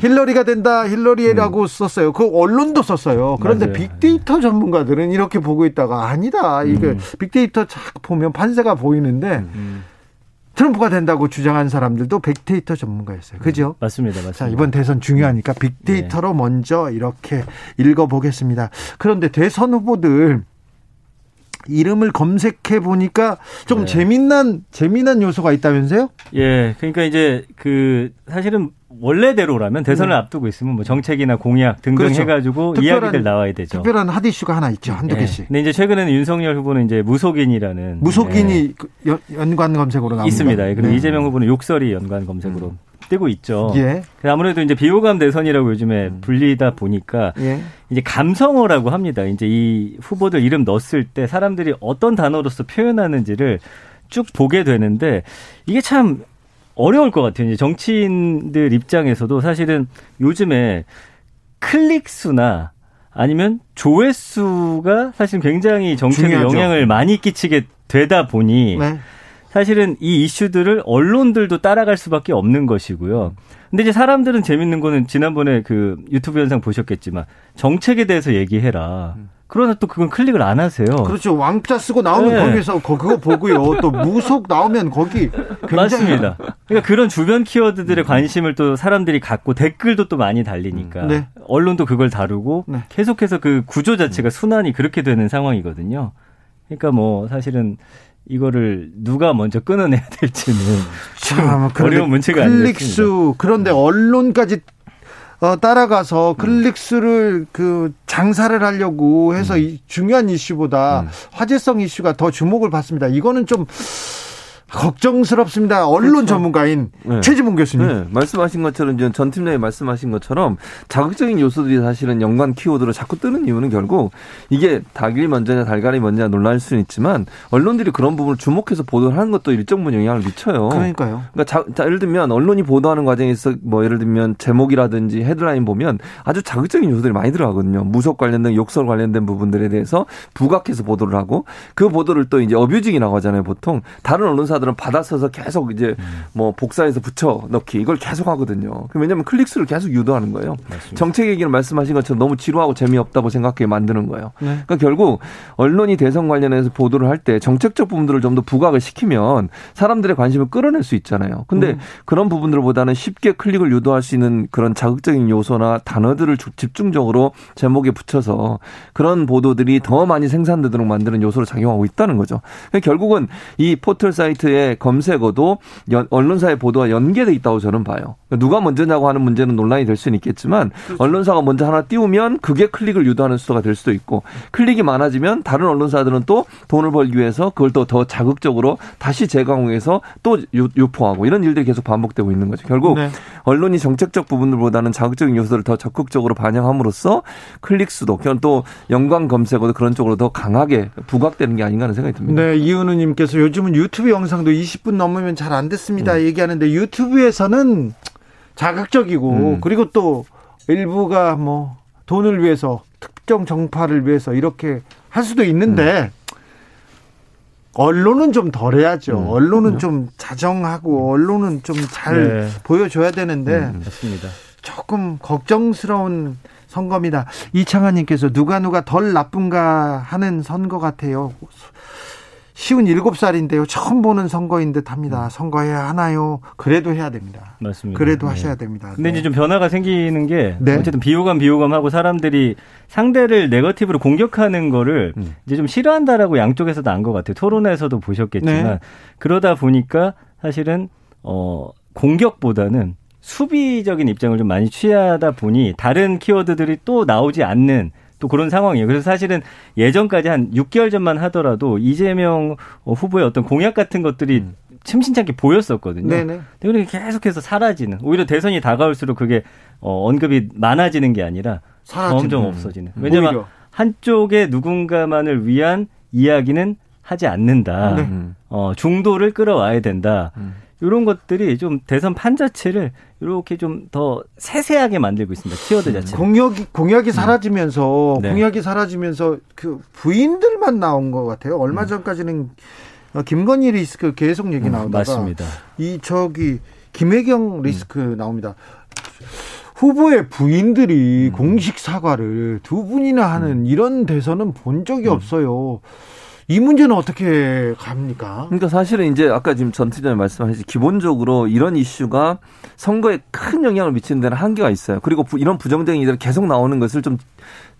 힐러리가 된다, 힐러리라고 음. 썼어요. 그 언론도 썼어요. 그런데 맞아요. 빅데이터 전문가들은 이렇게 보고 있다가 아니다. 이게 음. 빅데이터 쫙 보면 판세가 보이는데 음. 트럼프가 된다고 주장한 사람들도 빅데이터 전문가였어요. 그죠? 네, 맞습니다. 맞습니다. 자, 이번 대선 중요하니까 빅데이터로 네. 먼저 이렇게 읽어보겠습니다. 그런데 대선 후보들 이름을 검색해 보니까 좀 네. 재미난 재미난 요소가 있다면서요? 예, 그러니까 이제 그 사실은 원래대로라면 대선을 음. 앞두고 있으면 뭐 정책이나 공약 등등 그렇죠. 해가지고 특별한, 이야기들 나와야 되죠. 특별한 핫 이슈가 하나 있죠, 한두 예. 개씩. 근데 이제 최근에는 윤석열 후보는 이제 무속인이라는 무속인이 예. 연관 검색어로 나옵니다. 있습니다. 그리고 네. 이재명 후보는 욕설이 연관 검색어로. 음. 되고 있죠. 예. 아무래도 이제 비호감 대선이라고 요즘에 불리다 보니까 예. 이제 감성어라고 합니다. 이제 이 후보들 이름 넣었을 때 사람들이 어떤 단어로서 표현하는지를 쭉 보게 되는데 이게 참 어려울 것 같아요. 이제 정치인들 입장에서도 사실은 요즘에 클릭 수나 아니면 조회수가 사실 굉장히 정책에 중요하죠. 영향을 많이 끼치게 되다 보니 네. 사실은 이 이슈들을 언론들도 따라갈 수밖에 없는 것이고요. 근데 이제 사람들은 재밌는 거는 지난번에 그 유튜브 영상 보셨겠지만 정책에 대해서 얘기해라. 그러나 또 그건 클릭을 안 하세요. 그렇죠. 왕자 쓰고 나오면 네. 거기서 그거 보고요. 또 무속 나오면 거기 굉장히. 맞습니다. 그러니까 그런 주변 키워드들의 관심을 또 사람들이 갖고 댓글도 또 많이 달리니까. 네. 언론도 그걸 다루고 네. 계속해서 그 구조 자체가 순환이 그렇게 되는 상황이거든요. 그러니까 뭐 사실은. 이거를 누가 먼저 끊어내야 될지는 참 어려운 문제가 아니겠습니다. 클릭수 그런데 언론까지 따라가서 클릭수를 그 장사를 하려고 해서 음. 이 중요한 이슈보다 음. 화제성 이슈가 더 주목을 받습니다. 이거는 좀 걱정스럽습니다. 언론 그렇죠. 전문가인 네. 최진봉 교수님. 네. 말씀하신 것처럼 전 팀장이 말씀하신 것처럼 자극적인 요소들이 사실은 연관 키워드로 자꾸 뜨는 이유는 결국 이게 닭이 먼저냐 달걀이 먼저냐 논란일 수는 있지만 언론들이 그런 부분을 주목해서 보도를 하는 것도 일정 부분 영향을 미쳐요. 그러니까요. 그러니까 자, 자, 예를 들면 언론이 보도하는 과정에서 뭐 예를 들면 제목이라든지 헤드라인 보면 아주 자극적인 요소들이 많이 들어가거든요. 무속 관련된 욕설 관련된 부분들에 대해서 부각해서 보도를 하고 그 보도를 또 이제 어뷰징이라고 하잖아요. 보통 다른 언론사 들은 받아서서 계속 이제 뭐 복사해서 붙여 넣기 이걸 계속 하거든요. 왜냐하면 클릭수를 계속 유도하는 거예요. 맞습니다. 정책 얘기를 말씀하신 것처럼 너무 지루하고 재미없다고 생각하게 만드는 거예요. 네. 그러니까 결국 언론이 대선 관련해서 보도를 할 때 정책적 부분들을 좀 더 부각을 시키면 사람들의 관심을 끌어낼 수 있잖아요. 근데 음. 그런 부분들보다는 쉽게 클릭을 유도할 수 있는 그런 자극적인 요소나 단어들을 집중적으로 제목에 붙여서 그런 보도들이 더 많이 생산되도록 만드는 요소로 작용하고 있다는 거죠. 그러니까 결국은 이 포털 사이트 검색어도 언론사의 보도와 연계되어 있다고 저는 봐요. 누가 먼저냐고 하는 문제는 논란이 될 수는 있겠지만 그렇죠. 언론사가 먼저 하나 띄우면 그게 클릭을 유도하는 수가 될 수도 있고 클릭이 많아지면 다른 언론사들은 또 돈을 벌기 위해서 그걸 또 더 자극적으로 다시 재가공해서 또 유포하고 이런 일들이 계속 반복되고 있는 거죠. 결국 네. 언론이 정책적 부분들보다는 자극적인 요소를 더 적극적으로 반영함으로써 클릭수도 결국 또 연관 검색어도 그런 쪽으로 더 강하게 부각되는 게 아닌가 하는 생각이 듭니다. 네, 이은우 님께서 요즘은 유튜브 영상 도 이십 분 넘으면 잘 안 됐습니다. 음. 얘기하는데 유튜브에서는 자극적이고 음. 그리고 또 일부가 뭐 돈을 위해서 특정 정파를 위해서 이렇게 할 수도 있는데 음. 언론은 좀 덜 해야죠. 음. 언론은 음. 좀 자정하고 언론은 좀 잘 네. 보여줘야 되는데 음. 맞습니다. 조금 걱정스러운 선거입니다. 이창하님께서 누가 누가 덜 나쁜가 하는 선거 같아요. 쉬운 일곱 살인데요. 처음 보는 선거인 듯합니다. 선거해야 하나요? 그래도 해야 됩니다. 맞습니다. 그래도 네. 하셔야 됩니다. 근데 네. 이제 좀 변화가 생기는 게 네. 어쨌든 비호감 비호감하고 사람들이 상대를 네거티브로 공격하는 거를 음. 이제 좀 싫어한다라고 양쪽에서 나온 것 같아요. 토론에서도 보셨겠지만 네. 그러다 보니까 사실은 어, 공격보다는 수비적인 입장을 좀 많이 취하다 보니 다른 키워드들이 또 나오지 않는. 또 그런 상황이에요. 그래서 사실은 예전까지 한 육 개월 전만 하더라도 이재명 후보의 어떤 공약 같은 것들이 음. 심심찮게 보였었거든요. 네네. 근데 계속해서 사라지는, 오히려 대선이 다가올수록 그게 어, 언급이 많아지는 게 아니라 사라지는. 점점 없어지는. 왜냐하면 오히려. 한쪽의 누군가만을 위한 이야기는 하지 않는다. 네. 어, 중도를 끌어와야 된다. 음. 이런 것들이 좀 대선 판 자체를 이렇게 좀 더 세세하게 만들고 있습니다. 키워드 자체. 공약이 공약이 사라지면서 네. 공약이 사라지면서 그 부인들만 나온 것 같아요. 얼마 전까지는 김건희 리스크 계속 얘기 나오다가 음, 맞습니다. 이 저기 김혜경 리스크 음. 나옵니다. 후보의 부인들이 음. 공식 사과를 두 분이나 하는 이런 대선은 본 적이 음. 없어요. 이 문제는 어떻게 갑니까? 그러니까 사실은 이제 아까 지금 전 팀장님 말씀하신 기본적으로 이런 이슈가 선거에 큰 영향을 미치는 데는 한계가 있어요. 그리고 부, 이런 부정적인 일들이 계속 나오는 것을 좀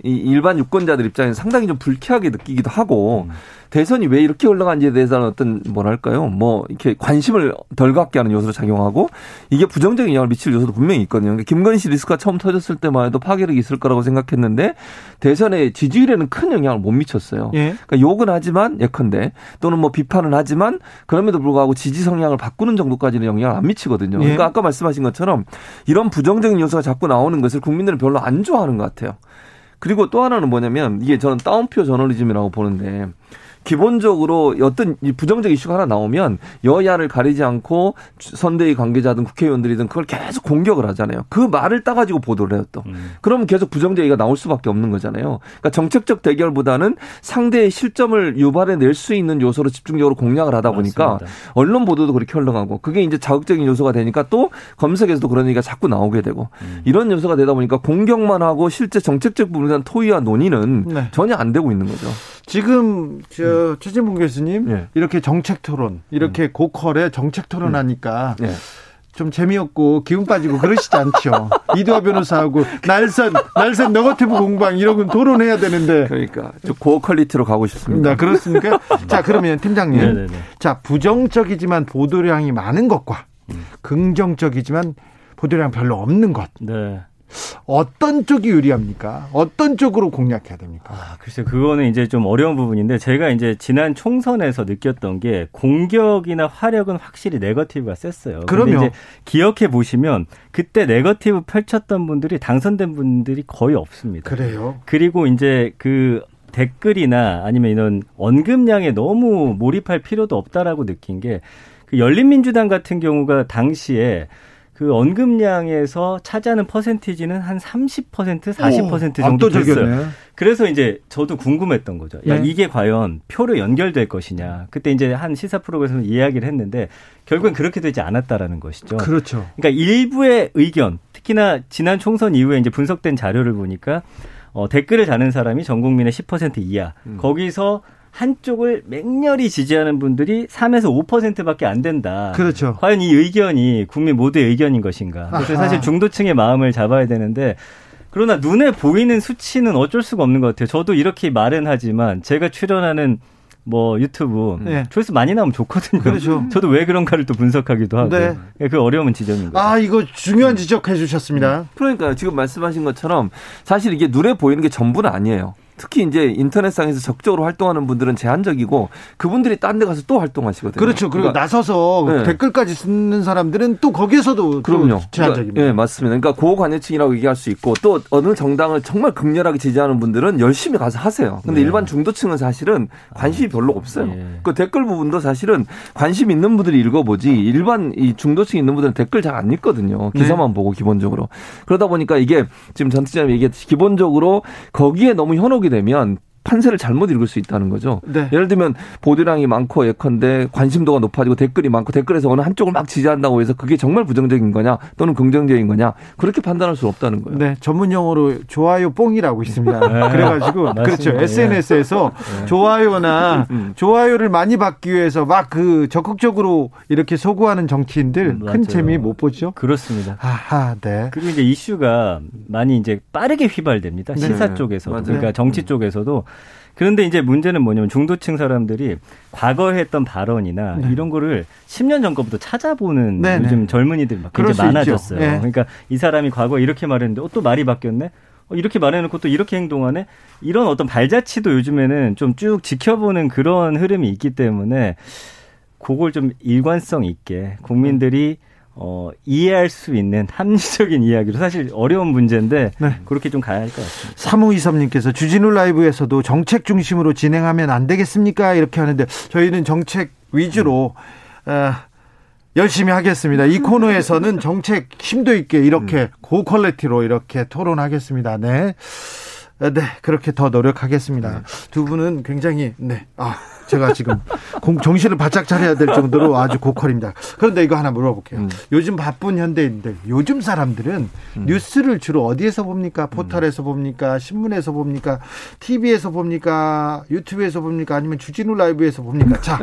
이, 일반 유권자들 입장에서 상당히 좀 불쾌하게 느끼기도 하고 음. 대선이 왜 이렇게 흘러간지에 대해서는 어떤 뭐랄까요? 뭐 이렇게 관심을 덜 갖게 하는 요소로 작용하고 이게 부정적인 영향을 미칠 요소도 분명히 있거든요. 그러니까 김건희 씨 리스크가 처음 터졌을 때만 해도 파괴력이 있을 거라고 생각했는데 대선의 지지율에는 큰 영향을 못 미쳤어요. 예. 그러니까 욕은 하지만 예컨대 또는 뭐 비판은 하지만 그럼에도 불구하고 지지 성향을 바꾸는 정도까지는 영향을 안 미치거든요. 그러니까 예. 아까 말씀하신 것처럼 이런 부정적인 요소가 자꾸 나오는 것을 국민들은 별로 안 좋아하는 것 같아요. 그리고 또 하나는 뭐냐면 이게 저는 다운표 저널리즘이라고 보는데 기본적으로 어떤 부정적 이슈가 하나 나오면 여야를 가리지 않고 선대위 관계자든 국회의원들이든 그걸 계속 공격을 하잖아요. 그 말을 따가지고 보도를 해요 또. 음. 그러면 계속 부정적 얘기가 나올 수밖에 없는 거잖아요. 그러니까 정책적 대결보다는 상대의 실점을 유발해낼 수 있는 요소로 집중적으로 공략을 하다 보니까 맞습니다. 언론 보도도 그렇게 흘러가고 그게 이제 자극적인 요소가 되니까 또 검색에서도 그런 얘기가 자꾸 나오게 되고 음. 이런 요소가 되다 보니까 공격만 하고 실제 정책적 부분에 대한 토의와 논의는 네. 전혀 안 되고 있는 거죠. 지금 저 최진봉 교수님 네. 이렇게 정책 토론 이렇게 음. 고퀄의 정책 토론 하니까 네. 좀 재미없고 기운 빠지고 그러시지 않죠. 이두아 변호사하고 날선 날선 너거티브 공방 이런 건 토론해야 되는데 그러니까 좀 고퀄리티로 가고 싶습니다. 네, 그렇습니까? 자 그러면 팀장님 네네네. 자 부정적이지만 보도량이 많은 것과 음. 긍정적이지만 보도량 별로 없는 것. 네. 어떤 쪽이 유리합니까? 어떤 쪽으로 공략해야 됩니까? 아, 글쎄, 그거는 이제 좀 어려운 부분인데, 제가 이제 지난 총선에서 느꼈던 게, 공격이나 화력은 확실히 네거티브가 셌어요. 그러면. 근데 이제 기억해 보시면, 그때 네거티브 펼쳤던 분들이 당선된 분들이 거의 없습니다. 그래요? 그리고 이제 그, 댓글이나 아니면 이런 언급량에 너무 몰입할 필요도 없다라고 느낀 게, 그 열린민주당 같은 경우가 당시에, 그 언급량에서 차지하는 퍼센티지는 한 삼십 퍼센트, 사십 퍼센트 오, 정도 됐어요. 적였네. 그래서 이제 저도 궁금했던 거죠. 야, 네. 이게 과연 표로 연결될 것이냐. 그때 이제 한 시사 프로그램에서 이야기를 했는데 결국엔 그렇게 되지 않았다라는 것이죠. 그렇죠. 그러니까 일부의 의견, 특히나 지난 총선 이후에 이제 분석된 자료를 보니까 어, 댓글을 다는 사람이 전 국민의 십 퍼센트 이하. 음. 거기서 한쪽을 맹렬히 지지하는 분들이 삼에서 오 퍼센트밖에 안 된다. 그렇죠. 과연 이 의견이 국민 모두의 의견인 것인가. 그래서 아하. 사실 중도층의 마음을 잡아야 되는데 그러나 눈에 보이는 수치는 어쩔 수가 없는 것 같아요. 저도 이렇게 말은 하지만 제가 출연하는 뭐 유튜브 네. 조회수 많이 나오면 좋거든요. 그렇죠. 저도 왜 그런가를 또 분석하기도 하고 네. 그 어려움은 지점인 거죠. 아 이거 중요한 지적해 주셨습니다. 그러니까요. 지금 말씀하신 것처럼 사실 이게 눈에 보이는 게 전부는 아니에요. 특히 이제 인터넷상에서 적극적으로 활동하는 분들은 제한적이고 그분들이 딴 데 가서 또 활동하시거든요. 그렇죠. 그리고 그러니까, 나서서 네. 댓글까지 쓰는 사람들은 또 거기에서도 그럼요. 제한적입니다. 네, 맞습니다. 그러니까 고관여층이라고 얘기할 수 있고 또 어느 정당을 정말 극렬하게 지지하는 분들은 열심히 가서 하세요. 근데 네. 일반 중도층은 사실은 관심이 별로 없어요. 네. 그 댓글 부분도 사실은 관심 있는 분들이 읽어보지 일반 이 중도층 있는 분들은 댓글 잘 안 읽거든요. 기사만 네. 보고 기본적으로. 그러다 보니까 이게 지금 전 팀장님이 얘기했듯이 기본적으로 거기에 너무 현혹이 되면 판세를 잘못 읽을 수 있다는 거죠. 네. 예를 들면 보도량이 많고 예컨대 관심도가 높아지고 댓글이 많고 댓글에서 어느 한쪽을 막 지지한다고 해서 그게 정말 부정적인 거냐 또는 긍정적인 거냐 그렇게 판단할 수 없다는 거예요. 네, 전문 용어로 좋아요 뽕이라고 있습니다. 네. 그래가지고 그렇죠. 에스엔에스에서 네. 좋아요나 음. 좋아요를 많이 받기 위해서 막 그 적극적으로 이렇게 소구하는 정치인들 맞아요. 큰 재미 못 보죠. 그렇습니다. 아하, 네. 그리고 이제 이슈가 많이 이제 빠르게 휘발됩니다. 네. 시사 쪽에서도 맞아요. 그러니까 정치 쪽에서도. 그런데 이제 문제는 뭐냐면 중도층 사람들이 과거에 했던 발언이나 네. 이런 거를 십 년 전 거부터 찾아보는 네, 요즘 네. 젊은이들이 막 굉장히 많아졌어요. 네. 그러니까 이 사람이 과거에 이렇게 말했는데 어, 또 말이 바뀌었네? 이렇게 말해놓고 또 이렇게 행동하네. 이런 어떤 발자취도 요즘에는 좀 쭉 지켜보는 그런 흐름이 있기 때문에 그걸 좀 일관성 있게 국민들이 어, 이해할 수 있는 합리적인 이야기로, 사실 어려운 문제인데 네. 그렇게 좀 가야 할 것 같습니다. 삼오이삼님께서 주진우 라이브에서도 정책 중심으로 진행하면 안 되겠습니까? 이렇게 하는데 저희는 정책 위주로 음. 어, 열심히 하겠습니다. 이 코너에서는 정책 힘도 있게 이렇게 음. 고퀄리티로 이렇게 토론하겠습니다. 네. 네, 그렇게 더 노력하겠습니다. 두 분은 굉장히, 네. 아, 제가 지금 공, 정신을 바짝 차려야 될 정도로 아주 고퀄입니다. 그런데 이거 하나 물어볼게요. 음. 요즘 바쁜 현대인들, 요즘 사람들은 음. 뉴스를 주로 어디에서 봅니까? 포털에서 봅니까? 신문에서 봅니까? 티비에서 봅니까? 유튜브에서 봅니까? 아니면 주진우 라이브에서 봅니까? 자.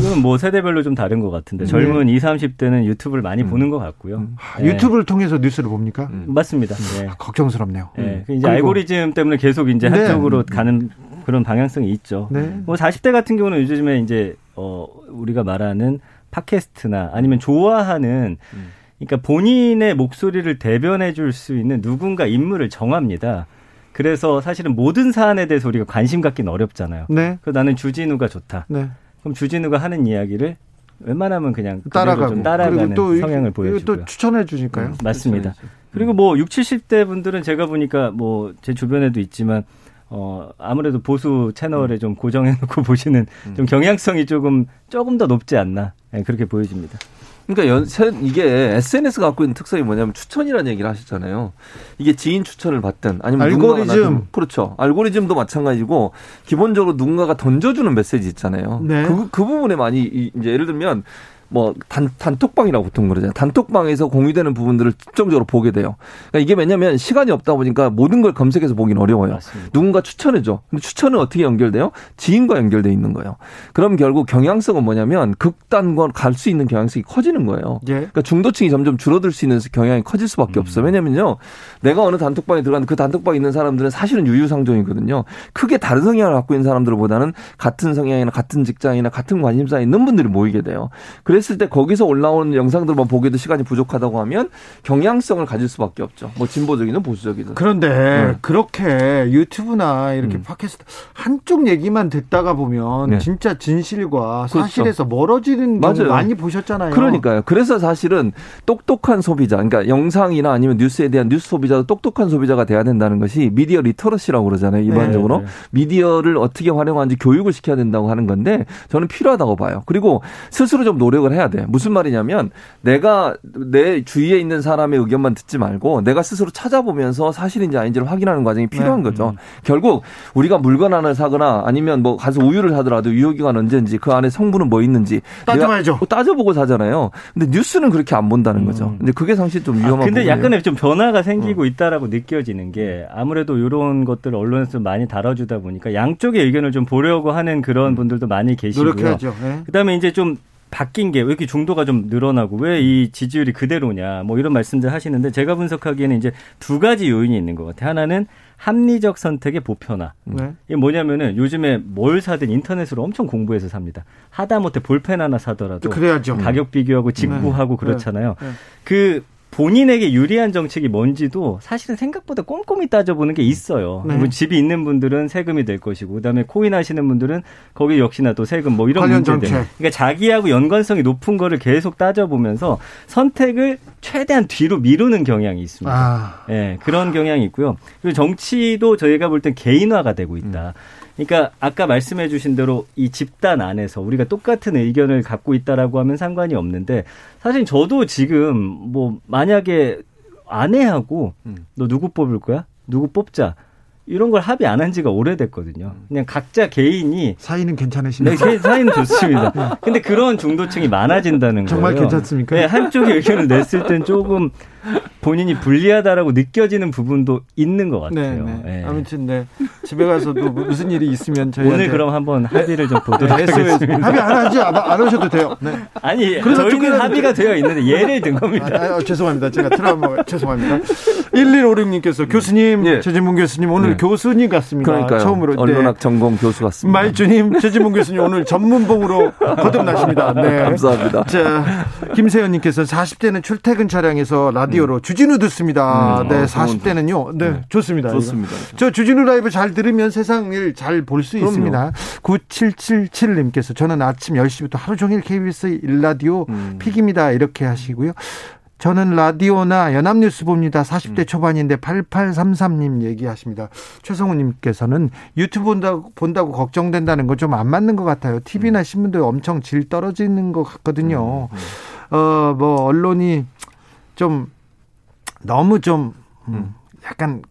이건 뭐 세대별로 좀 다른 것 같은데. 네. 젊은 이십, 삼십 대는 유튜브를 많이 음. 보는 것 같고요. 음. 네. 유튜브를 통해서 뉴스를 봅니까? 음. 맞습니다. 네. 아, 걱정스럽네요. 네. 이제 그리고 알고리즘 때문에 계속 이제 네. 한쪽으로 가는 그런 방향성이 있죠. 네. 뭐 사십 대 같은 경우는 요즘에 이제 어 우리가 말하는 팟캐스트나 아니면 좋아하는 음. 그러니까 본인의 목소리를 대변해 줄 수 있는 누군가 인물을 정합니다. 그래서 사실은 모든 사안에 대해서 우리가 관심 갖기는 어렵잖아요. 네. 그래서 나는 주진우가 좋다. 네. 그럼 주진우가 하는 이야기를 웬만하면 그냥 따라가고 좀 따라가는 또 성향을 보여주고요. 또 추천해 주니까요. 맞습니다. 추천해야지. 그리고 뭐 육십, 칠십 대 분들은 제가 보니까 뭐 제 주변에도 있지만 어 아무래도 보수 채널에 음. 좀 고정해놓고 보시는 음. 좀 경향성이 조금 조금 더 높지 않나, 네, 그렇게 보여집니다. 그러니까 연, 이게 에스엔에스 갖고 있는 특성이 뭐냐면 추천이라는 얘기를 하셨잖아요. 이게 지인 추천을 받든 아니면 알고리즘. 그렇죠. 알고리즘도 마찬가지고 기본적으로 누군가가 던져주는 메시지 있잖아요. 네. 그, 그 부분에 많이 이제 예를 들면 뭐 단, 단톡방이라고 보통 그러잖아요. 단톡방에서 공유되는 부분들을 집중적으로 보게 돼요. 그러니까 이게 왜냐면 시간이 없다 보니까 모든 걸 검색해서 보긴 어려워요. 맞습니다. 누군가 추천해줘. 근데 추천은 어떻게 연결돼요? 지인과 연결돼 있는 거예요. 그럼 결국 경향성은 뭐냐면 극단과 갈 수 있는 경향성이 커지는 거예요. 예. 그러니까 중도층이 점점 줄어들 수 있는 경향이 커질 수밖에 음. 없어요. 왜냐면요. 내가 어느 단톡방에 들어가는 그 단톡방에 있는 사람들은 사실은 유유상종이거든요. 크게 다른 성향을 갖고 있는 사람들보다는 같은 성향이나 같은 직장이나 같은 관심사에 있는 분들이 모이게 돼요. 그래서 했을 때 거기서 올라오는 영상들만 보기도 시간이 부족하다고 하면 경향성을 가질 수밖에 없죠. 뭐 진보적이든 보수적이든. 그런데 네. 그렇게 유튜브나 이렇게 음. 팟캐스트 한쪽 얘기만 듣다가 보면 네. 진짜 진실과 사실에서 그렇죠. 멀어지는 경우 많이 보셨잖아요. 그러니까요. 그래서 사실은 똑똑한 소비자, 그러니까 영상이나 아니면 뉴스에 대한 뉴스 소비자도 똑똑한 소비자가 돼야 된다는 것이 미디어 리터러시라고 그러잖아요. 일반적으로. 네. 미디어를 어떻게 활용하는지 교육을 시켜야 된다고 하는 건데 저는 필요하다고 봐요. 그리고 스스로 좀 노력을 해야 돼. 무슨 말이냐면 내가 내 주위에 있는 사람의 의견만 듣지 말고 내가 스스로 찾아보면서 사실인지 아닌지를 확인하는 과정이 필요한 네. 거죠. 음. 결국 우리가 물건 하나 사거나 아니면 뭐 가서 우유를 사더라도 유효기간 언제인지 그 안에 성분은 뭐 있는지 따져봐야죠. 따져보고 사잖아요. 근데 뉴스는 그렇게 안 본다는 거죠. 음. 근데 그게 사실 좀 위험한 거예요. 아, 근데 부분이에요. 약간의 좀 변화가 생기고 음. 있다라고 느껴지는 게 아무래도 이런 것들을 언론에서 많이 다뤄주다 보니까 양쪽의 의견을 좀 보려고 하는 그런 분들도 많이 계시고요. 노력해야죠. 네. 그다음에 이제 좀 바뀐 게 왜 이렇게 중도가 좀 늘어나고 왜 이 지지율이 그대로냐 뭐 이런 말씀들 하시는데 제가 분석하기에는 이제 두 가지 요인이 있는 것 같아요. 하나는 합리적 선택의 보편화. 네. 이게 뭐냐면은 요즘에 뭘 사든 인터넷으로 엄청 공부해서 삽니다. 하다못해 볼펜 하나 사더라도 그래야죠. 가격 비교하고 직구하고 네. 그렇잖아요. 네. 네. 그 본인에게 유리한 정책이 뭔지도 사실은 생각보다 꼼꼼히 따져보는 게 있어요. 네. 집이 있는 분들은 세금이 될 것이고 그다음에 코인 하시는 분들은 거기 역시나 또 세금 뭐 이런 문제들. 그러니까 자기하고 연관성이 높은 거를 계속 따져보면서 선택을 최대한 뒤로 미루는 경향이 있습니다. 아. 네, 그런 경향이 있고요. 그리고 정치도 저희가 볼 땐 개인화가 되고 있다. 음. 그러니까 아까 말씀해 주신 대로 이 집단 안에서 우리가 똑같은 의견을 갖고 있다라고 하면 상관이 없는데 사실 저도 지금 뭐 만약에 아내하고 음. 너 누구 뽑을 거야? 누구 뽑자. 이런 걸 합의 안 한 지가 오래됐거든요. 그냥 각자 개인이. 사이는 괜찮으십니까? 네, 사이는 좋습니다. 근데 그런 중도층이 많아진다는 정말 거예요. 정말 괜찮습니까? 네, 한쪽의 의견을 냈을 땐 조금 본인이 불리하다라고 느껴지는 부분도 있는 것 같아요. 네, 네. 네. 아무튼 네. 집에 가서도 무슨 일이 있으면 저희 오늘 그럼 한번 합의를 좀 보도록 네, 하겠습니다. 합의 안 하지 안 오셔도 돼요. 네. 아니, 그래서 저희는 합의가 되어 있는데 예를 든 겁니다. 아, 아, 죄송합니다. 제가 트라우마 죄송합니다. 일일오육님께서 음. 교수님, 예. 최진봉 교수님 오늘 네. 교수님 같습니다. 그러니까요. 처음으로 언론학 네. 전공 교수 같습니다. 말주님, 최진봉 교수님 오늘 전문봉으로 거듭나십니다. 네. 감사합니다. 자, 김세현님께서 사십 대는 출퇴근 차량에서 라디오로 음. 주진우 듣습니다. 음. 네, 사십 대는요. 네, 네. 좋습니다. 좋습니다. 이거. 저 주진우 라이브 잘 들으면 세상을 잘 볼 수 있습니다. 구칠칠칠님께서 저는 아침 열 시부터 하루 종일 케이비에스 일라디오 음. 픽입니다. 이렇게 하시고요. 저는 라디오나 연합뉴스 봅니다. 사십 대 초반인데 팔팔삼삼님 얘기하십니다. 최성우님께서는 유튜브 본다고, 본다고 걱정된다는 거 좀 안 맞는 것 같아요. 티비나 신문도 엄청 질 떨어지는 것 같거든요. 어, 뭐 언론이 좀 너무 좀 음, 약간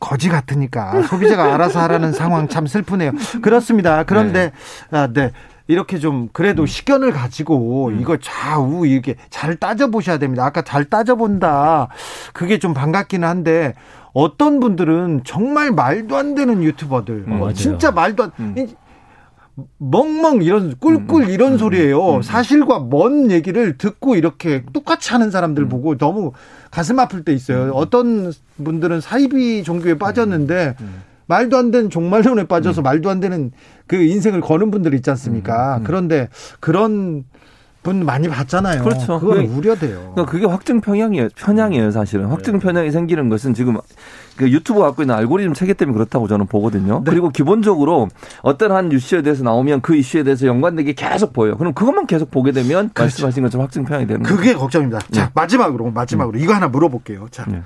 거지 같으니까 소비자가 알아서 하라는 상황 참 슬프네요. 그렇습니다. 그런데 네. 아, 네. 이렇게 좀 그래도 음. 식견을 가지고 음. 이거 좌우 이렇게 잘 따져보셔야 됩니다. 아까 잘 따져본다. 그게 좀 반갑기는 한데 어떤 분들은 정말 말도 안 되는 유튜버들. 음, 어, 진짜 말도 안... 음. 멍멍 이런 꿀꿀 이런 음. 소리예요. 음. 사실과 먼 얘기를 듣고 이렇게 똑같이 하는 사람들 음. 보고 너무 가슴 아플 때 있어요. 음. 어떤 분들은 사이비 종교에 빠졌는데 음. 말도 안 되는 종말론에 빠져서 음. 말도 안 되는 그 인생을 거는 분들 있지 않습니까? 음. 음. 그런데 그런 분 많이 봤잖아요. 그렇죠. 그건 우려돼요. 그러니까 그게 확증 편향이에요. 편향이에요, 사실은. 확증 편향이 생기는 것은 지금 그 유튜브 갖고 있는 알고리즘 체계 때문에 그렇다고 저는 보거든요. 네. 그리고 기본적으로 어떤 한 이슈에 대해서 나오면 그 이슈에 대해서 연관되게 계속 보여요. 그럼 그것만 계속 보게 되면 그렇죠. 말씀하신 것처럼 확증 편향이 되는 거예요. 그게 걱정입니다. 네. 자, 마지막으로, 마지막으로. 음. 이거 하나 물어볼게요. 자. 네.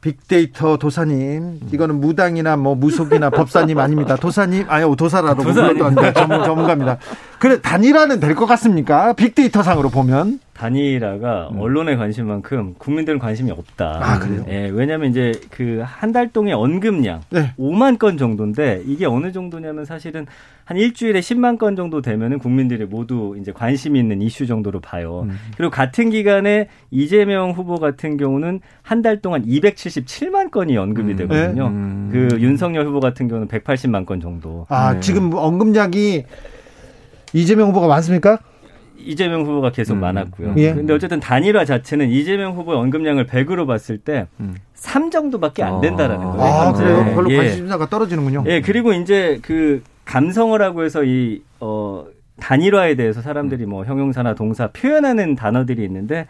빅데이터 도사님, 이거는 무당이나 뭐 무속이나 법사님 아닙니다. 도사님, 아니요, 도사라도 무엇도 안 돼요. 전문, 전문가입니다. 그래, 단일화는 될 것 같습니까? 빅데이터 상으로 보면. 단일화가 음. 언론의 관심만큼 국민들은 관심이 없다. 아, 그래요? 예, 왜냐면 이제 그 한 달 동의 언급량 네. 오만 건 정도인데 이게 어느 정도냐면 사실은 한 일주일에 십만 건 정도 되면은 국민들이 모두 이제 관심이 있는 이슈 정도로 봐요. 음. 그리고 같은 기간에 이재명 후보 같은 경우는 한 달 동안 이백칠십칠만 건이 언급이 음. 되거든요. 음. 그 윤석열 후보 같은 경우는 백팔십만 건 정도. 아, 네. 지금 언급량이 이재명 후보가 많습니까? 이재명 후보가 계속 음. 많았고요. 그런데 예. 어쨌든 단일화 자체는 이재명 후보의 언급량을 백으로 봤을 때 삼 정도밖에 안 된다라는 아. 거예요. 아, 그래요? 네. 별로 관심사가 예. 떨어지는군요. 예, 그리고 이제 그 감성어라고 해서 이 어, 단일화에 대해서 사람들이 뭐 형용사나 동사 표현하는 단어들이 있는데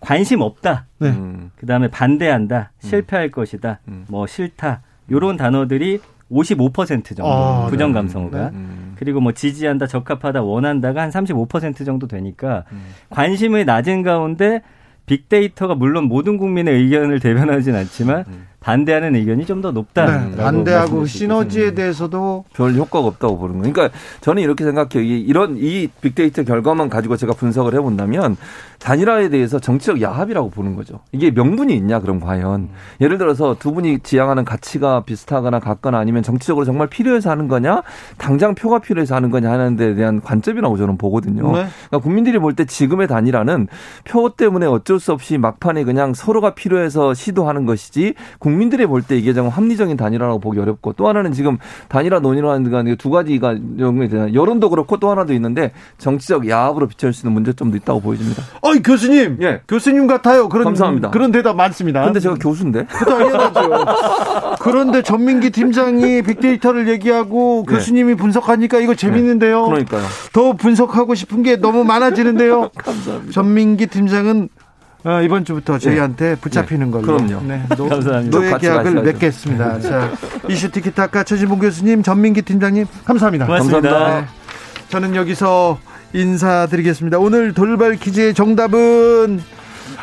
관심 없다. 네. 음. 그다음에 반대한다. 실패할 음. 것이다. 음. 뭐 싫다. 이런 단어들이 오십오 퍼센트 정도 아, 부정 감성어가 네, 네, 네. 그리고 뭐 지지한다, 적합하다, 원한다가 한 삼십오 퍼센트 정도 되니까 음. 관심이 낮은 가운데 빅데이터가 물론 모든 국민의 의견을 대변하진 않지만 음. 반대하는 의견이 좀 더 높다. 네, 반대하고 시너지에 있겠습니다. 대해서도 별 효과가 없다고 보는 거예요. 그러니까 저는 이렇게 생각해요. 이런 이 빅데이터 결과만 가지고 제가 분석을 해본다면 단일화에 대해서 정치적 야합이라고 보는 거죠. 이게 명분이 있냐 그럼 과연. 예를 들어서 두 분이 지향하는 가치가 비슷하거나 같거나 아니면 정치적으로 정말 필요해서 하는 거냐 당장 표가 필요해서 하는 거냐 하는 데 대한 관점이라고 저는 보거든요. 네. 그러니까 국민들이 볼 때 지금의 단일화는 표 때문에 어쩔 수 없이 막판에 그냥 서로가 필요해서 시도하는 것이지 국민들이 볼 때 이게 정말 합리적인 단일화라고 보기 어렵고 또 하나는 지금 단일화 논의라는 건 두 가지가 여론도 그렇고 또 하나도 있는데 정치적 야합으로 비춰질 수 있는 문제점도 있다고 보여집니다. 어이 교수님, 예, 교수님 같아요. 그런 감사합니다. 그런 대답 많습니다. 그런데 제가 교수인데. 당연하죠. 그런데 전민기 팀장이 빅데이터를 얘기하고 교수님이 예. 분석하니까 이거 재밌는데요. 예. 그러니까요. 더 분석하고 싶은 게 너무 많아지는데요. 감사합니다. 전민기 팀장은. 어, 이번 주부터 저희한테 네. 붙잡히는 네. 걸로. 그럼요. 네. 노, 감사합니다. 노예 계약을 맺겠습니다. 자, 이슈 티키타카 최진봉 교수님, 전민기 팀장님, 감사합니다. 고맙습니다. 감사합니다. 네. 저는 여기서 인사드리겠습니다. 오늘 돌발 퀴즈의 정답은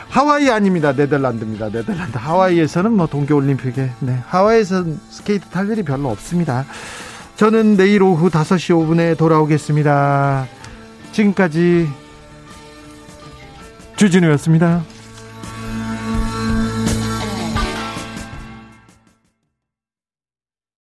하와이 아닙니다. 네덜란드입니다. 네덜란드. 하와이에서는 뭐 동계올림픽에, 네. 하와이에서는 스케이트 탈 일이 별로 없습니다. 저는 내일 오후 다섯 시 오 분에 돌아오겠습니다. 지금까지 주진우였습니다.